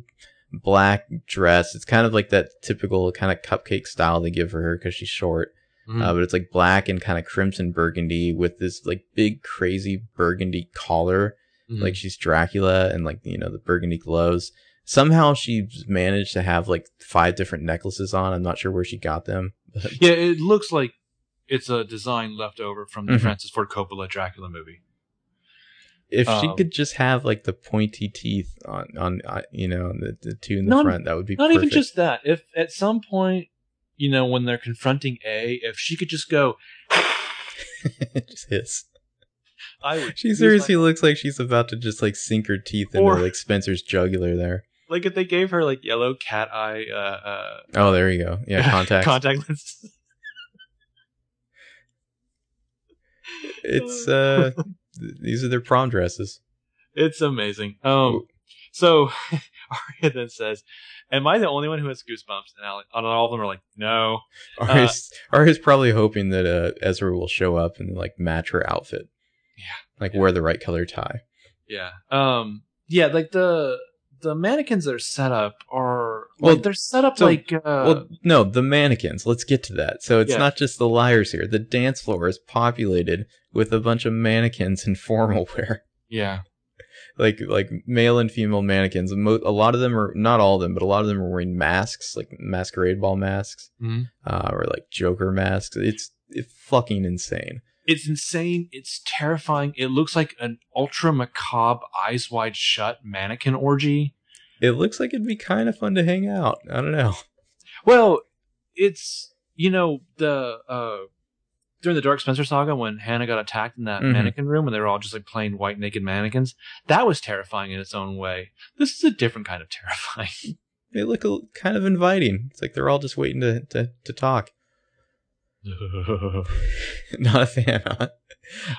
black dress. It's kind of like that typical kind of cupcake style they give for her because she's short. Mm. Uh, but it's like black and kind of crimson burgundy with this like big crazy burgundy collar, mm. like she's Dracula, and like, you know, the burgundy gloves. Somehow she's managed to have like five different necklaces on. I'm not sure where she got them. But... yeah, it looks like it's a design left over from the mm-hmm. Francis Ford Coppola Dracula movie. If um, she could just have like the pointy teeth on, on, on you know, the, the two in the not, front, that would be not perfect. Even just that. If at some point, you know, when they're confronting A, if she could just go, just hiss. I would. She seriously my... looks like she's about to just like sink her teeth into or, like Spencer's jugular there. Like if they gave her like yellow cat eye. Uh, uh, oh, there you go. Yeah, contact contact lenses. It's. Uh, These are their prom dresses. It's amazing. Um, Ooh. So Arya then says, "Am I the only one who has goosebumps?" And, like, and all of them are like, "No." Arya's, uh, Arya's probably hoping that uh, Ezra will show up and like match her outfit. Yeah, like yeah. wear the right color tie. Yeah, um, yeah, like the the mannequins that are set up are well, like, they're set up so, like. Uh, well, no, the mannequins. Let's get to that. So it's yeah. not just the liars here. The dance floor is populated with a bunch of mannequins in formal wear. Yeah. Like like male and female mannequins. A lot of them are, not all of them, but a lot of them are wearing masks, like masquerade ball masks, mm-hmm. uh, or like Joker masks. It's, it's fucking insane. It's insane. It's terrifying. It looks like an ultra macabre, eyes wide shut mannequin orgy. It looks like it'd be kind of fun to hang out. I don't know. Well, it's, you know, the... uh during the Dark Spencer saga, when Hannah got attacked in that mm-hmm. mannequin room and they were all just like plain white naked mannequins, that was terrifying in its own way. This is a different kind of terrifying. They look a, kind of inviting. It's like they're all just waiting to to, to talk. Not a fan, huh?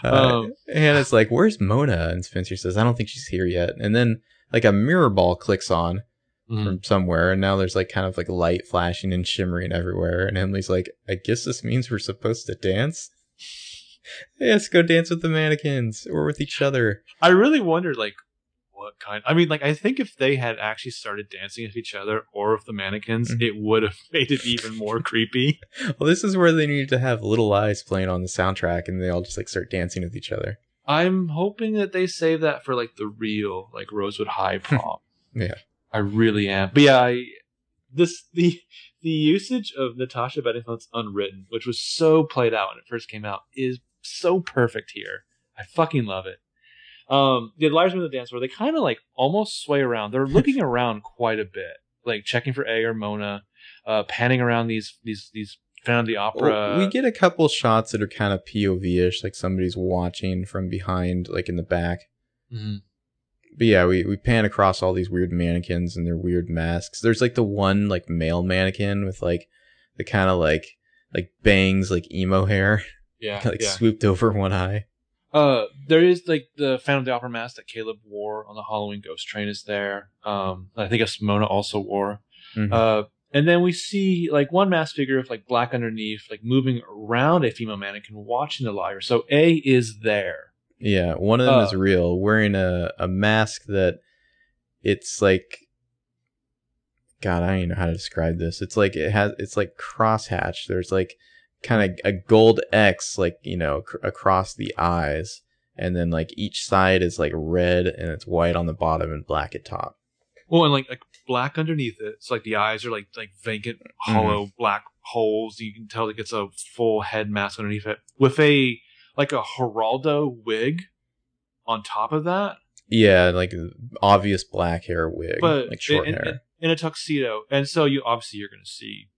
Uh, um, Hannah's like, "Where's Mona?" And Spencer says, "I don't think she's here yet." And then like a mirror ball clicks on mm-hmm. from somewhere, and now there's like kind of like light flashing and shimmering everywhere, and Emily's like, "I guess this means we're supposed to dance." Yes, go dance with the mannequins or with each other. I really wondered like what kind I mean like I think if they had actually started dancing with each other or with the mannequins, mm-hmm. it would have made it even more creepy. Well, this is where they needed to have Little Eyes playing on the soundtrack and they all just like start dancing with each other. I'm hoping that they save that for like the real like Rosewood High prom. Yeah, I really am. But yeah, I, this the the usage of Natasha Bedingfield's Unwritten, which was so played out when it first came out, is so perfect here. I fucking love it. Um, the liars in the dance floor, they kind of like almost sway around. They're looking around quite a bit. like checking for A or Mona, uh, panning around these these these found the opera. Well, we get a couple shots that are kind of P O V-ish, like somebody's watching from behind, like in the back. Mm-hmm. But yeah, we, we pan across all these weird mannequins and their weird masks. There's like the one like male mannequin with like the kind of like like bangs, like emo hair. Yeah, kinda, like yeah. swooped over one eye. Uh, there is like the Phantom of the Opera mask that Caleb wore on the Halloween Ghost Train is there. Um, I think Mona also wore. Mm-hmm. Uh, and then we see like one mask figure with like black underneath, like moving around a female mannequin, watching the liar. So A is there. Yeah, one of them uh, is real, wearing a, a mask that it's like, God, I don't even know how to describe this. It's like it has, it's like crosshatched. There's like kind of a gold X, like, you know, cr- across the eyes, and then like each side is like red and it's white on the bottom and black at top. Well, and like, like black underneath it. So like the eyes are like like vacant, hollow mm-hmm. black holes. You can tell like it's a full head mask underneath it with a. Like a Geraldo wig on top of that. Yeah, like obvious black hair wig, but like short in, hair. In, in a tuxedo. And so you obviously you're going to see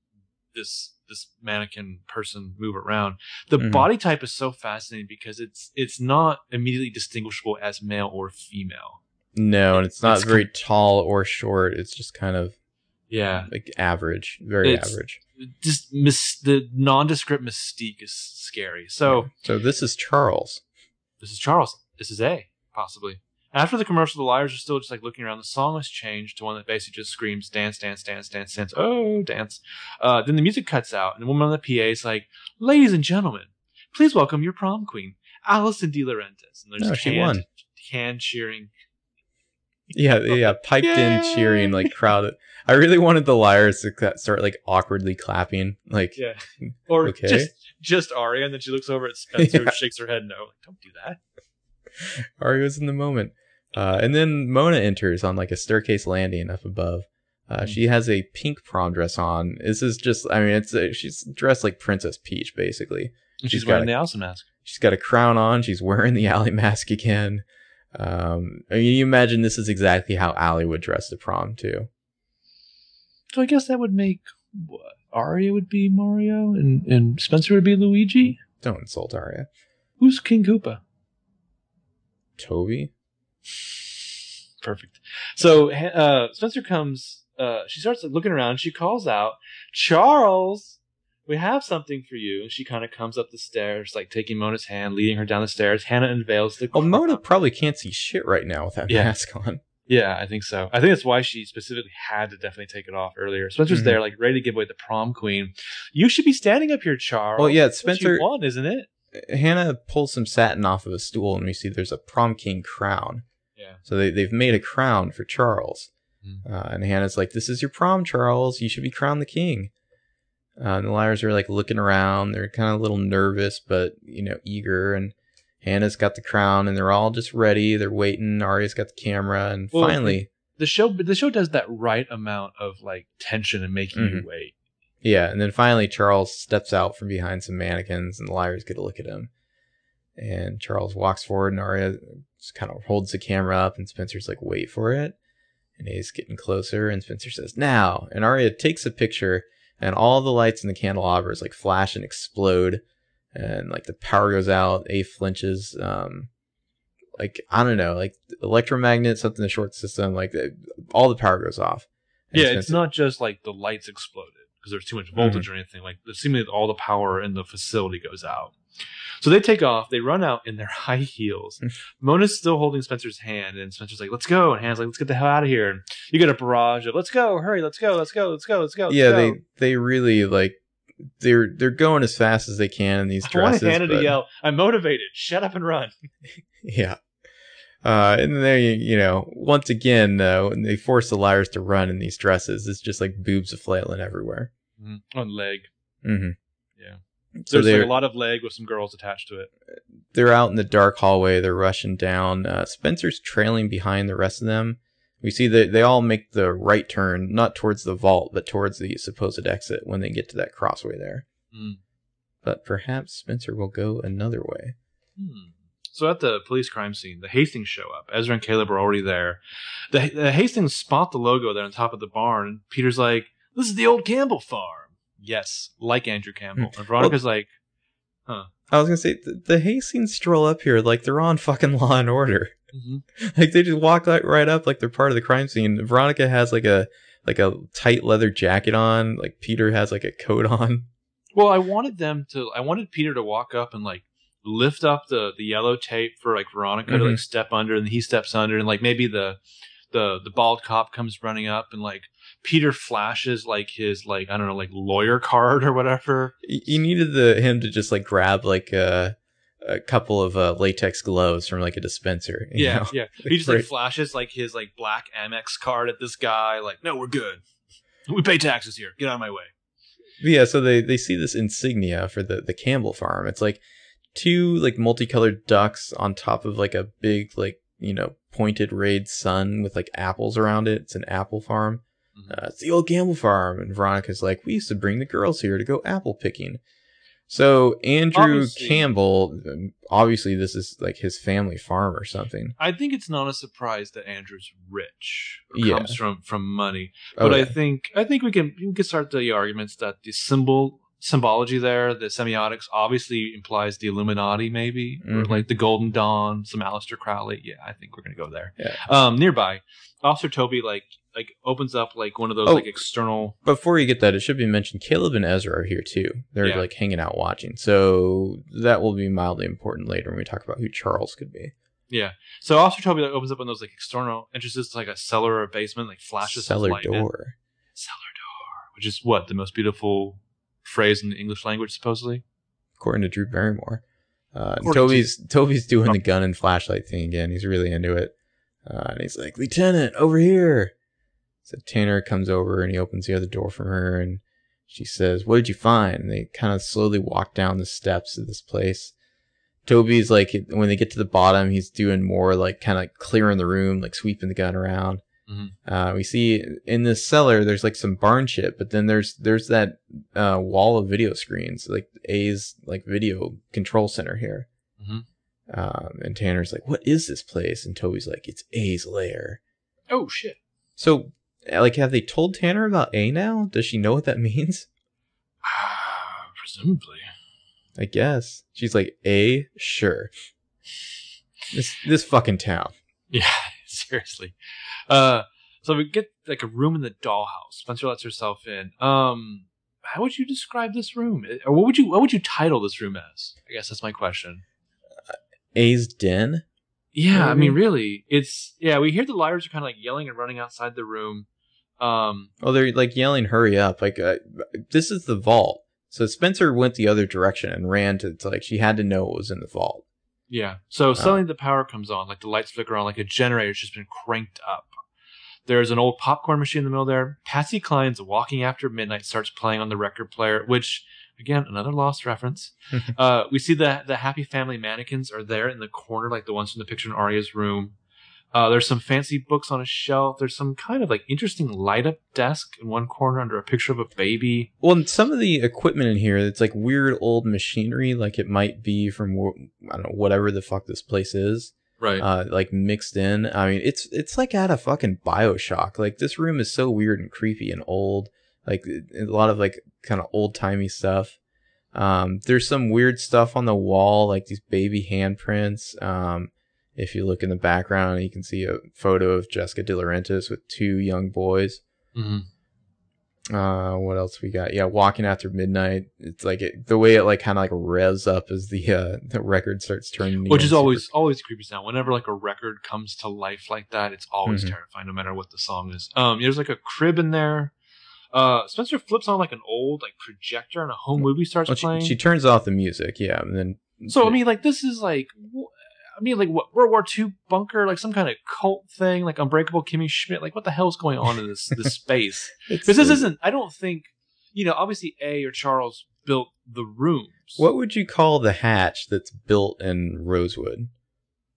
this this mannequin person move around. The mm-hmm. body type is so fascinating because it's it's not immediately distinguishable as male or female. No, and, and it's not it's very com- tall or short. It's just kind of yeah, like average, very it's, average. Just mis- the nondescript mystique is scary. So, so this is Charles. This is Charles. This is A, possibly. After the commercial, the liars are still just like looking around. The song has changed to one that basically just screams, dance, dance, dance, dance, dance. Oh, dance. Uh, then the music cuts out, and the woman on the P A is like, ladies and gentlemen, please welcome your prom queen, Alison De Laurentiis. And there's no, she won. Canned cheering. Yeah, yeah, piped Yay! in cheering, like crowded. I really wanted the liars to cl- start like awkwardly clapping, like yeah, or okay. just just Aria, and then she looks over at Spencer, yeah. shakes her head no, like, don't do that. Aria's in the moment, uh, and then Mona enters on like a staircase landing up above. Uh, mm-hmm. She has a pink prom dress on. This is just, I mean, it's a, she's dressed like Princess Peach basically. And she's, she's wearing a, the Alley mask. She's got a crown on. She's wearing the Alley mask again. Um, I mean, you imagine this is exactly how Allie would dress to prom too. So I guess that would make what, Aria would be Mario and, and Spencer would be Luigi. Don't insult Aria. Who's King Koopa? Toby. Perfect. So uh, Spencer comes. Uh, she starts looking around. She calls out, "Charles, we have something for you." And she kind of comes up the stairs, like taking Mona's hand, leading her down the stairs. Hannah unveils the... Oh, Mona probably can't see shit right now with that yeah. mask on. Yeah, I think so. I think that's why she specifically had to definitely take it off earlier. Spencer's mm-hmm. there, like, ready to give away the prom queen. You should be standing up here, Charles. Well, yeah, Spencer... That's what you want, isn't it? Hannah pulls some satin off of a stool, and we see there's a prom king crown. Yeah. So they, they've made a crown for Charles. Mm-hmm. Uh, and Hannah's like, this is your prom, Charles. You should be crowned the king. Uh, the liars are like looking around. They're kind of a little nervous, but, you know, eager. And Hannah's got the crown, and they're all just ready. They're waiting. Aria's got the camera, and well, finally, the show the show does that right amount of like tension and making mm-hmm. you wait. Yeah, and then finally, Charles steps out from behind some mannequins, and the liars get a look at him. And Charles walks forward, and Aria just kind of holds the camera up, and Spencer's like, "Wait for it." And he's getting closer, and Spencer says, "Now!" And Aria takes a picture. And all the lights in the candelabras like flash and explode, and like the power goes out. A flinches. Um, like I don't know, like electromagnet, something in the short system. Like the, all the power goes off. And yeah, it's not just like the lights exploded because there's too much voltage mm-hmm. or anything. Like seemingly all the power in the facility goes out. So they take off. They run out in their high heels. Mona's still holding Spencer's hand, and Spencer's like, "Let's go." And Hannah's like, "Let's get the hell out of here." And you get a barrage of, "Let's go, hurry, let's go, let's go, let's go, let's go." Let's yeah, go. they they really like they're they're going as fast as they can in these dresses. I want Hannah but... to yell, "I'm motivated. Shut up and run." yeah, uh, and then you, you know once again though, they force the liars to run in these dresses. It's just like boobs flailing everywhere. Mm-hmm. On leg. Mm-hmm. Yeah. So there's like a lot of leg with some girls attached to it. They're out in the dark hallway. They're rushing down. Uh, Spencer's trailing behind the rest of them. We see that they all make the right turn, not towards the vault, but towards the supposed exit when they get to that crossway there. Mm. But perhaps Spencer will go another way. Mm. So at the police crime scene, the Hastings show up. Ezra and Caleb are already there. The, the Hastings spot the logo there on top of the barn. And Peter's like, this is the old Campbell farm. Yes, like Andrew Campbell. And Veronica's well, like, huh. I was going to say, the, the Hastings stroll up here like they're on fucking Law and Order. Mm-hmm. Like, they just walk like, right up like they're part of the crime scene. Veronica has like a like a tight leather jacket on. Like, Peter has like a coat on. Well, I wanted them to... I wanted Peter to walk up and like lift up the, the yellow tape for like Veronica mm-hmm. to like step under, and he steps under, and like maybe the the the bald cop comes running up, and like Peter flashes like his like I don't know like lawyer card or whatever. You needed the him to just like grab like a a couple of uh, latex gloves from like a dispenser. You yeah, know? yeah. He just like flashes like his like black Amex card at this guy. Like, no, we're good. We pay taxes here. Get out of my way. But yeah. So they they see this insignia for the the Campbell farm. It's like two like multicolored ducks on top of like a big like you know pointed rayed sun with like apples around it. It's an apple farm. Uh, it's the old Campbell farm. And Veronica's like, we used to bring the girls here to go apple picking. So Andrew obviously, Campbell, obviously this is like his family farm or something. I think it's not a surprise that Andrew's rich, or yeah. comes from, from money. But okay. I think I think we can we can start the arguments that the symbol symbology there, the semiotics, obviously implies the Illuminati, maybe, mm-hmm. or like the Golden Dawn, some Aleister Crowley. Yeah, I think we're gonna go there. Yeah. Um, nearby, Officer Toby like. Like opens up like one of those oh, like external. Before you get that, it should be mentioned Caleb and Ezra are here too. They're yeah. like hanging out watching, so that will be mildly important later when we talk about who Charles could be. Yeah. So Officer Toby like opens up one of those like external entrances to like a cellar or basement, like flashes cellar light door. In. Cellar door, which is what the most beautiful phrase in the English language, supposedly, according to Drew Barrymore. Uh, Toby's to- Toby's doing oh. the gun and flashlight thing again. He's really into it, uh, and he's like, "Lieutenant, over here." So Tanner comes over and he opens the other door from her, and she says, what did you find? And they kind of slowly walk down the steps of this place. Toby's like, when they get to the bottom, he's doing more like kind of clearing the room, like sweeping the gun around. Mm-hmm. Uh, we see in this cellar, there's like some barn shit, but then there's there's that uh, wall of video screens, like A's like video control center here. Mm-hmm. Um, and Tanner's like, what is this place? And Toby's like, it's A's lair. Oh, shit. So... Like, have they told Tanner about A now? Does she know what that means? Uh, presumably. I guess. She's like, A? Sure. This this fucking town. Yeah, seriously. Uh, so we get, like, a room in the dollhouse. Spencer lets herself in. Um, how would you describe this room? Or what would you what would you title this room as? I guess that's my question. Uh, A's Den? Yeah, I mean, really. It's... Yeah, we hear the liars are kind of, like, yelling and running outside the room. Um, oh, they're like yelling, hurry up. Like, uh, this is the vault. So Spencer went the other direction and ran to, to like, she had to know what was in the vault. Yeah. So suddenly uh, the power comes on, like the lights flicker on, like a generator's just been cranked up. There's an old popcorn machine in the middle there. Patsy Cline's Walking After Midnight starts playing on the record player, which, again, another Lost reference. uh, we see the, the Happy Family mannequins are there in the corner, like the ones from the picture in Arya's room. Uh, there's some fancy books on a shelf. There's some kind of like interesting light-up desk in one corner under a picture of a baby. Well, and some of the equipment in here, it's like weird old machinery, like it might be from, I don't know, whatever the fuck this place is. Right. Uh, like mixed in. I mean, it's it's like out of fucking BioShock. Like, this room is so weird and creepy and old. Like, a lot of like kind of old-timey stuff. Um, there's some weird stuff on the wall, like these baby handprints. Um, if you look in the background, you can see a photo of Jessica De Laurentiis with two young boys. Mm-hmm. Uh, what else we got? Yeah, Walking After Midnight. It's like it, the way it like kind of like revs up as the uh, the record starts turning. Which is always super... always creepy sound. Whenever like a record comes to life like that, it's always mm-hmm. terrifying, no matter what the song is. Um, there's like a crib in there. Uh, Spencer flips on like an old like projector and a home movie starts well, she, playing. She turns off the music, yeah, and then. So I mean, like this is like, wh- I mean, like what World War Two bunker, like some kind of cult thing, like Unbreakable Kimmy Schmidt. Like, what the hell is going on in this this space? Because this isn't. I don't think you know. Obviously, A or Charles built the rooms. What would you call the hatch that's built in Rosewood?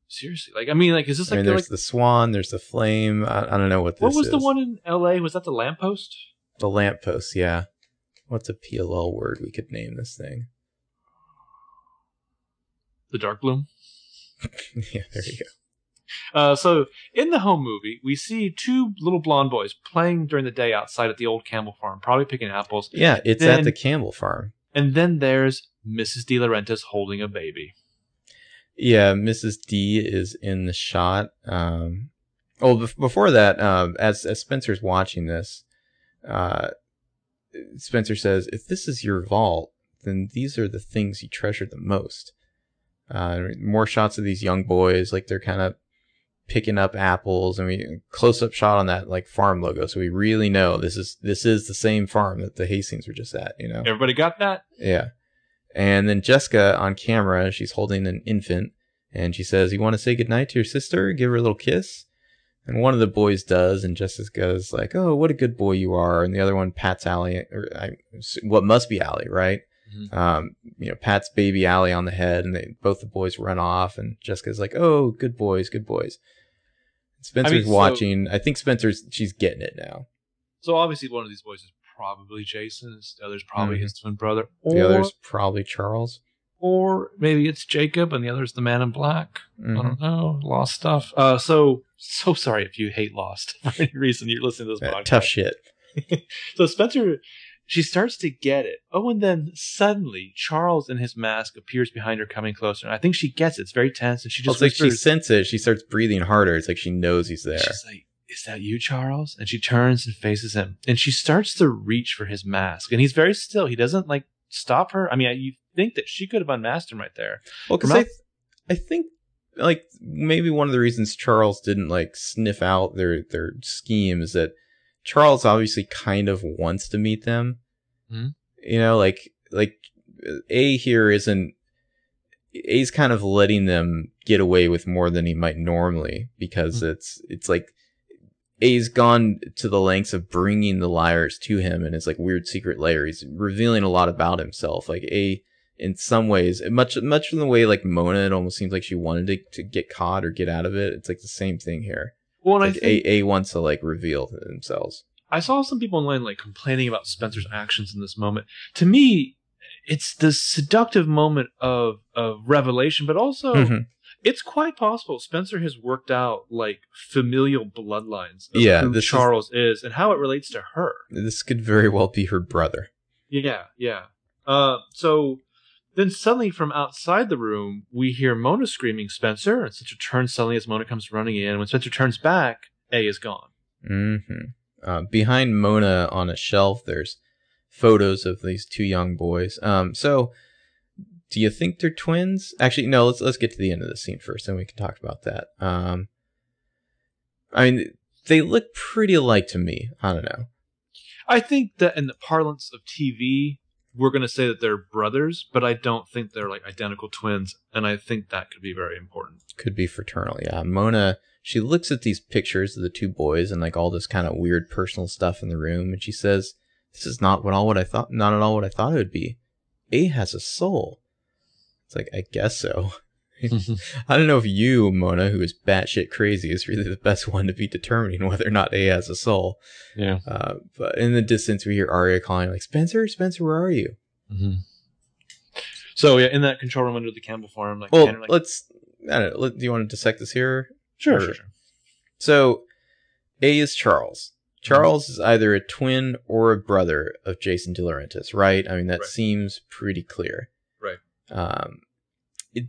Seriously, like I mean, like is this? Like, I mean, there's like, the Swan, there's the Flame. I, I don't know what this. What was is. The one in L A? Was that the lamppost? The lamppost, yeah. What's a P L L word we could name this thing? The dark bloom? Yeah, there you go. Uh, so in the home movie, we see two little blonde boys playing during the day outside at the old Campbell farm, probably picking apples. Yeah, it's then, at the Campbell farm. And then there's Missus De Laurentiis holding a baby. Yeah, Missus D is in the shot. Um, oh, be- before that, uh, as, as Spencer's watching this, uh, Spencer says, if this is your vault, then these are the things you treasure the most. Uh, more shots of these young boys, like they're kind of picking up apples, and we close up shot on that like farm logo, so we really know this is this is the same farm that the Hastings were just at. You know, everybody got that. Yeah, and then Jessica on camera, she's holding an infant, and she says, "You want to say goodnight to your sister? Give her a little kiss." And one of the boys does, and Jessica's like, "Oh, what a good boy you are!" And the other one pats Allie, or I, what must be Allie, right? Mm-hmm. Um, you know, pats baby Allie on the head, and they both the boys run off, and Jessica's like, "Oh, good boys, good boys." Spencer's I mean, so, watching. I think Spencer's she's getting it now. So obviously, one of these boys is probably Jason. The other's probably mm-hmm. his twin brother. Or, the other's probably Charles. Or maybe it's Jacob, and the other's the Man in Black. Mm-hmm. I don't know. Lost stuff. Uh, so so sorry if you hate Lost for any reason. You're listening to this uh, podcast. Tough shit. So Spencer. She starts to get it. Oh, and then suddenly Charles in his mask appears behind her, coming closer. And I think she gets it. It's very tense, and she just well, it's like she senses it. She starts breathing harder. It's like she knows he's there. She's like, "Is that you, Charles?" And she turns and faces him, and she starts to reach for his mask. And he's very still. He doesn't like stop her. I mean, you think that she could have unmasked him right there. Well, because I, th- I think like maybe one of the reasons Charles didn't like sniff out their their scheme is that Charles obviously kind of wants to meet them. Mm-hmm. You know, like, like A here isn't, A's kind of letting them get away with more than he might normally, because mm-hmm. it's, it's like A's gone to the lengths of bringing the liars to him, and it's like weird secret layer. He's revealing a lot about himself. Like A, in some ways, much, much in the way like Mona, it almost seems like she wanted to, to get caught or get out of it. It's like the same thing here. Well, like I think A, A wants to like reveal themselves. I saw some people online like complaining about Spencer's actions in this moment. To me, it's this seductive moment of of revelation, but also mm-hmm. it's quite possible Spencer has worked out like familial bloodlines of yeah, who Charles is, is and how it relates to her. This could very well be her brother. Yeah, yeah. Uh, so. Then suddenly from outside the room, we hear Mona screaming, "Spencer!" And Spencer turns suddenly as Mona comes running in. When Spencer turns back, A is gone. Mm-hmm. Uh, behind Mona on a shelf, there's photos of these two young boys. Um, so, do you think they're twins? Actually, no, let's let's get to the end of the scene first, then we can talk about that. Um, I mean, they look pretty alike to me. I don't know. I think that in the parlance of T V... we're going to say that they're brothers, but I don't think they're like identical twins. And I think that could be very important. Could be fraternal. Yeah. Mona, she looks at these pictures of the two boys and like all this kind of weird personal stuff in the room. And she says, this is not what all what I thought, not at all what I thought it would be. A has a soul. It's like, I guess so. I don't know if you, Mona, who is batshit crazy, is really the best one to be determining whether or not A has a soul. Yeah. Uh, but in the distance, we hear Arya calling, like, Spencer, Spencer, where are you? Mm-hmm. So, yeah, in that control room under the Campbell farm. Like, well, kind of like- let's, I don't know, let, do you want to dissect this here? Sure, sure, sure. So, A is Charles. Charles mm-hmm. is either a twin or a brother of Jason De Laurentiis, right? I mean, that right. seems pretty clear. Right. Um,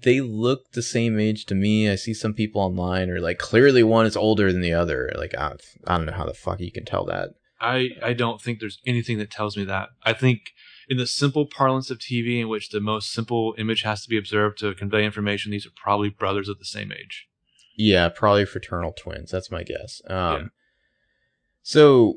They look the same age to me. I see some people online are like, clearly one is older than the other. Like, I, I don't know how the fuck you can tell that. I, I don't think there's anything that tells me that. I think in the simple parlance of T V, in which the most simple image has to be observed to convey information, these are probably brothers of the same age. Yeah, probably fraternal twins. That's my guess. Um, yeah. So,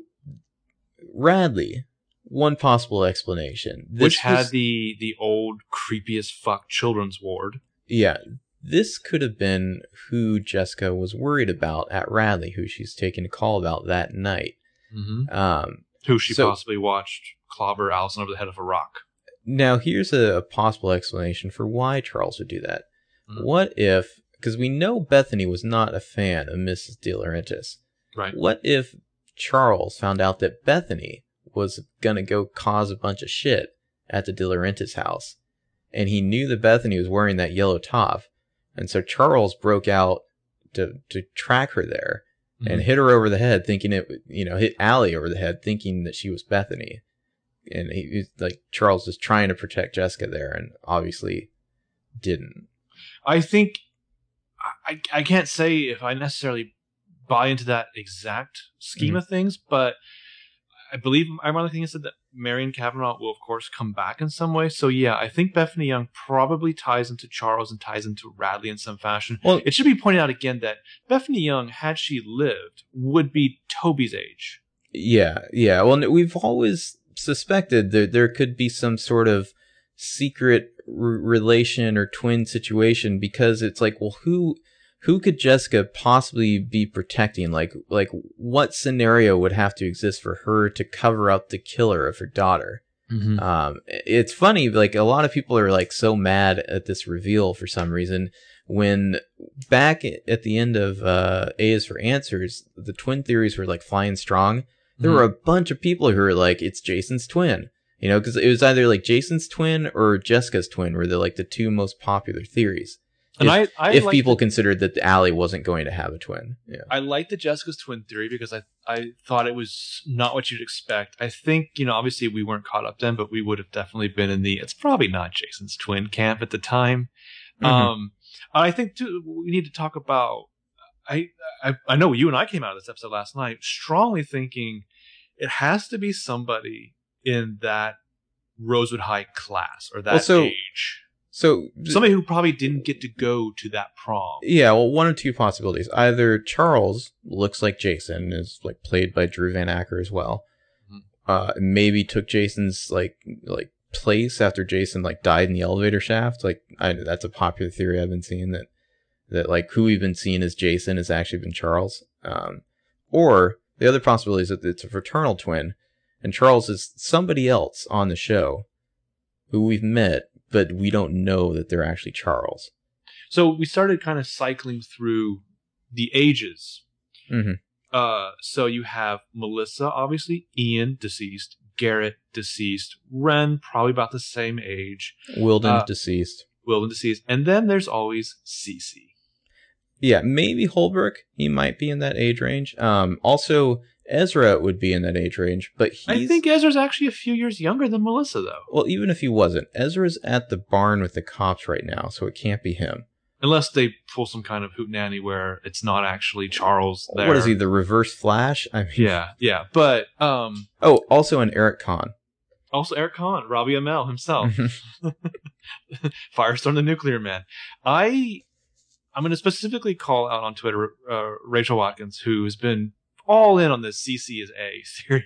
Radley... one possible explanation. This Which had was, the the old creepy as fuck children's ward. Yeah. This could have been who Jessica was worried about at Radley, who she's taken a call about that night. Mm-hmm. Um, who she so, possibly watched clobber Allison over the head of a rock. Now, here's a, a possible explanation for why Charles would do that. Mm-hmm. What if... because we know Bethany was not a fan of Missus De Laurentiis. Right. What if Charles found out that Bethany... was going to go cause a bunch of shit at the De Laurentiis house. And he knew that Bethany was wearing that yellow top. And so Charles broke out to to track her there, mm-hmm. and hit her over the head, thinking it, you know, hit Allie over the head, thinking that she was Bethany. And he, he like Charles was trying to protect Jessica there, and obviously didn't. I think I I can't say if I necessarily buy into that exact scheme mm-hmm. of things, but I believe ironic thing is that Marion Cavanaugh will, of course, come back in some way. So, yeah, I think Bethany Young probably ties into Charles and ties into Radley in some fashion. Well, it should be pointed out again that Bethany Young, had she lived, would be Toby's age. Yeah, yeah. Well, we've always suspected that there could be some sort of secret r- relation or twin situation, because it's like, well, who... Who could Jessica possibly be protecting? Like, like what scenario would have to exist for her to cover up the killer of her daughter? Mm-hmm. Um, it's funny, like a lot of people are like so mad at this reveal for some reason. When back at the end of uh, A is for Answers, the twin theories were like flying strong. There mm-hmm. were a bunch of people who were like, it's Jason's twin, you know, because it was either like Jason's twin or Jessica's twin were the like the two most popular theories. If, and I, I if people the, considered that Allie wasn't going to have a twin. Yeah. I like the Jessica's twin theory because I, I thought it was not what you'd expect. I think, you know, obviously we weren't caught up then, but we would have definitely been in the, it's probably not Jason's twin camp at the time. Mm-hmm. Um, I think too, we need to talk about, I, I, I know you and I came out of this episode last night strongly thinking it has to be somebody in that Rosewood High class or that well, so, age. So somebody who probably didn't get to go to that prom. Yeah, well, one of two possibilities. Either Charles looks like Jason, is like played by Drew Van Acker as well. Mm-hmm. Uh, maybe took Jason's like like place after Jason like died in the elevator shaft. Like I, that's a popular theory I've been seeing, that that like who we've been seeing as Jason has actually been Charles. Um, or the other possibility is that it's a fraternal twin, and Charles is somebody else on the show who we've met, but we don't know that they're actually Charles. So we started kind of cycling through the ages. Mm-hmm. Uh, so you have Melissa, obviously, Ian, deceased, Garrett, deceased, Wren, probably about the same age. Wilden, uh, deceased. Wilden, deceased. And then there's always Cece. Yeah, maybe Holbrook. He might be in that age range. Um, also, Ezra would be in that age range, but he's... I think Ezra's actually a few years younger than Melissa, though. Well, even if he wasn't, Ezra's at the barn with the cops right now, so it can't be him. Unless they pull some kind of hootenanny where it's not actually Charles there. What is he, the Reverse Flash? I mean, yeah, yeah, but... um, oh, also an Eric Kahn. Also Eric Kahn, Robbie Amell himself. Firestorm the Nuclear Man. I, I'm going to specifically call out on Twitter uh, Rachel Watkins, who has been all in on this C C is A theory.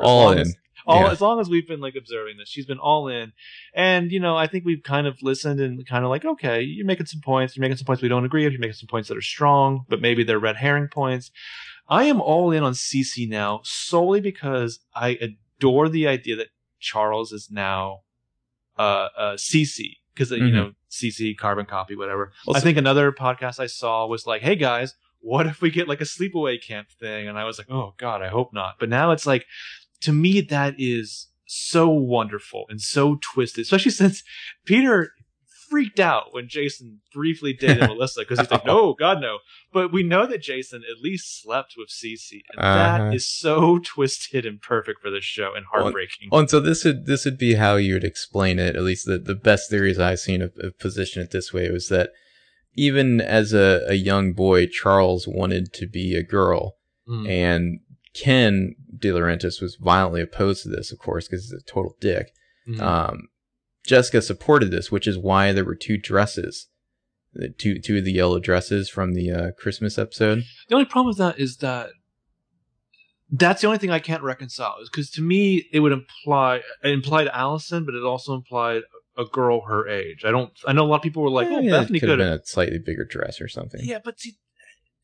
All in. As, all, yeah. As long as we've been like observing this, she's been all in. And, you know, I think we've kind of listened and kind of like, okay, you're making some points. You're making some points we don't agree with. You're making some points that are strong, but maybe they're red herring points. I am all in on C C now solely because I adore the idea that Charles is now uh, uh, C C. Because, mm-hmm. you know, C C, carbon copy, whatever. Also, I think another podcast I saw was like, hey, guys, what if we get like a sleepaway camp thing? And I was like, oh God, I hope not. But now it's like, to me, that is so wonderful and so twisted, especially since Peter freaked out when Jason briefly dated Melissa, because he's like, no, God, no. But we know that Jason at least slept with Cece, and uh-huh. that is so twisted and perfect for this show and heartbreaking. Well, and so this would, this would be how you would explain it. At least the, the best theories I've seen of, of position it this way was that even as a, a young boy, Charles wanted to be a girl, mm. and Ken De Laurentiis was violently opposed to this, of course, because he's a total dick. Mm. Um, Jessica supported this, which is why there were two dresses, the two two of the yellow dresses from the uh, Christmas episode. The only problem with that is that that's the only thing I can't reconcile, is because to me it would imply it implied Allison, but it also implied a girl her age. I don't. I know a lot of people were like, yeah, "Oh, yeah, Bethany could have been a slightly bigger dress or something." Yeah, but see,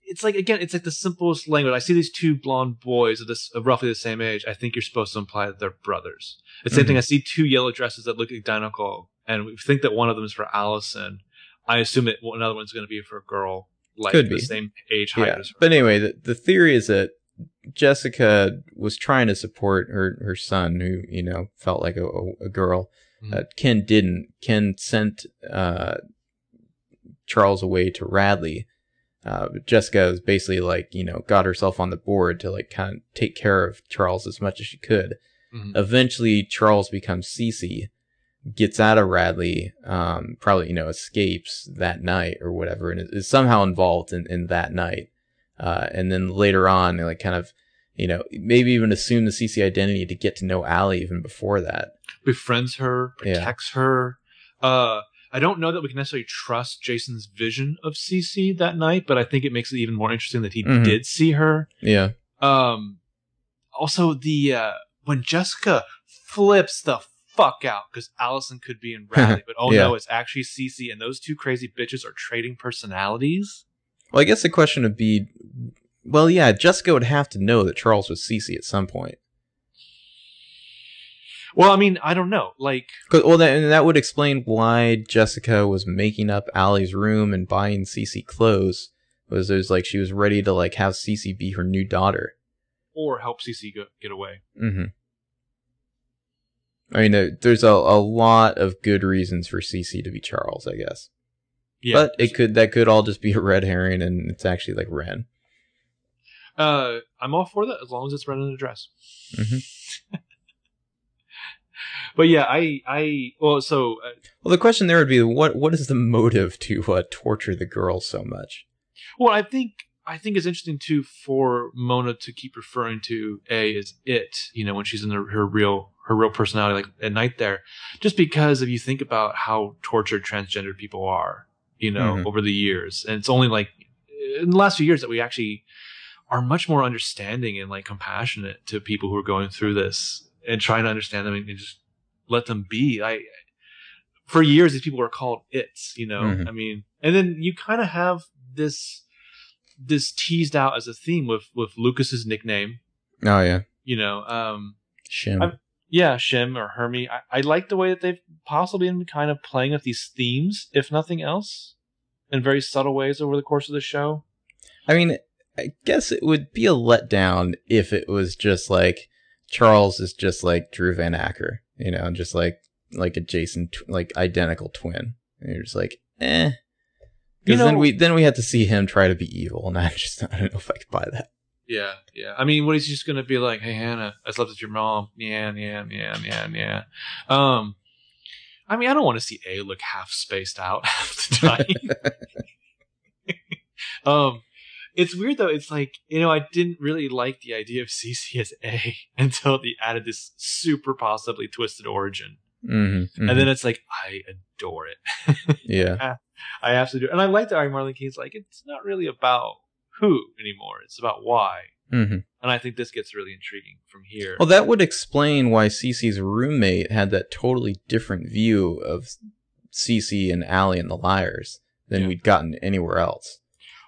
it's like again, it's like the simplest language. I see these two blonde boys of this of roughly the same age. I think you're supposed to imply that they're brothers. It's the mm-hmm. same thing. I see two yellow dresses that look identical, and we think that one of them is for Allison. I assume that another one's going to be for a girl like could the be. Same age height. Yeah. As her. But anyway, the, the theory is that Jessica was trying to support her her son, who you know felt like a, a, a girl. Uh, Ken didn't. Ken sent uh, Charles away to Radley, uh, Jessica is basically like, you know, got herself on the board to like kind of take care of Charles as much as she could. Mm-hmm. Eventually, Charles becomes Cece, gets out of Radley, um, probably, you know, escapes that night or whatever, and is somehow involved in, in that night. Uh, and then later on, like kind of, you know, maybe even assume the Cece identity to get to know Allie even before that. Befriends her, protects yeah. her. Uh, I don't know that we can necessarily trust Jason's vision of Cece that night, but I think it makes it even more interesting that he mm-hmm. did see her. Yeah. Um, also, the uh, when Jessica flips the fuck out because Allison could be in Radley, but oh yeah. no, it's actually Cece, and those two crazy bitches are trading personalities. Well, I guess the question would be, well, yeah, Jessica would have to know that Charles was Cece at some point. Well, I mean, I don't know. Like, well, that, and that would explain why Jessica was making up Allie's room and buying Cece clothes. Was it was like she was ready to like have Cece be her new daughter, or help Cece go, get away. Mm-hmm. I mean, uh, there's a, a lot of good reasons for Cece to be Charles, I guess. Yeah, but it could that could all just be a red herring, and it's actually like Ren. Uh, I'm all for that as long as it's Ren in a dress. Mm-hmm. But yeah, I, I, well, so. Uh, well, the question there would be, what, what is the motive to uh, torture the girl so much? Well, I think, I think it's interesting too for Mona to keep referring to A as it, you know, when she's in her, her real, her real personality, like at night there, just because if you think about how tortured transgender people are, you know, mm-hmm. over the years, and it's only like in the last few years that we actually are much more understanding and like compassionate to people who are going through this and trying to understand them and, and just let them be. I for years these people were called it's, you know. Mm-hmm. I mean, and then you kind of have this this teased out as a theme with with Lucas's nickname. Oh yeah, you know, um, Shim. I, yeah, Shim or Hermie. I, I like the way that they've possibly been kind of playing with these themes, if nothing else, in very subtle ways over the course of the show. I mean, I guess it would be a letdown if it was just like Charles is just like Drew Van Acker. You know, just like like a Jason, tw- like identical twin. And you're just like, eh. You know, then we then we had to see him try to be evil, and I just I don't know if I could buy that. Yeah, yeah. I mean, what is he just gonna be like? Hey, Hannah, I slept with your mom. Yeah, yeah, yeah, yeah, yeah. Um, I mean, I don't want to see A look half spaced out half the time. um. It's weird, though. It's like, you know, I didn't really like the idea of Cece as A until they added this super possibly twisted origin. Mm-hmm, mm-hmm. And then it's like, I adore it. Yeah. I, I absolutely do. And I like that Marlon Keene's like, it's not really about who anymore. It's about why. Mm-hmm. And I think this gets really intriguing from here. Well, that would explain why Cece's roommate had that totally different view of Cece and Allie and the Liars than yeah. we'd gotten anywhere else.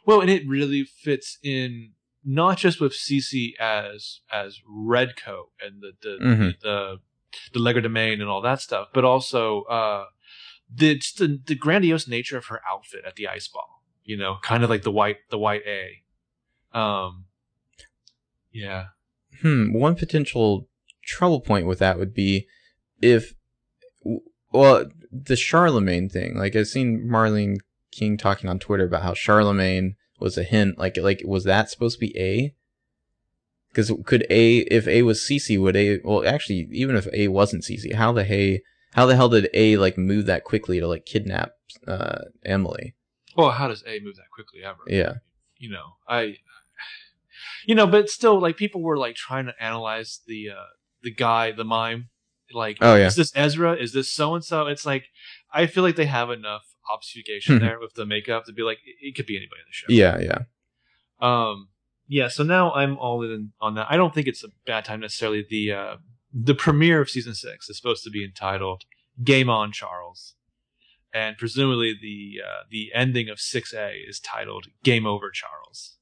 Well, and it really fits in not just with Cece as as Redcoat and the the mm-hmm. the, the legerdemain and all that stuff, but also uh, the, just the the grandiose nature of her outfit at the ice ball. You know, kind of like the white the white A. Um, yeah. Hmm. One potential trouble point with that would be if, well, the Charlemagne thing. Like I've seen Marlene King talking on Twitter about how Charlemagne was a hint, like like was that supposed to be A? Because could A, if A was Cece, would A, well actually even if A wasn't Cece, how the hey how the hell did A like move that quickly to like kidnap uh, Emily? Well, how does A move that quickly ever? Yeah, you know I, you know, but still like people were like trying to analyze the uh, the guy, the mime, like oh yeah, is this Ezra? Is this so and so? It's like I feel like they have enough obfuscation there with the makeup to be like it, it could be anybody in the show. Yeah, yeah. Um yeah, so now I'm all in on that. I don't think it's a bad time necessarily. The uh the premiere of season six is supposed to be entitled Game On Charles. And presumably the uh the ending of six A is titled Game Over Charles.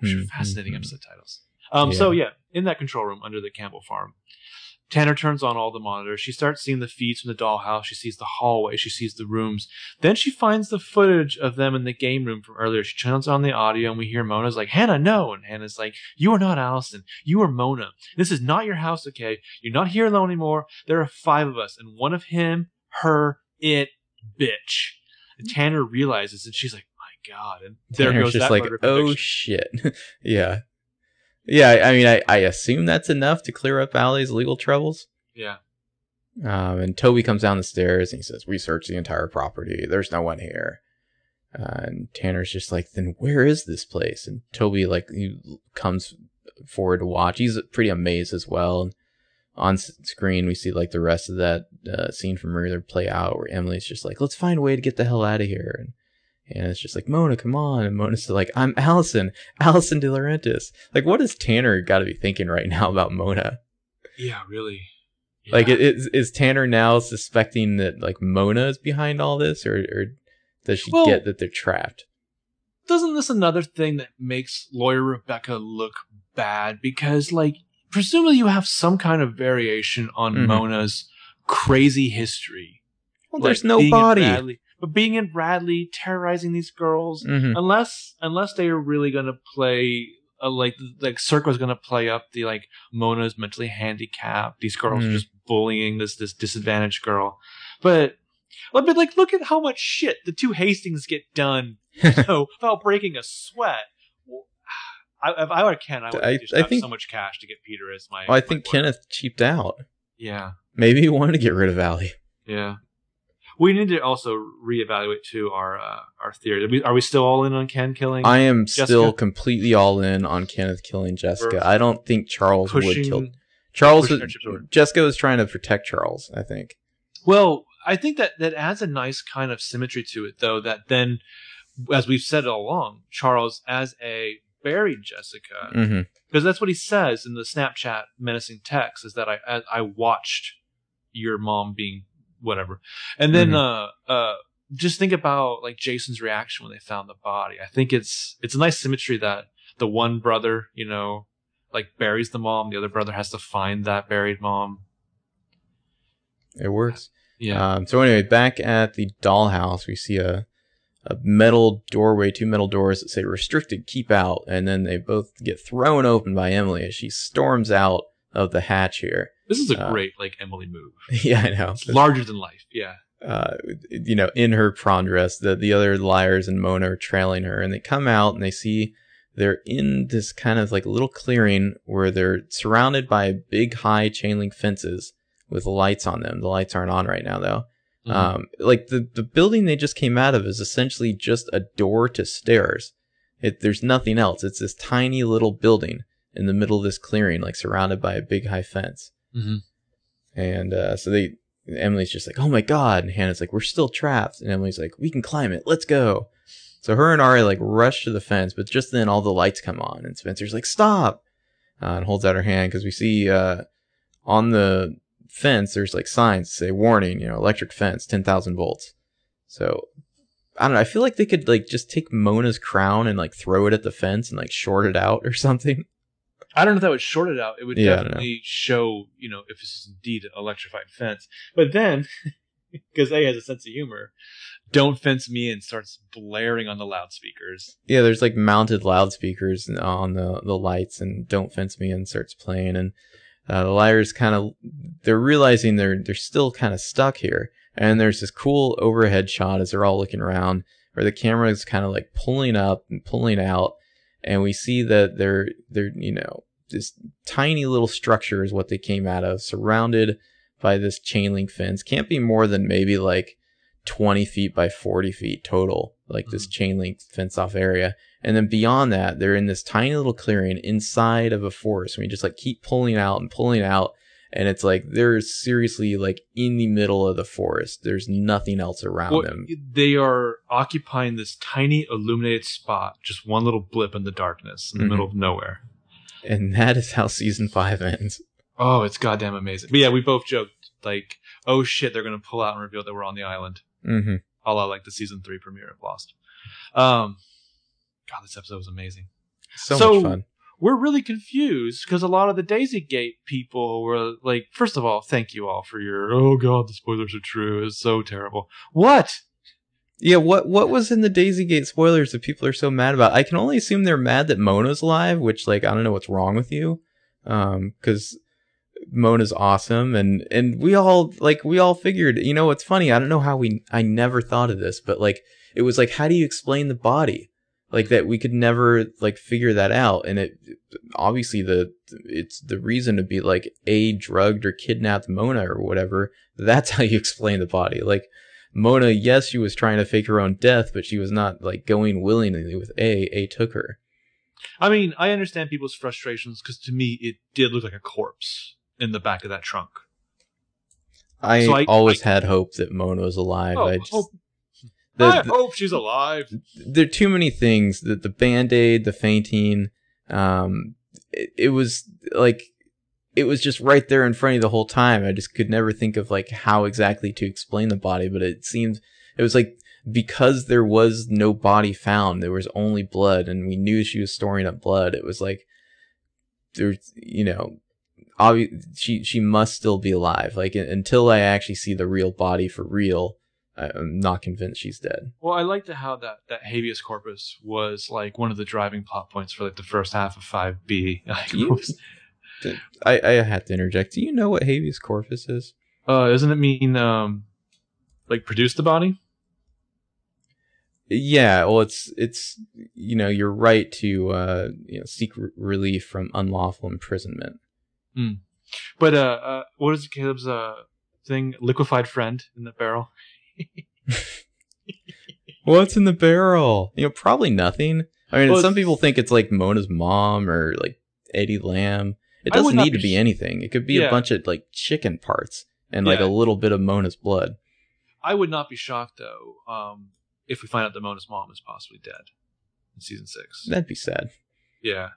Which are fascinating episode titles. Um yeah. so yeah, in that control room under the Campbell farm, Tanner turns on all the monitors. She starts seeing the feeds from the dollhouse. She sees the hallway. She sees the rooms. Then she finds the footage of them in the game room from earlier. She turns on the audio, and we hear Mona's like, Hannah, no. And Hannah's like, you are not Allison. You are Mona. This is not your house, okay? You're not here alone anymore. There are five of us, and one of him, her, it, bitch. And Tanner realizes, and she's like, my God. And there Tanner's goes just that like, oh, shit. Yeah. Yeah, I mean, I, I assume that's enough to clear up Allie's legal troubles. Yeah. Um, and Toby comes down the stairs and he says, we searched the entire property. There's no one here. Uh, and Tanner's just like, then where is this place? And Toby, like, he comes forward to watch. He's pretty amazed as well. And on screen, we see, like, the rest of that uh, scene from Murder play out where Emily's just like, let's find a way to get the hell out of here. And And it's just like, Mona, come on. And Mona's like, I'm Allison, Allison De Laurentiis. Like, what has Tanner got to be thinking right now about Mona? Yeah, really. Yeah. Like, it, is, is Tanner now suspecting that, like, Mona is behind all this? Or, or does she well, get that they're trapped? Doesn't this another thing that makes Lawyer Rebecca look bad? Because, like, presumably you have some kind of variation on mm-hmm. Mona's crazy history. Well, like, there's no body. But being in Bradley, terrorizing these girls, mm-hmm. unless unless they are really going to play, uh, like, like Circo's going to play up the, like, Mona's mentally handicapped. These girls mm-hmm. are just bullying this this disadvantaged girl. But, but, like, look at how much shit the two Hastings get done, you know, without breaking a sweat. I, if I were Ken, I would I, just I have think, so much cash to get Peter as my... Well, I my think boy. Kenneth cheaped out. Yeah. Maybe he wanted to get rid of Allie. Yeah. We need to also reevaluate too our uh, our theory. Are we, are we still all in on Ken killing? I am Jessica? still completely all in on Kenneth killing Jessica. We're I don't think Charles pushing, would kill Charles. Was, Jessica was trying to protect Charles, I think. Well, I think that that adds a nice kind of symmetry to it, though. That then, as we've said all along, Charles as a buried Jessica, because mm-hmm. that's what he says in the Snapchat menacing text, is that I I, I watched your mom being. Whatever. And then mm-hmm. uh uh just think about like Jason's reaction when they found the body. I think it's it's a nice symmetry that the one brother, you know, like buries the mom, the other brother has to find that buried mom. It works. Yeah. Um so anyway, back at the dollhouse we see a a metal doorway, two metal doors that say restricted, keep out, and then they both get thrown open by Emily as she storms out of the hatch here. This is a great, uh, like, Emily move. Yeah, I know. It's larger than life, yeah. Uh, you know, in her prom dress, the, the other liars and Mona are trailing her, and they come out, and they see they're in this kind of, like, little clearing where they're surrounded by big, high chain-link fences with lights on them. The lights aren't on right now, though. Mm-hmm. Um, like, the, the building they just came out of is essentially just a door to stairs. It, there's nothing else. It's this tiny little building in the middle of this clearing, like, surrounded by a big, high fence. Mm-hmm. And uh, so they Emily's just like, oh my God, and Hannah's like, we're still trapped, and Emily's like, we can climb it, let's go. So her and Ari like rush to the fence, but just then all the lights come on and Spencer's like, stop, uh, and holds out her hand because we see uh, on the fence there's like signs that say warning, you know, electric fence, ten thousand volts. So I don't know, I feel like they could like just take Mona's crown and like throw it at the fence and like short it out or something. I don't know if that would short it out. It would yeah, definitely show, you know, if it's indeed an electrified fence. But then, because A has a sense of humor, Don't Fence Me In starts blaring on the loudspeakers. Yeah, there's like mounted loudspeakers on the, the lights, and Don't Fence Me In starts playing. And uh, the liars kind of, they're realizing they're, they're still kind of stuck here. And there's this cool overhead shot as they're all looking around where the camera is kind of like pulling up and pulling out. And we see that they're, they're, you know, this tiny little structure is what they came out of, surrounded by this chain link fence. Can't be more than maybe like twenty feet by forty feet total, like mm-hmm. this chain link fence off area. And then beyond that, they're in this tiny little clearing inside of a forest. And we just like keep pulling out and pulling out. And it's like they're seriously like in the middle of the forest. There's nothing else around well, them. They are occupying this tiny illuminated spot, just one little blip in the darkness in the mm-hmm. middle of nowhere. And that is how season five ends. Oh, it's goddamn amazing. But yeah, we both joked like, oh shit, they're going to pull out and reveal that we're on the island. Mm-hmm. A la like the season three premiere of Lost. Um, God, this episode was amazing. So, so much fun. We're really confused because a lot of the Daisy Gate people were like, first of all, thank you all for your, oh God, the spoilers are true. It's so terrible. What? Yeah, what what was in the Daisy Gate spoilers that people are so mad about? I can only assume they're mad that Mona's alive, which, like, I don't know what's wrong with you. Um, because Mona's awesome, and and we all like we all figured, you know, it's funny, I don't know how we I never thought of this, but like it was like, how do you explain the body? Like that we could never like figure that out, and it obviously the it's the reason to be like a drugged or kidnapped Mona or whatever. That's how you explain the body. Like Mona, yes, she was trying to fake her own death, but she was not like going willingly with A. A took her. I mean, I understand people's frustrations because to me, it did look like a corpse in the back of that trunk. I, so I always I, had hope that Mona was alive. Oh, I just. Oh. The, I the, hope she's alive. There are too many things. The, the Band-Aid, the fainting. Um, it, it was like, it was just right there in front of you the whole time. I just could never think of like how exactly to explain the body, but it seemed, it was like, because there was no body found, there was only blood, and we knew she was storing up blood. It was like, there's, you know, obvi- she, she must still be alive. Like, until I actually see the real body for real, I'm not convinced she's dead. Well, I liked how that, that habeas corpus was like one of the driving plot points for like the first half of five B. Like, you, was... I, I had to interject. Do you know what habeas corpus is? Uh, doesn't it mean um, like produce the body? Yeah, well, it's it's you know your right to uh, you know seek re- relief from unlawful imprisonment. Mm. But uh, uh, what is Caleb's uh, thing? Liquefied friend in the barrel. What's in the barrel? You know, probably nothing. I mean, well, some people think it's like Mona's mom or like Eddie Lamb. It doesn't need be to be anything. It could be yeah. a bunch of like chicken parts and yeah. like a little bit of Mona's blood. I would not be shocked though um, if we find out that Mona's mom is possibly dead in season six. That'd be sad. Yeah,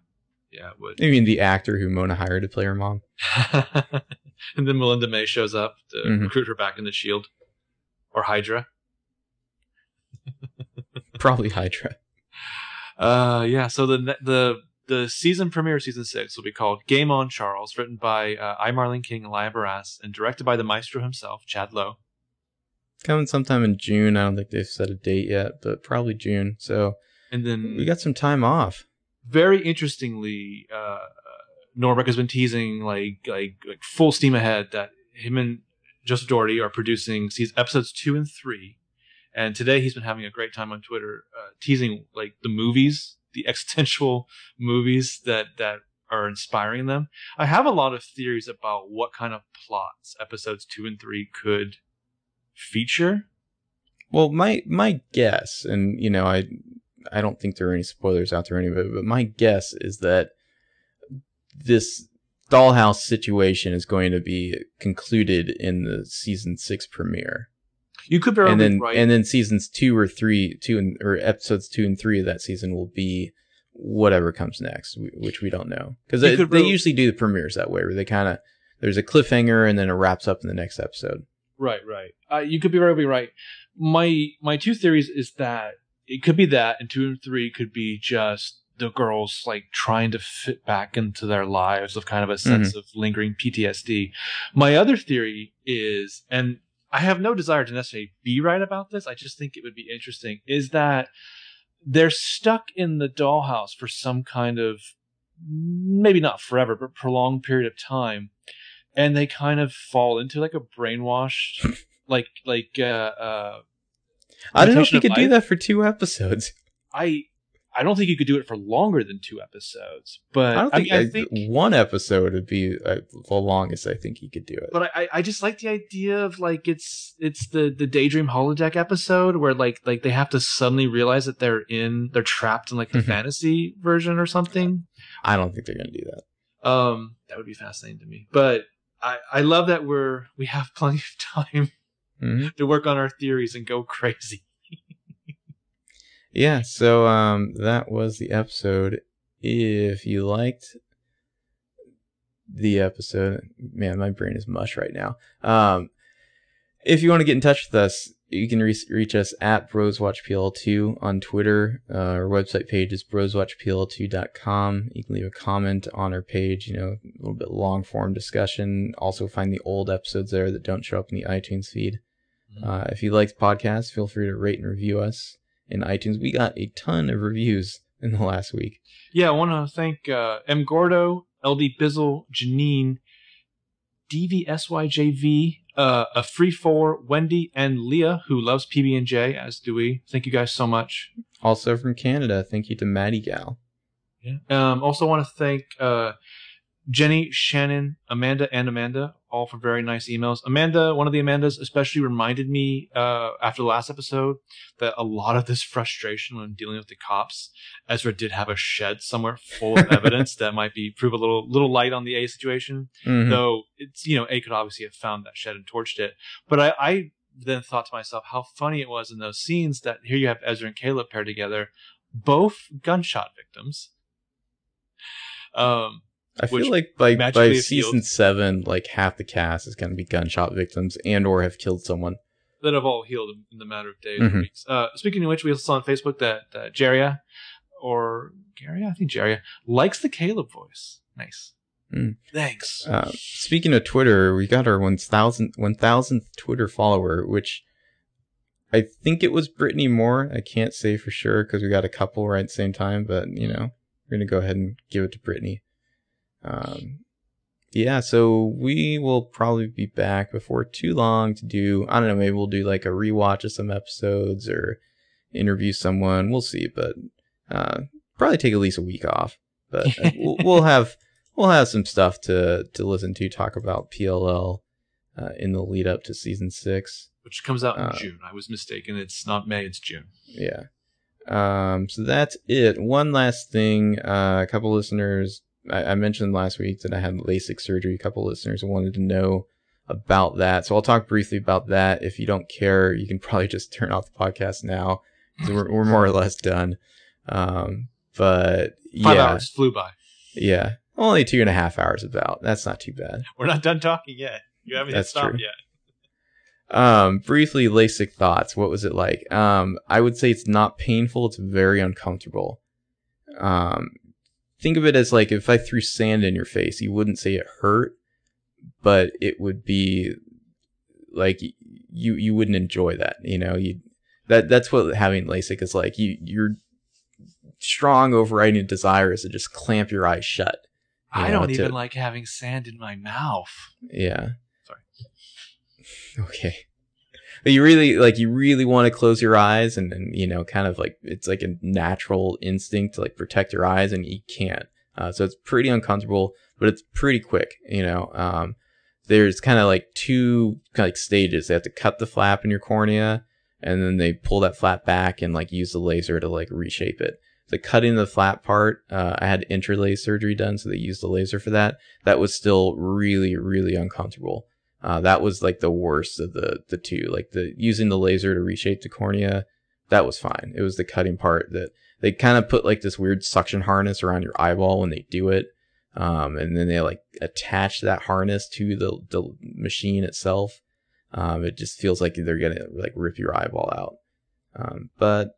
yeah, it would. I mean, the actor who Mona hired to play her mom, and then Melinda May shows up to mm-hmm. recruit her back in the Shield. Or Hydra. Probably Hydra. Uh, yeah, so the the the season premiere, season six, will be called Game On, Charles, written by uh, I. Marlene King and Laya Barras, and directed by the maestro himself, Chad Lowe. Coming sometime in June. I don't think they've set a date yet, but probably June. So and then we got some time off. Very interestingly, uh, Norbeck has been teasing like, like like full steam ahead that him and Joseph Doherty are producing episodes two and three, and today he's been having a great time on Twitter uh, teasing like the movies, the existential movies that that are inspiring them. I have a lot of theories about what kind of plots episodes two and three could feature. Well, my my guess, and you know, I I don't think there are any spoilers out there anyway, but my guess is that this Dollhouse situation is going to be concluded in the season six premiere. You could barely and then, right. And then seasons two or three, two and or episodes two and three of that season will be whatever comes next, which we don't know because they, they really, usually do the premieres that way, where they kind of there's a cliffhanger and then it wraps up in the next episode. Right, right. Uh, you could be right, be right. My my two theories is that it could be that, and two and three could be just the girls like trying to fit back into their lives with kind of a sense mm-hmm. of lingering P T S D. My other theory is, and I have no desire to necessarily be right about this, I just think it would be interesting, is that they're stuck in the dollhouse for some kind of, maybe not forever, but prolonged period of time. And they kind of fall into like a brainwashed, like, like, uh, uh, I don't know if you could life. do that for two episodes. I, I don't think you could do it for longer than two episodes, but I, don't think, I, mean, I think one episode would be uh, the longest I think you could do it. But I, I just like the idea of like, it's, it's the, the Daydream holodeck episode where like, like they have to suddenly realize that they're in, they're trapped in like the mm-hmm. fantasy version or something. I don't think they're going to do that. Um, that would be fascinating to me, but I, I love that we're, we have plenty of time mm-hmm. to work on our theories and go crazy. Yeah, so um, that was the episode. If you liked the episode, man, my brain is mush right now. Um, if you want to get in touch with us, you can re- reach us at Bros Watch P L two on Twitter. Uh, our website page is bros watch p l two dot com. You can leave a comment on our page, you know, a little bit long form discussion. Also find the old episodes there that don't show up in the iTunes feed. Uh, if you liked podcasts, feel free to rate and review us in iTunes. We got a ton of reviews in the last week. Yeah, I want to thank uh, M. Gordo, L D Bizzle, Janine, D V S Y J V, uh, a free for Wendy and Leah, who loves P B and J, as do we. Thank you guys so much. Also from Canada, thank you to Maddie Gal. Yeah. Um, also want to thank uh, Jenny, Shannon, Amanda, and Amanda, all for very nice emails. Amanda, one of the Amandas, especially reminded me uh, after the last episode that a lot of this frustration when dealing with the cops, Ezra did have a shed somewhere full of evidence that might be prove a little little light on the A situation. Mm-hmm. Though it's, you know, A could obviously have found that shed and torched it. But I, I then thought to myself how funny it was in those scenes that here you have Ezra and Caleb paired together, both gunshot victims. Um. I feel like by, by season seven, like half the cast is going to be gunshot victims and or have killed someone. That have all healed in the matter of days mm-hmm. or weeks. Uh, speaking of which, we also saw on Facebook that uh, Jaria, or Garia, I think Jaria, likes the Caleb voice. Nice. Mm. Thanks. Uh, speaking of Twitter, we got our one thousandth Twitter follower, which I think it was Brittany Moore. I can't say for sure because we got a couple right at the same time, but, you know, we're going to go ahead and give it to Brittany. Um, yeah, so we will probably be back before too long to do, I don't know, maybe we'll do like a rewatch of some episodes or interview someone. We'll see, but, uh, probably take at least a week off, but we'll, we'll have, we'll have some stuff to, to listen to, talk about P L L, uh, in the lead up to season six, which comes out in uh, June. I was mistaken. It's not May, it's June. Yeah. Um, so that's it. One last thing, uh, a couple listeners, I mentioned last week that I had LASIK surgery. A couple of listeners wanted to know about that. So I'll talk briefly about that. If you don't care, you can probably just turn off the podcast now because we're, we're more or less done. Um, but yeah. Five hours flew by. Yeah. Only two and a half hours about. That's not too bad. We're not done talking yet. You haven't That's stopped true. Yet. um, briefly, LASIK thoughts. What was it like? Um, I would say it's not painful. It's very uncomfortable. Um, Think of it as like if I threw sand in your face, you wouldn't say it hurt, but it would be like you you wouldn't enjoy that, you know. You that that's what having LASIK is like. You your strong overriding desire is to just clamp your eyes shut. I know, don't to, even like having sand in my mouth. Yeah. Sorry. Okay. But you really like you really want to close your eyes and, and you know, kind of like it's like a natural instinct to like protect your eyes, and you can't. Uh, so it's pretty uncomfortable, but it's pretty quick. You know, um, there's kind of like two kind of like stages. They have to cut the flap in your cornea, and then they pull that flap back and like use the laser to like reshape it. The cutting the flap part, uh, I had interlace surgery done, so they used the laser for that. That was still really really uncomfortable. Uh, that was like the worst of the, the two, like the using the laser to reshape the cornea. That was fine. It was the cutting part that they kind of put like this weird suction harness around your eyeball when they do it. Um, and then they like attach that harness to the, the machine itself. Um, it just feels like they're going to like rip your eyeball out. Um, but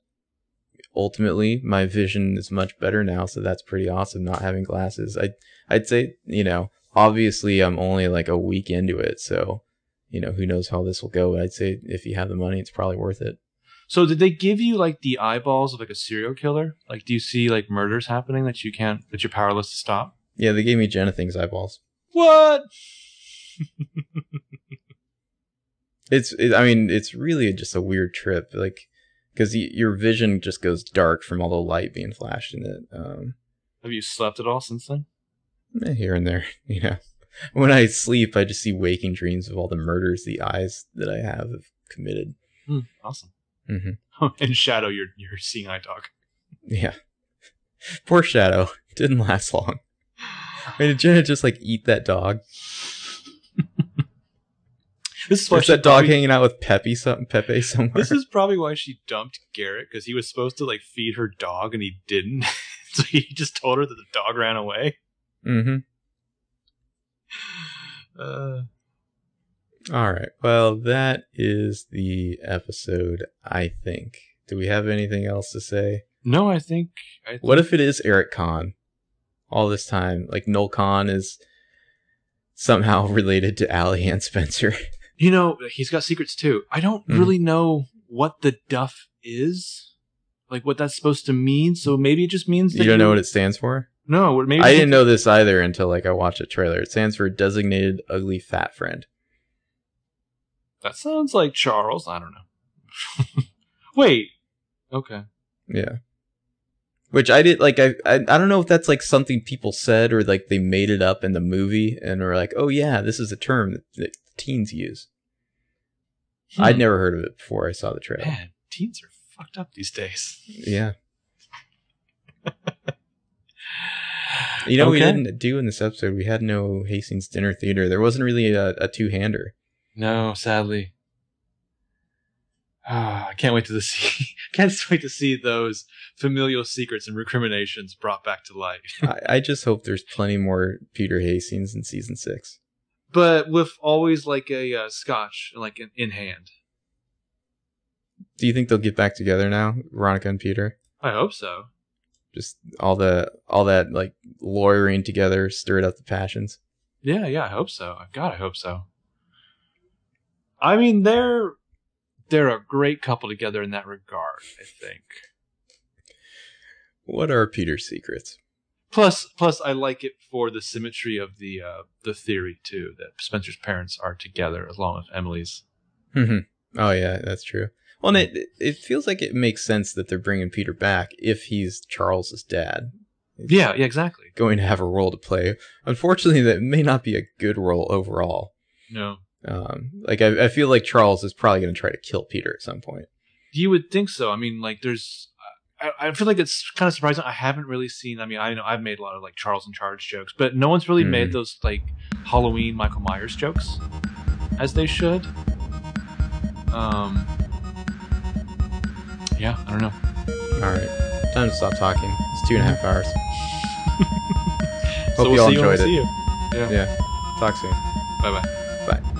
ultimately my vision is much better now. So that's pretty awesome. Not having glasses. I, I'd say, you know, obviously, I'm only like a week into it, so you know who knows how this will go. But I'd say if you have the money, it's probably worth it. So, did they give you like the eyeballs of like a serial killer? Like, do you see like murders happening that you can't, that you're powerless to stop? Yeah, they gave me Jennathing's eyeballs. What? it's, it, I mean, it's really just a weird trip, like because y- your vision just goes dark from all the light being flashed in it. Um, have you slept at all since then? Here and there, you know. When I sleep, I just see waking dreams of all the murders the eyes that I have have committed. Mm, awesome. Mm-hmm. And Shadow, you're you're seeing eye dog. Yeah. Poor Shadow. Didn't last long. I mean, did Jenna just like eat that dog? This is why that dog probably, hanging out with Pepe something Pepe somewhere. This is probably why she dumped Garrett, because he was supposed to like feed her dog and he didn't. So he just told her that the dog ran away. Mm-hmm. Uh, all right. Well, that is the episode, I think. Do we have anything else to say? No, I think... I think what if it is Eric Kahn? All this time, like, Noel Kahn is somehow related to Allie and Spencer. You know, he's got secrets, too. I don't mm. really know what the Duff is. Like, what that's supposed to mean. So maybe it just means that... You don't you know what it stands for? No, maybe I didn't know this either until like I watched a trailer. It stands for Designated Ugly Fat Friend. That sounds like Charles. I don't know. Wait. Okay. Yeah. Which I did like. I, I I don't know if that's like something people said or like they made it up in the movie and were like, oh yeah, this is a term that, that teens use. Hmm. I'd never heard of it before I saw the trailer. Man, teens are fucked up these days. Yeah. You know, okay. We didn't do in this episode, we had no Hastings Dinner Theater. There wasn't really a, a two-hander. No, sadly. Ah, I can't wait to see. Can't wait to see those familial secrets and recriminations brought back to light. I, I just hope there's plenty more Peter Hastings in season six, but with always like a uh, scotch, like in, in hand. Do you think they'll get back together now, Veronica and Peter? I hope so. Just all the all that like lawyering together stirred up the passions. Yeah, yeah, I hope so. God, I hope so. I mean, they're they're a great couple together in that regard, I think. What are Peter's secrets? Plus, plus, I like it for the symmetry of the uh, the theory too, that Spencer's parents are together along with Emily's. Mm-hmm. Oh yeah, that's true. Well, and it, it feels like it makes sense that they're bringing Peter back if he's Charles's dad. It's yeah, yeah, exactly. Going to have a role to play. Unfortunately, that may not be a good role overall. No. Um, like, I, I feel like Charles is probably going to try to kill Peter at some point. You would think so. I mean, like, there's... I, I feel like it's kind of surprising. I haven't really seen... I mean, I know I've made a lot of, like, Charles in Charge jokes, but no one's really mm. made those, like, Halloween Michael Myers jokes, as they should. Um... Yeah, I don't know. All right. Time to stop talking. It's two and a half hours. Hope so we'll you all enjoyed it. See you. Yeah. yeah. Talk soon. Bye-bye. Bye.